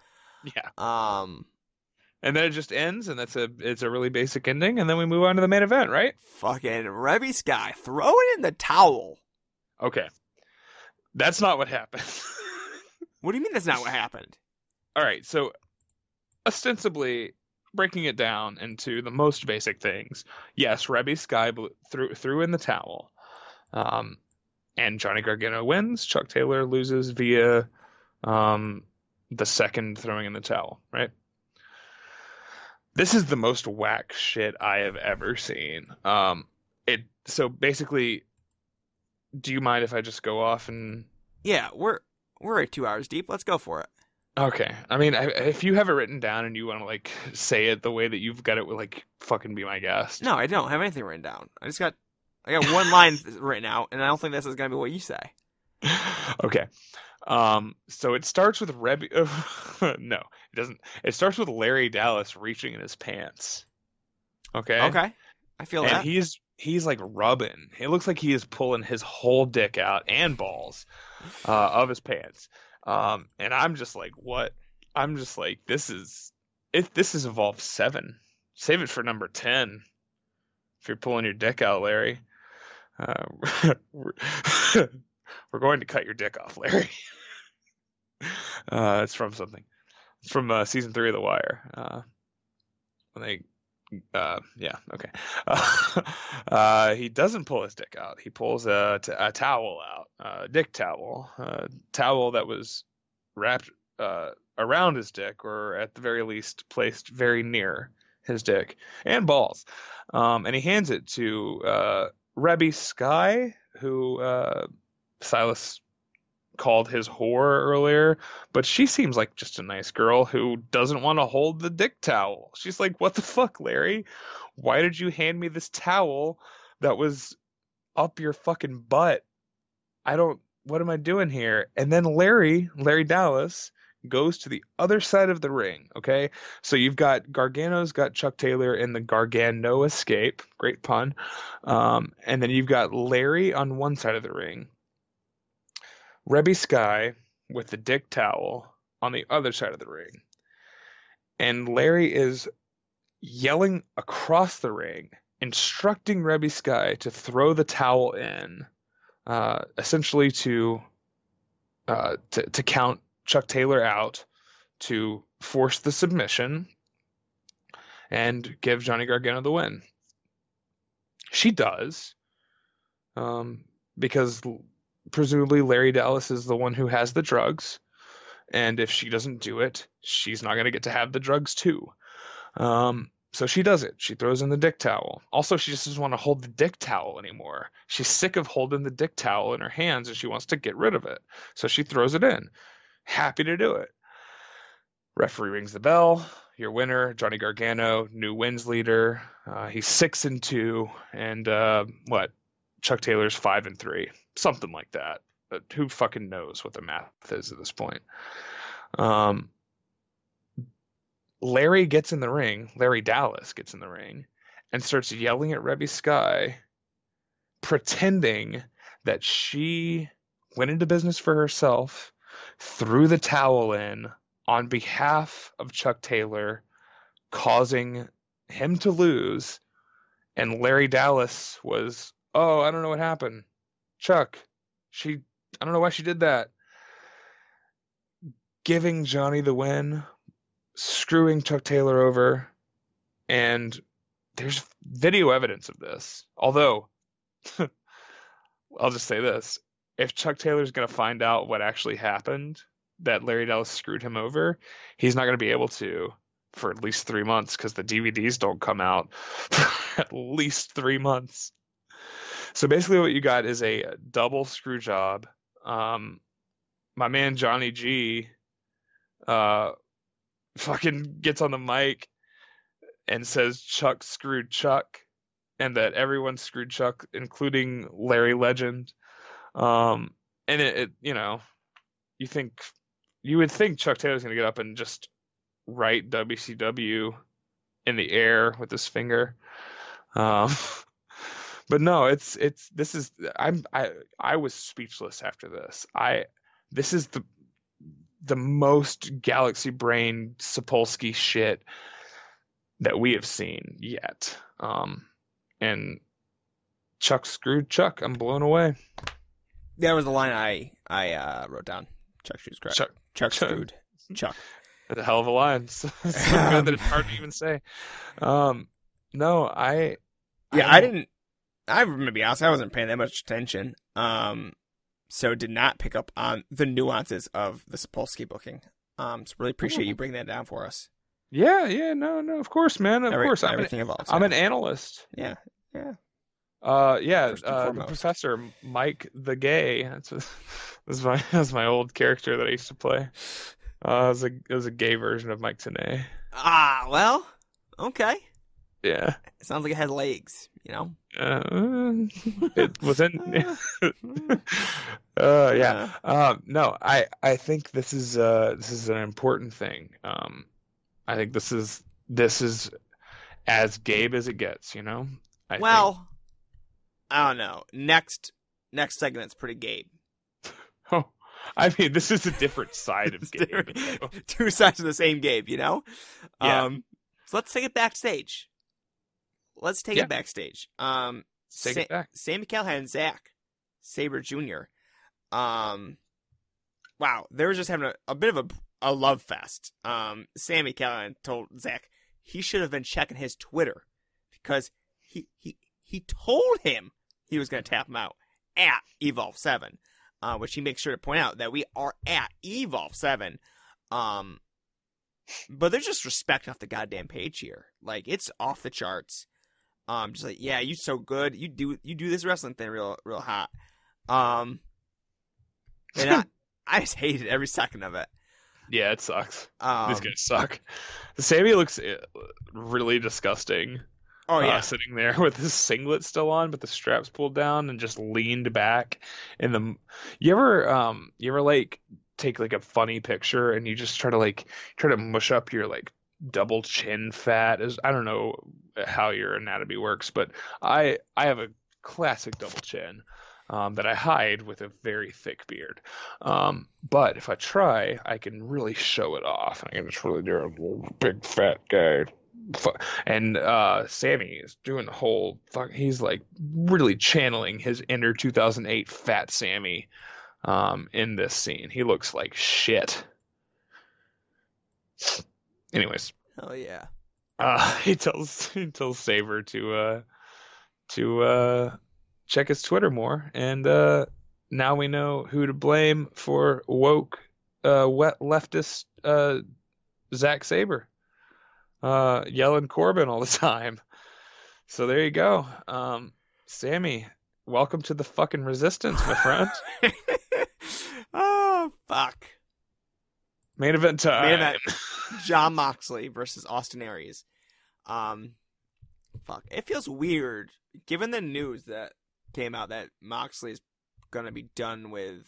Yeah. And then it just ends, and it's a really basic ending, and then we move on to the main event, right? Fucking Reby Sky throwing in the towel. Okay, that's not what happened. What do you mean that's not what happened? All right, so ostensibly, breaking it down into the most basic things, yes, Reby Sky threw in the towel. And Johnny Gargano wins. Chuck Taylor loses via the second throwing in the towel, right? This is the most whack shit I have ever seen. So basically, do you mind if I just go off and... Yeah, we're at 2 hours deep. Let's go for it. Okay. I mean, if you have it written down and you want to, like, say it the way that you've got it, like, fucking be my guest. No, I don't have anything written down. I got one line written out, and I don't think this is going to be what you say. Okay. So it starts with no, it doesn't. It starts with Larry Dallas reaching in his pants. Okay. I feel that. And he's like rubbing. It looks like he is pulling his whole dick out and balls of his pants. And I'm just like, what? I'm just like, this is Evolve 7. Save it for number 10. If you're pulling your dick out, Larry. We're going to cut your dick off, Larry. It's from something. It's from season 3 of The Wire. Okay. He doesn't pull his dick out. He pulls a towel out, a dick towel, a towel that was wrapped around his dick, or at the very least placed very near his dick and balls. And he hands it to Reby Sky, who... Silas called his whore earlier, but she seems like just a nice girl who doesn't want to hold the dick towel. She's like, what the fuck, Larry? Why did you hand me this towel that was up your fucking butt? What am I doing here? And then Larry Dallas goes to the other side of the ring. Okay. So you've got Gargano's got Chuck Taylor in the Gargano escape. Great pun. And then you've got Larry on one side of the ring, Reby Sky with the dick towel on the other side of the ring. And Larry is yelling across the ring, instructing Reby Sky to throw the towel in, essentially to count Chuck Taylor out, to force the submission and give Johnny Gargano the win. She does, because... presumably Larry Dallas is the one who has the drugs, and if she doesn't do it, she's not going to get to have the drugs too. So she does it. She throws in the dick towel. Also, she just doesn't want to hold the dick towel anymore. She's sick of holding the dick towel in her hands, and she wants to get rid of it. So she throws it in. Happy to do it. Referee rings the bell. Your winner, Johnny Gargano, new wins leader. He's 6-2, and Chuck Taylor's 5-3, something like that. But who fucking knows what the math is at this point? Larry gets in the ring. Larry Dallas gets in the ring and starts yelling at Reby Sky, pretending that she went into business for herself, threw the towel in on behalf of Chuck Taylor, causing him to lose. And Larry Dallas was, oh, I don't know what happened. Chuck, I don't know why she did that. Giving Johnny the win, screwing Chuck Taylor over, and there's video evidence of this. Although, I'll just say this. If Chuck Taylor's going to find out what actually happened, that Larry Dallas screwed him over, he's not going to be able to for at least 3 months, because the DVDs don't come out for at least 3 months. So basically what you got is a double screw job. My man Johnny G fucking gets on the mic and says Chuck screwed Chuck, and that everyone screwed Chuck, including Larry Legend. And it you know, you would think Chuck Taylor's gonna get up and just write WCW in the air with his finger, but no, I was speechless after this. This is the most galaxy brain Sapolsky shit that we have seen yet. And Chuck screwed Chuck. I'm blown away. That was the line I wrote down. Chuck screwed Chuck. Chuck screwed Chuck. That's a hell of a line. So good that it's hard to even say. I'm going to be honest. I wasn't paying that much attention. So did not pick up on the nuances of the Sapolsky booking. So really appreciate you bringing that down for us. Yeah, no, of course, man, of course. I'm an analyst. Yeah. Professor Mike the Gay. That's my old character that I used to play. It was a gay version of Mike Tenay. Ah, well, okay. Yeah. It sounds like it had legs, you know. It wasn't. Yeah. No, I think this is an important thing. I think this is as Gabe as it gets, you know. I think... I don't know. Next segment's pretty Gabe. Oh, I mean, this is a different side of Gabe. Two sides of the same Gabe, you know. Yeah. So let's take it backstage. Take it back. Sami Callihan, Zack Sabre Jr. Wow, they were just having a bit of a love fest. Sami Callihan told Zack he should have been checking his Twitter, because he told him he was going to tap him out at Evolve 7, which he makes sure to point out that we are at Evolve 7. But there's just respect off the goddamn page here. Like, it's off the charts. Just like, yeah, you so good. You do this wrestling thing real hot. And I just hated every second of it. Yeah, it sucks. These guys suck. Sami looks really disgusting. Oh yeah, sitting there with his singlet still on, but the straps pulled down and just leaned back. And you ever like take like a funny picture and you just try to mush up your like double chin fat? Is I don't know how your anatomy works, but I have a classic double chin that I hide with a very thick beard, but if I try, I can really show it off, and I can just really do a big fat guy. And Sami is doing the whole fuck. He's like really channeling his inner 2008 Fat Sami in this scene. He looks like shit. Anyways. Oh yeah. He tells Sabre to check his Twitter more, and now we know who to blame for woke wet leftist Zack Sabre. yelling Corbin all the time. So there you go. Sammy, welcome to the fucking resistance, my friend. Oh, fuck. Main event time. Main event. Jon Moxley versus Austin Aries. Fuck. It feels weird, given the news that came out that Moxley is going to be done with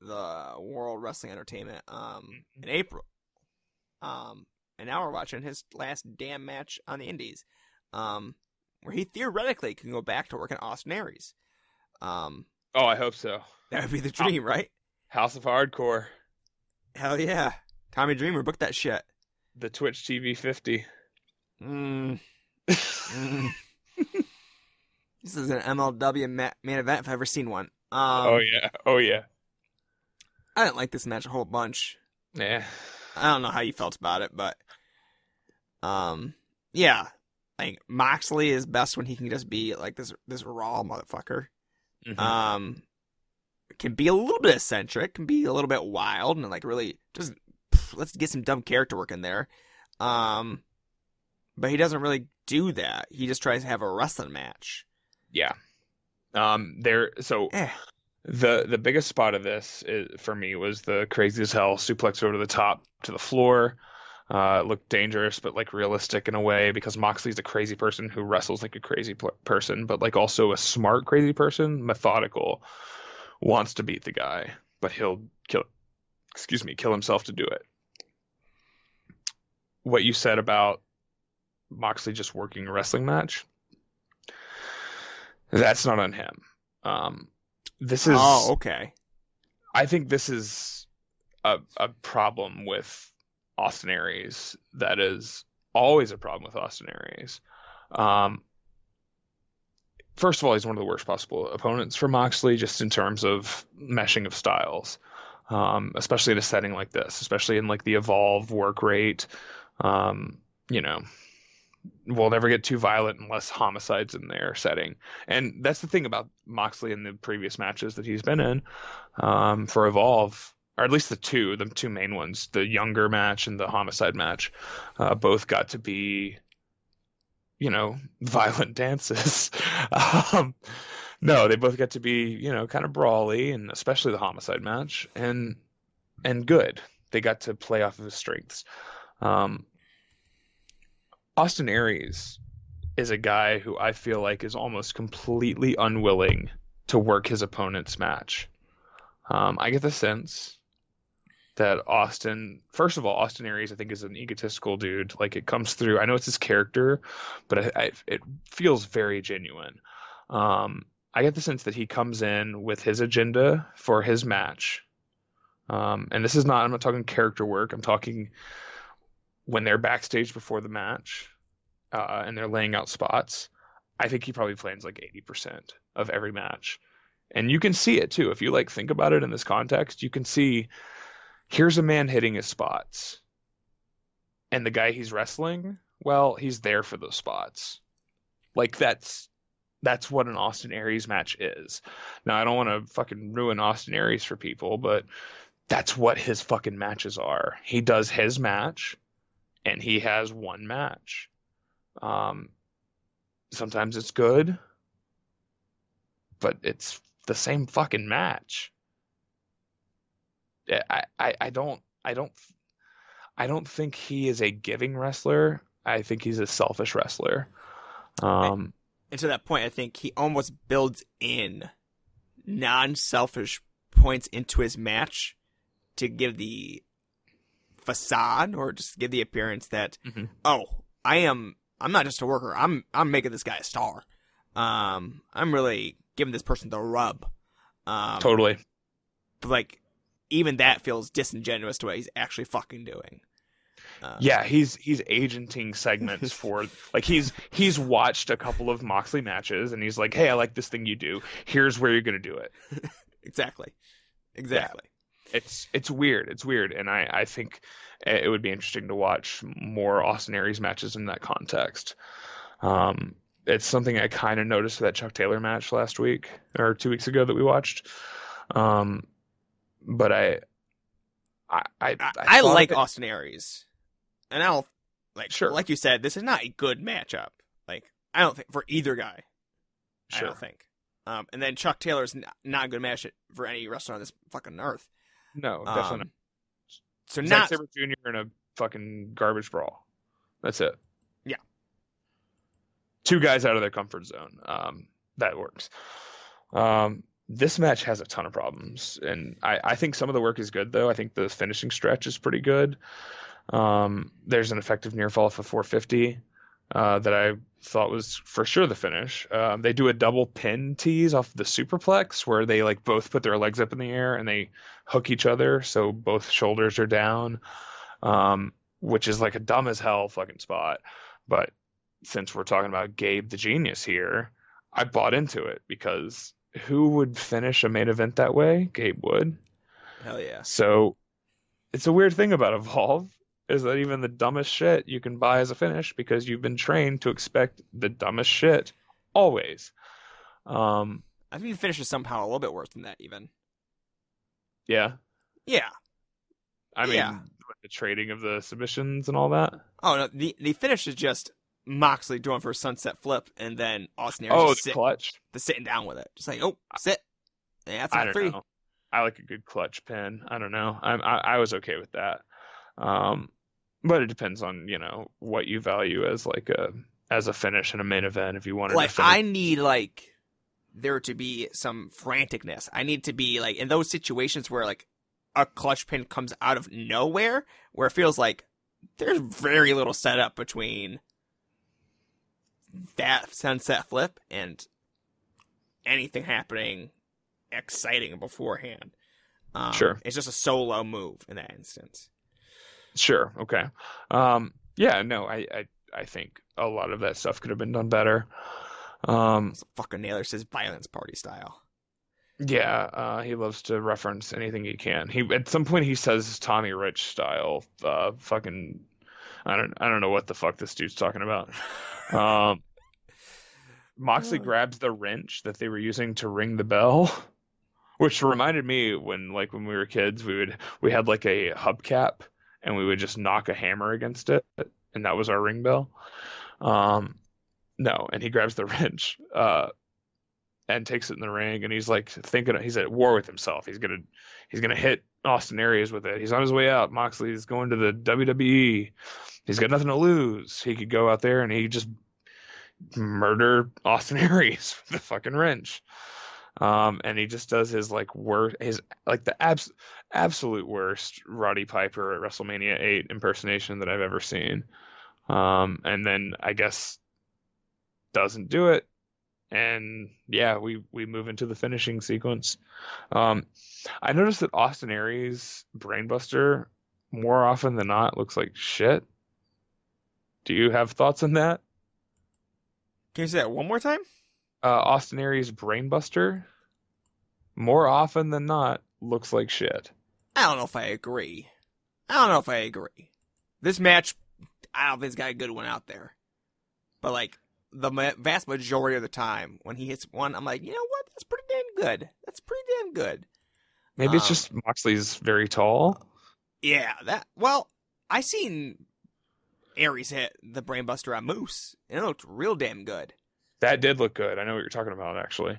the World Wrestling Entertainment in April. And now we're watching his last damn match on the Indies, where he theoretically can go back to working Austin Aries. Oh, I hope so. That would be the dream, right? House of Hardcore. Hell yeah. Tommy Dreamer, book that shit. The Twitch TV 50. This is an MLW main event if I've ever seen one. Oh, yeah. I didn't like this match a whole bunch. Yeah. I don't know how you felt about it, but... yeah. Like, Moxley is best when he can just be, like, this raw motherfucker. Mm-hmm. Can be a little bit eccentric, can be a little bit wild, and, like, really just... let's get some dumb character work in there. But he doesn't really do that. He just tries to have a wrestling match. Yeah. The biggest spot of this for me was the crazy as hell suplex over to the top to the floor. It looked dangerous, but like realistic in a way, because Moxley's a crazy person who wrestles like a crazy person, but like also a smart crazy person, methodical, wants to beat the guy, but he'll kill himself to do it. What you said about Moxley just working a wrestling match, that's not on him. This is... oh, okay. I think this is a problem with Austin Aries that is always a problem with Austin Aries. First of all, he's one of the worst possible opponents for Moxley, just in terms of meshing of styles, especially in a setting like this, especially in like the Evolve work rate. You know, we'll never get too violent unless Homicide's in their setting. And that's the thing about Moxley in the previous matches that he's been in for Evolve, or at least the two main ones, the Younger match and the Homicide match, both got to be, you know, violent dances. No, they both got to be, you know, kind of brawly, and especially the Homicide match, and good. They got to play off of his strengths. Austin Aries is a guy who I feel like is almost completely unwilling to work his opponent's match. I get the sense that Austin Aries, I think, is an egotistical dude. Like, it comes through. I know it's his character, but it feels very genuine. I get the sense that he comes in with his agenda for his match. And this is not... I'm not talking character work. I'm talking... when they're backstage before the match and they're laying out spots, I think he probably plans like 80% of every match. And you can see it too. If you like think about it in this context, you can see here's a man hitting his spots, and the guy he's wrestling, well, he's there for those spots. Like that's what an Austin Aries match is. Now, I don't want to fucking ruin Austin Aries for people, but that's what his fucking matches are. He does his match. And he has one match. Sometimes it's good, but it's the same fucking match. I don't think he is a giving wrestler. I think he's a selfish wrestler. And to that point, I think he almost builds in non-selfish points into his match to give the facade, or just give the appearance that I'm not just a worker, I'm making this guy a star, I'm really giving this person the rub. Totally. But like, even that feels disingenuous to what he's actually fucking doing. Yeah, he's agenting segments for like he's watched a couple of Moxley matches and he's like, hey, I like this thing you do, here's where you're gonna do it. exactly. Yeah. It's weird, and I think it would be interesting to watch more Austin Aries matches in that context. It's something I kind of noticed with that Chuck Taylor match last week, or 2 weeks ago that we watched. But I like Austin Aries, and I don't Like, sure. Like you said, this is not a good matchup. Like, I don't think for either guy. Sure. I don't think. And then Chuck Taylor's not a good match for any wrestler on this fucking earth. No, definitely not. So Zack Sabre Jr. in a fucking garbage brawl. That's it. Yeah. Two guys out of their comfort zone. That works. This match has a ton of problems, and I think some of the work is good, though. I think the finishing stretch is pretty good. There's an effective near fall for 450 that I thought was for sure the finish. They do a double pin tease off the superplex where they like both put their legs up in the air and they hook each other. So both shoulders are down, which is like a dumb as hell fucking spot. But since we're talking about Gabe the Genius here, I bought into it because who would finish a main event that way? Gabe would. Hell yeah. So it's a weird thing about Evolve. Is that even the dumbest shit you can buy as a finish because you've been trained to expect the dumbest shit always. I think the finish is somehow a little bit worse than that even. Yeah. Yeah. I mean, the trading of the submissions and all that. Oh, no, the finish is just Moxley doing for a sunset flip and then Austin Aries sitting down with it. Just like, oh, sit. Yeah, that's not free. Know. I like a good clutch pin. I don't know. I was okay with that. But it depends on, you know, what you value as like as a finish in a main event. If you wanted to finish. I need like there to be some franticness. I need to be like in those situations where like a clutch pin comes out of nowhere, where it feels like there's very little setup between that sunset flip and anything happening exciting beforehand. Sure. It's just a solo move in that instance. Sure. Okay. I think a lot of that stuff could have been done better. Fucking Naylor says violence party style. Yeah. He loves to reference anything he can. He at some point he says Tommy Rich style. Fucking. I don't know what the fuck this dude's talking about. Moxley grabs the wrench that they were using to ring the bell. Which reminded me when we were kids, we had like a hubcap. And we would just knock a hammer against it. And that was our ring bell. No. And he grabs the wrench and takes it in the ring. And he's like thinking, he's at war with himself. He's going to hit Austin Aries with it. He's on his way out. Moxley's going to the WWE. He's got nothing to lose. He could go out there and he just murder Austin Aries with the fucking wrench. And he just does his like worst, his like the absolute worst Roddy Piper at WrestleMania 8 impersonation that I've ever seen. And then I guess doesn't do it. And yeah, we move into the finishing sequence. I noticed that Austin Aries' brainbuster more often than not looks like shit. Do you have thoughts on that? Can you say that one more time? Austin Aries' brainbuster more often than not looks like shit. I don't know if I agree. This match, I don't think it's got a good one out there. But like the vast majority of the time when he hits one, I'm like, you know what? That's pretty damn good. Maybe it's just Moxley's very tall. Yeah. I seen Aries hit the brainbuster on Moose. And it looked real damn good. That did look good. I know what you're talking about, actually.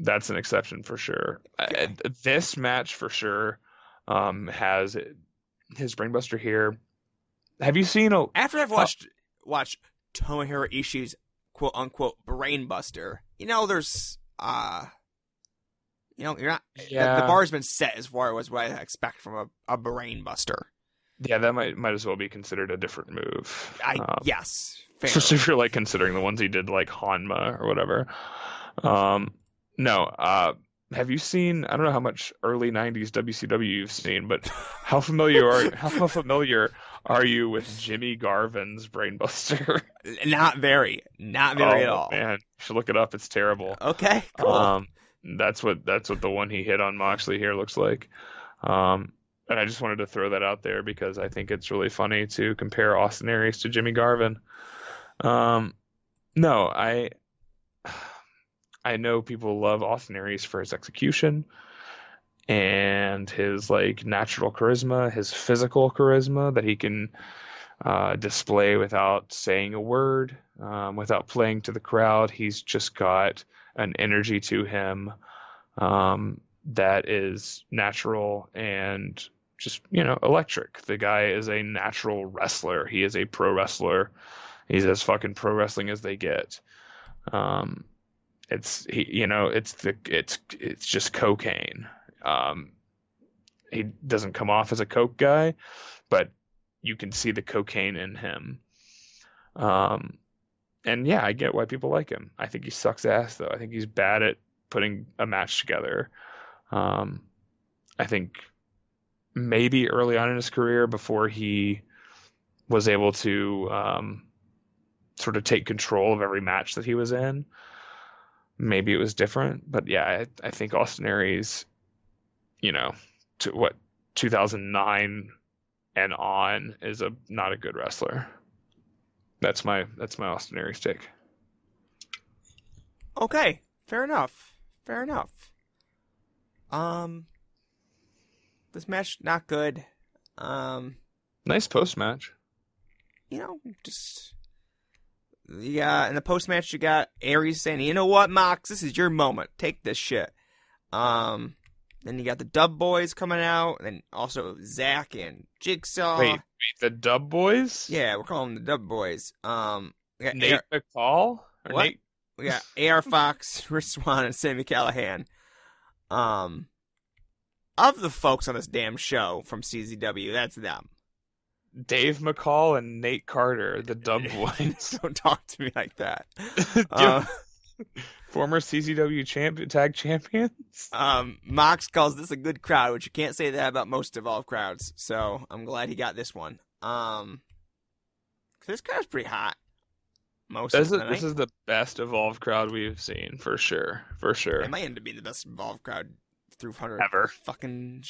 That's an exception for sure. Okay. This match for sure has his brainbuster here. Have you seen a... After I've watched Tomohiro Ishii's quote-unquote brainbuster, you know, there's... you're not... Yeah. The bar's been set as far as what I expect from a brainbuster. Yeah, that might as well be considered a different move. Yes. Fairly. Especially if you're like considering the ones he did like Hanma or whatever. Have you seen, I don't know how much early 90s WCW you've seen, but how familiar are you with Jimmy Garvin's brainbuster? Not very at all. Man, you should look it up. It's terrible. Okay, cool. That's what the one he hit on Moxley here looks like. And I just wanted to throw that out there because I think it's really funny to compare Austin Aries to Jimmy Garvin. I know people love Austin Aries for his execution and his like natural charisma, his physical charisma that he can display without saying a word, without playing to the crowd. He's just got an energy to him that is natural and just, you know, electric. The guy is a natural wrestler. He is a pro wrestler. He's as fucking pro wrestling as they get. It's just cocaine. He doesn't come off as a coke guy, but you can see the cocaine in him. And yeah, I get why people like him. I think he sucks ass though. I think he's bad at putting a match together. I think maybe early on in his career, before he was able to sort of take control of every match that he was in, maybe it was different. But yeah, I think Austin Aries, you know, 2009 and on is not a good wrestler. That's my Austin Aries take. Okay, fair enough. This match not good. Nice post match. You know, just yeah. In the post match, you got Aries saying, "You know what, Mox? This is your moment. Take this shit." Then you got the Dub Boys coming out, and also Zack and Jigsaw. Wait, the Dub Boys? Yeah, we're calling them the Dub Boys. Nate McCall? We got A.R. Fox, Rich Swann, and Sami Callihan. Of the folks on this damn show from CZW, that's them. Dave McCall and Nate Carter, the Dub Boys. Don't talk to me like that. Former CZW tag champions. Mox calls this a good crowd, which you can't say that about most Evolve crowds. So I'm glad he got this one. This crowd's pretty hot. This is the best Evolve crowd we've seen for sure. It might end up being the best Evolve crowd through 100 ever fucking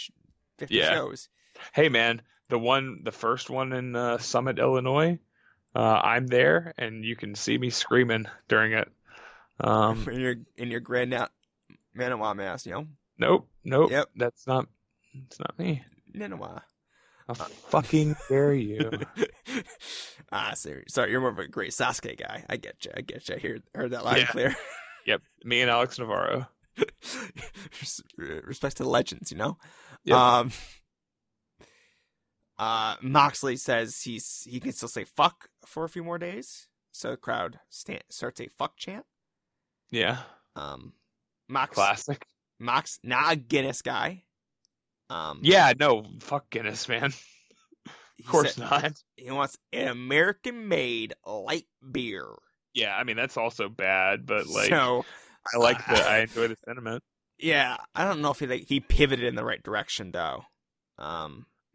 50 shows. Hey man, the first one in Summit, Illinois, I'm there and you can see me screaming during it. In your grand Manawa mask, you know? Nope. Yep. It's not me. Manawa. How fucking dare you? Sorry, you're more of a great Sasuke guy. I get you. I heard that loud and clear. Yep. Me and Alex Navarro. Respect to the legends, you know? Yep. Moxley says he can still say fuck for a few more days. So the crowd starts a fuck chant. Yeah. Mox. Classic. Mox, not a Guinness guy. Yeah, no, fuck Guinness, man. Of course not. He wants an American-made light beer. Yeah, I mean, that's also bad, but like, so, I enjoy the sentiment. Yeah, I don't know if he pivoted in the right direction, though.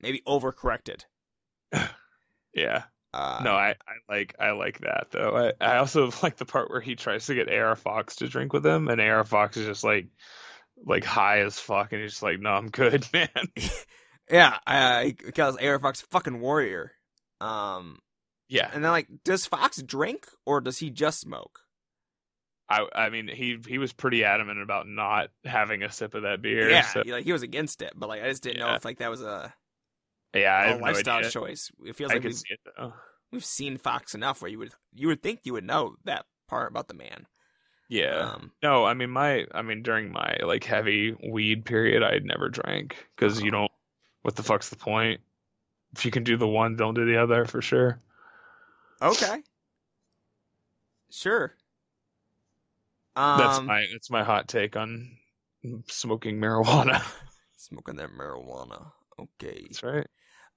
Maybe overcorrected. Yeah. No, I like that though. I also like the part where he tries to get A.R. Fox to drink with him, and A.R. Fox is just like high as fuck, and he's just like, "No, I'm good, man." Yeah, he calls A.R. Fox fucking warrior. Yeah, and then like, does Fox drink or does he just smoke? I mean, he was pretty adamant about not having a sip of that beer. Yeah, so. He was against it, but like, I just didn't know if like that was a. Yeah, I have no lifestyle idea. Choice. It feels like we've seen Fox enough where you would think you would know that part about the man. Yeah. No, I mean during my like heavy weed period, I never drank because you don't. What the fuck's the point? If you can do the one, don't do the other for sure. Okay. Sure. That's my hot take on smoking marijuana. Smoking that marijuana. Okay. That's right.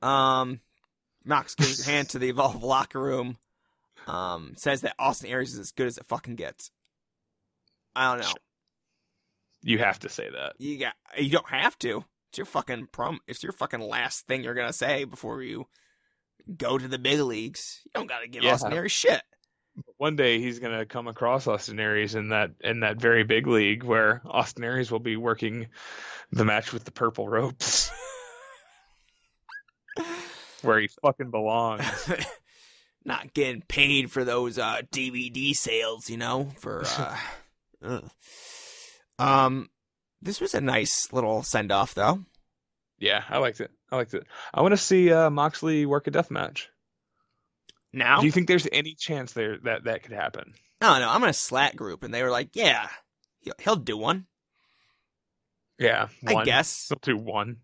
Mox gives his hand to the Evolve locker room. Says that Austin Aries is as good as it fucking gets. I don't know. You have to say that. You don't have to. It's your fucking it's your fucking last thing you're gonna say before you go to the big leagues. You don't gotta give Austin Aries shit. One day he's gonna come across Austin Aries in that very big league where Austin Aries will be working the match with the purple ropes. Where he fucking belongs. Not getting paid for those DVD sales, you know, for this was a nice little send off though. Yeah, I liked it. I want to see Moxley work a death match. Now? Do you think there's any chance there that could happen? Oh, no, I'm in a Slack group, and they were like, yeah, he'll do one. Yeah, one. I guess. He'll do one.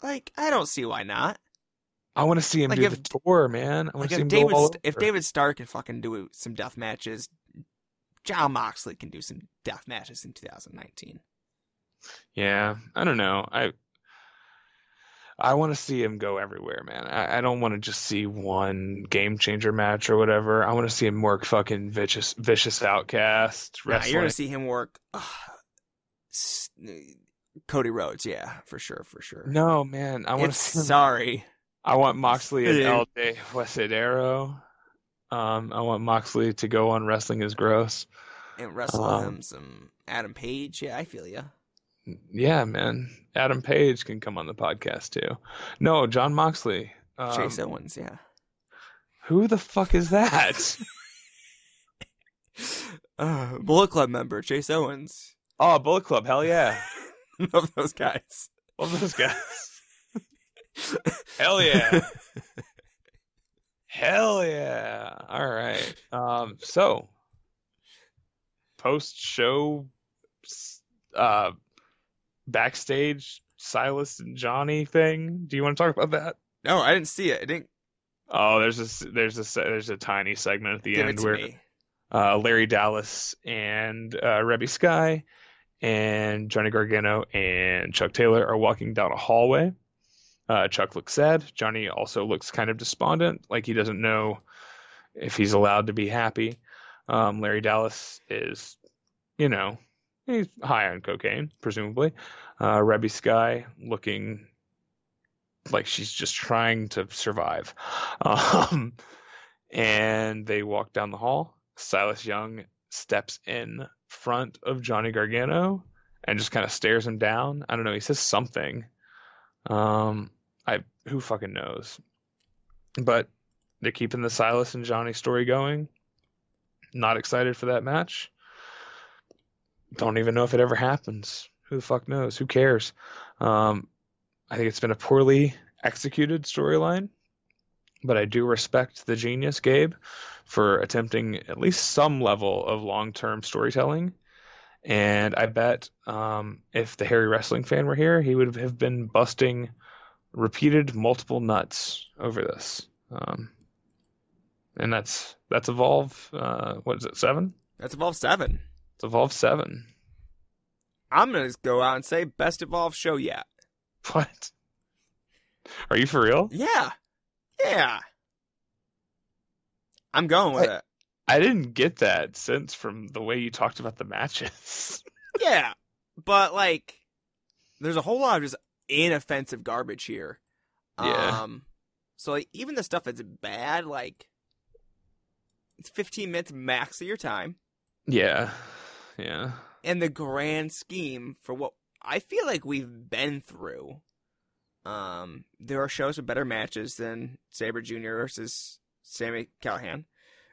Like, I don't see why not. I want to see him do the tour, man. I want to see him go all over. If David Starr can fucking do some death matches, Jon Moxley can do some death matches in 2019. Yeah, I don't know. I want to see him go everywhere, man. I don't want to just see one game changer match or whatever. I want to see him work fucking vicious Outcast. Nah, you're gonna see him work Cody Rhodes, yeah, for sure. No, man, I want to see him. Sorry, I want Moxley and El De Huesadero. I want Moxley to go on Wrestling Is Gross and wrestle him some Adam Page. Yeah, I feel ya. Yeah, man. Adam Page can come on the podcast too. No, Jon Moxley. Chase Owens, yeah. Who the fuck is that? Bullet Club member, Chase Owens. Oh, Bullet Club, hell yeah. Love those guys. Hell yeah. Hell yeah. All right. So, post-show backstage Silas and Johnny thing. Do you want to talk about that? No, I didn't see it. I didn't. Oh, there's a tiny segment at the end where Larry Dallas and Reby Sky and Johnny Gargano and Chuck Taylor are walking down a hallway. Chuck looks sad. Johnny also looks kind of despondent, like he doesn't know if he's allowed to be happy. Larry Dallas is, he's high on cocaine, presumably. Reby Sky looking like she's just trying to survive. And they walk down the hall. Silas Young steps in front of Johnny Gargano and just kind of stares him down. I don't know. He says something. Who fucking knows? But they're keeping the Silas and Johnny story going. Not excited for that match. Don't even know if it ever happens. Who the fuck knows? Who cares? I think it's been a poorly executed storyline, but I do respect the genius, Gabe, for attempting at least some level of long-term storytelling. And I bet if the Harry Wrestling fan were here, he would have been busting repeated multiple nuts over this. And that's Evolve, what is it, 7? That's Evolve 7. It's Evolve 7. I'm going to go out and say best Evolve show yet. What? Are you for real? Yeah. Yeah. I'm going with it. I didn't get that sense from the way you talked about the matches. Yeah. But, there's a whole lot of just inoffensive garbage here. Yeah. So, even the stuff that's bad, it's 15 minutes max of your time. Yeah. Yeah. And the grand scheme for what I feel like we've been through, there are shows with better matches than Sabre Jr. versus Sami Callihan.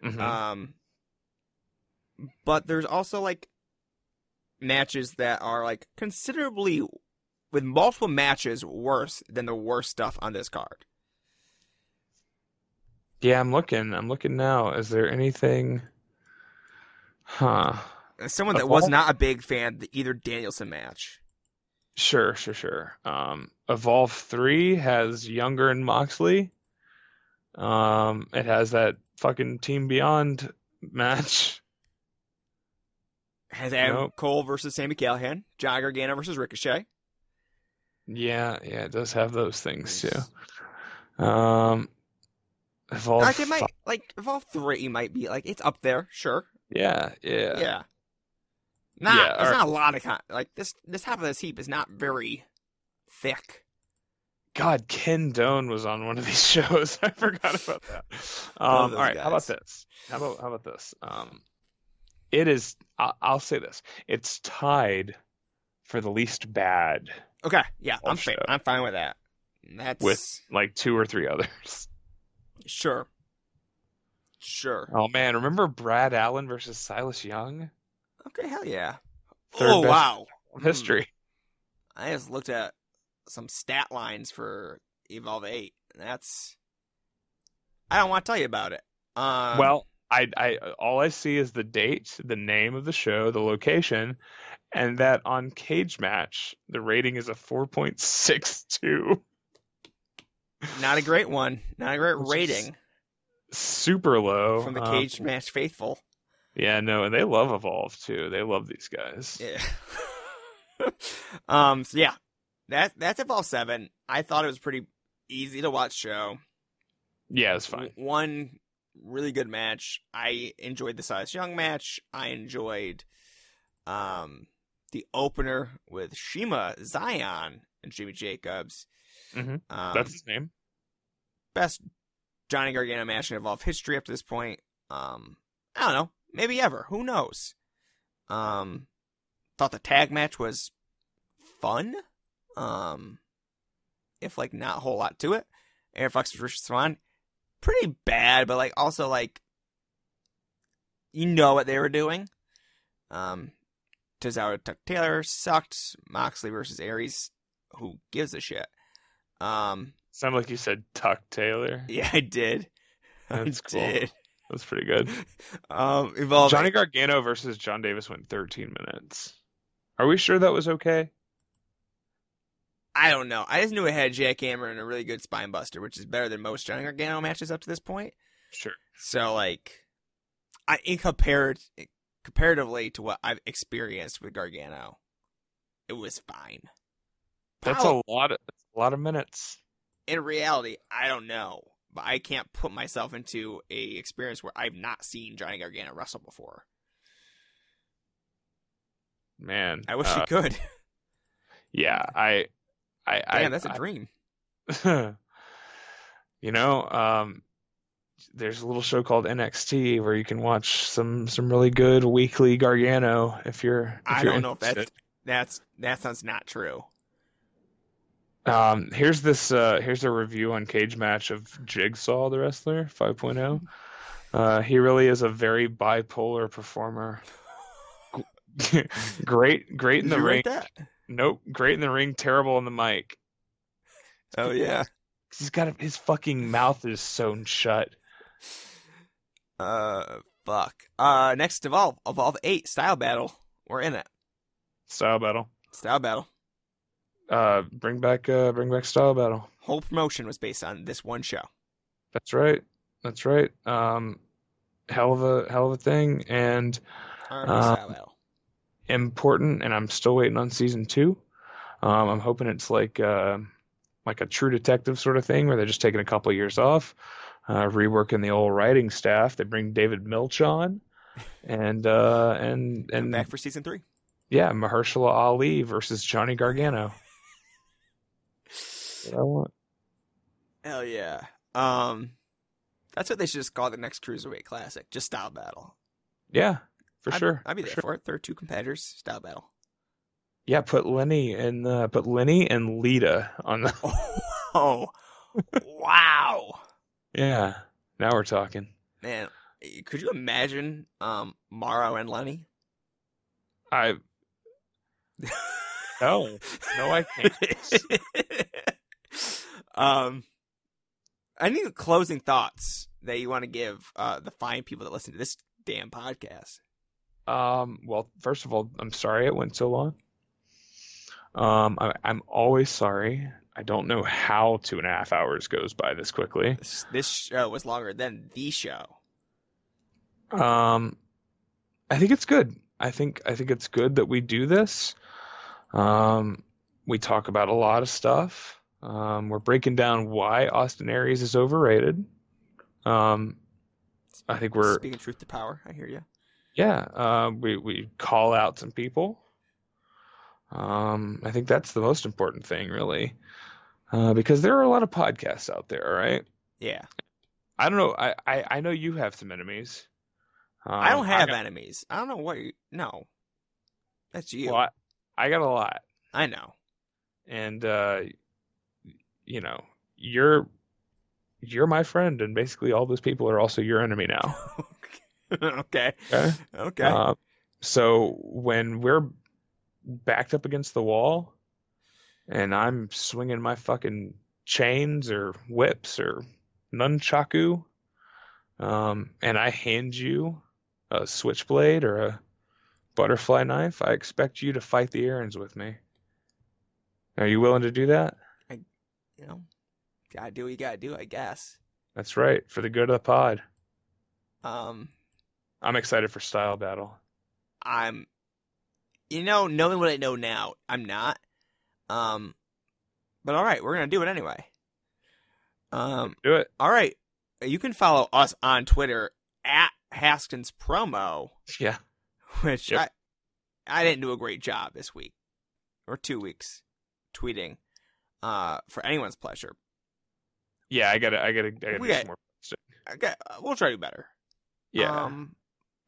Mm-hmm. But there's also matches that are considerably, with multiple matches, worse than the worst stuff on this card. Yeah, I'm looking now. Is there anything? Huh. As someone that was not a big fan of either Danielson match. Sure. Evolve 3 has Younger and Moxley. It has that fucking Team Beyond match. Has Adam Cole versus Sami Callihan. Johnny Gargano versus Ricochet. Yeah, it does have those things too. Evolve it might, Evolve 3 might be it's up there, sure. Yeah. There's not a lot of this half of this heap is not very thick. God, Ken Doan was on one of these shows. I forgot about that. All right, guys. How about this? How about this? It is. I'll say this. It's tied for the least bad. Okay. Yeah, I'm fine with that. That's with 2 or 3 others. Sure. Oh man, remember Brad Allen versus Silas Young? Okay, hell yeah. Third oh wow, history. I just looked at some stat lines for Evolve 8. I don't want to tell you about it. Well, I all I see is the date, the name of the show, the location, and that on Cage Match, the rating is a 4.62. Not a great one. Not a great rating. Super low. From the Cage Match faithful. Yeah, no, and they love Evolve, too. They love these guys. Yeah. So, yeah. That's Evolve 7. I thought it was a pretty easy-to-watch show. Yeah, it's fine. One really good match. I enjoyed the Silas Young match. I enjoyed the opener with Shiima Xion and Jimmy Jacobs. Mm-hmm. That's his name. Best Johnny Gargano match in Evolve history up to this point. I don't know. Maybe ever. Who knows? Thought the tag match was fun. If like not a whole lot to it. A.R. Fox vs. Rich Swann, pretty bad, but like also like you know what they were doing. Tozawa Chuck Taylor sucked. Moxley versus Aries, who gives a shit? Sounded like you said Chuck Taylor. Yeah, I did. That's cool. That's pretty good. Johnny Gargano versus John Davis went 13 minutes. Are we sure that was okay? I don't know. I just knew it had Jackhammer and a really good spine buster, which is better than most Johnny Gargano matches up to this point. Sure. So, like, comparatively to what I've experienced with Gargano, it was fine. That's a lot of minutes. In reality, I don't know, but I can't put myself into a experience where I've not seen Johnny Gargano wrestle before. Man, I wish he could. Yeah, Damn, that's a dream. You know, there's a little show called NXT where you can watch some really good weekly Gargano if you're. I don't know if that sounds not true. Here's this. Here's a review on Cage Match of Jigsaw, the wrestler 5.0. He really is a very bipolar performer. great in the ring. Nope, great in the ring, terrible on the mic. Oh yeah, he's got his fucking mouth is sewn shut. Fuck. Next Evolve 8 style battle. We're in it. Style battle. Bring back style battle. Whole promotion was based on this one show. That's right. Hell of a thing, and style battle. Important, and I'm still waiting on season 2. I'm hoping it's like a True Detective sort of thing where they're just taking a couple of years off, reworking the old writing staff. They bring David Milch on, and back for season 3. Yeah, Mahershala Ali versus Johnny Gargano. What I want. Hell yeah. That's what they should just call the next Cruiserweight Classic, just style battle. Yeah. I'd be there for it. There are 2 competitors. Style battle. Yeah, put Lenny and Lita on the. Oh, wow. Yeah, now we're talking. Man, could you imagine Morrow and Lenny? No, I can't. Any closing thoughts that you want to give the fine people that listen to this damn podcast? Well, first of all, I'm sorry it went so long. I'm always sorry. I don't know how 2.5 hours goes by this quickly. This show was longer than the show. I think it's good. I think it's good that we do this. We talk about a lot of stuff. We're breaking down why Austin Aries is overrated. I think we're speaking truth to power. I hear you. Yeah, we call out some people. I think that's the most important thing, really, because there are a lot of podcasts out there, right? Yeah. I don't know. I know you have some enemies. I don't have enemies. I don't know what you... No. That's you. Well, I got a lot. I know. And, you know, you're my friend, and basically all those people are also your enemy now. Okay. So when we're backed up against the wall and I'm swinging my fucking chains or whips or nunchaku, and I hand you a switchblade or a butterfly knife, I expect you to fight the errands with me. Are you willing to do that? Gotta do what you gotta do, I guess. That's right, for the good of the pod. I'm excited for Style Battle. Knowing what I know now, I'm not. But all right, we're gonna do it anyway. Do it. All right, you can follow us on Twitter at Haskins Promo. Yeah. Which I didn't do a great job this week or 2 weeks tweeting for anyone's pleasure. Yeah, I gotta do some more. We'll try to do better. Yeah.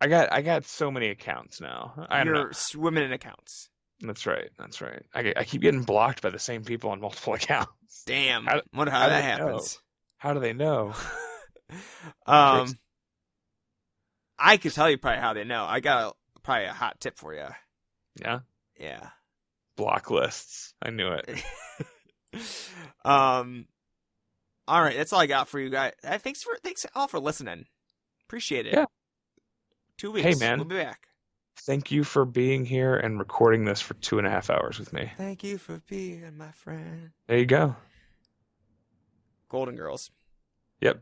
I got so many accounts now. I don't know. You're swimming in accounts. That's right. I keep getting blocked by the same people on multiple accounts. Damn. I wonder how that happens. How do they know? I could tell you probably how they know. I got probably a hot tip for you. Yeah? Yeah. Block lists. I knew it. All right. That's all I got for you guys. Thanks all for listening. Appreciate it. Yeah. 2 weeks. Hey, man. We'll be back. Thank you for being here and recording this for 2.5 hours with me. Thank you for being my friend. There you go. Golden Girls. Yep.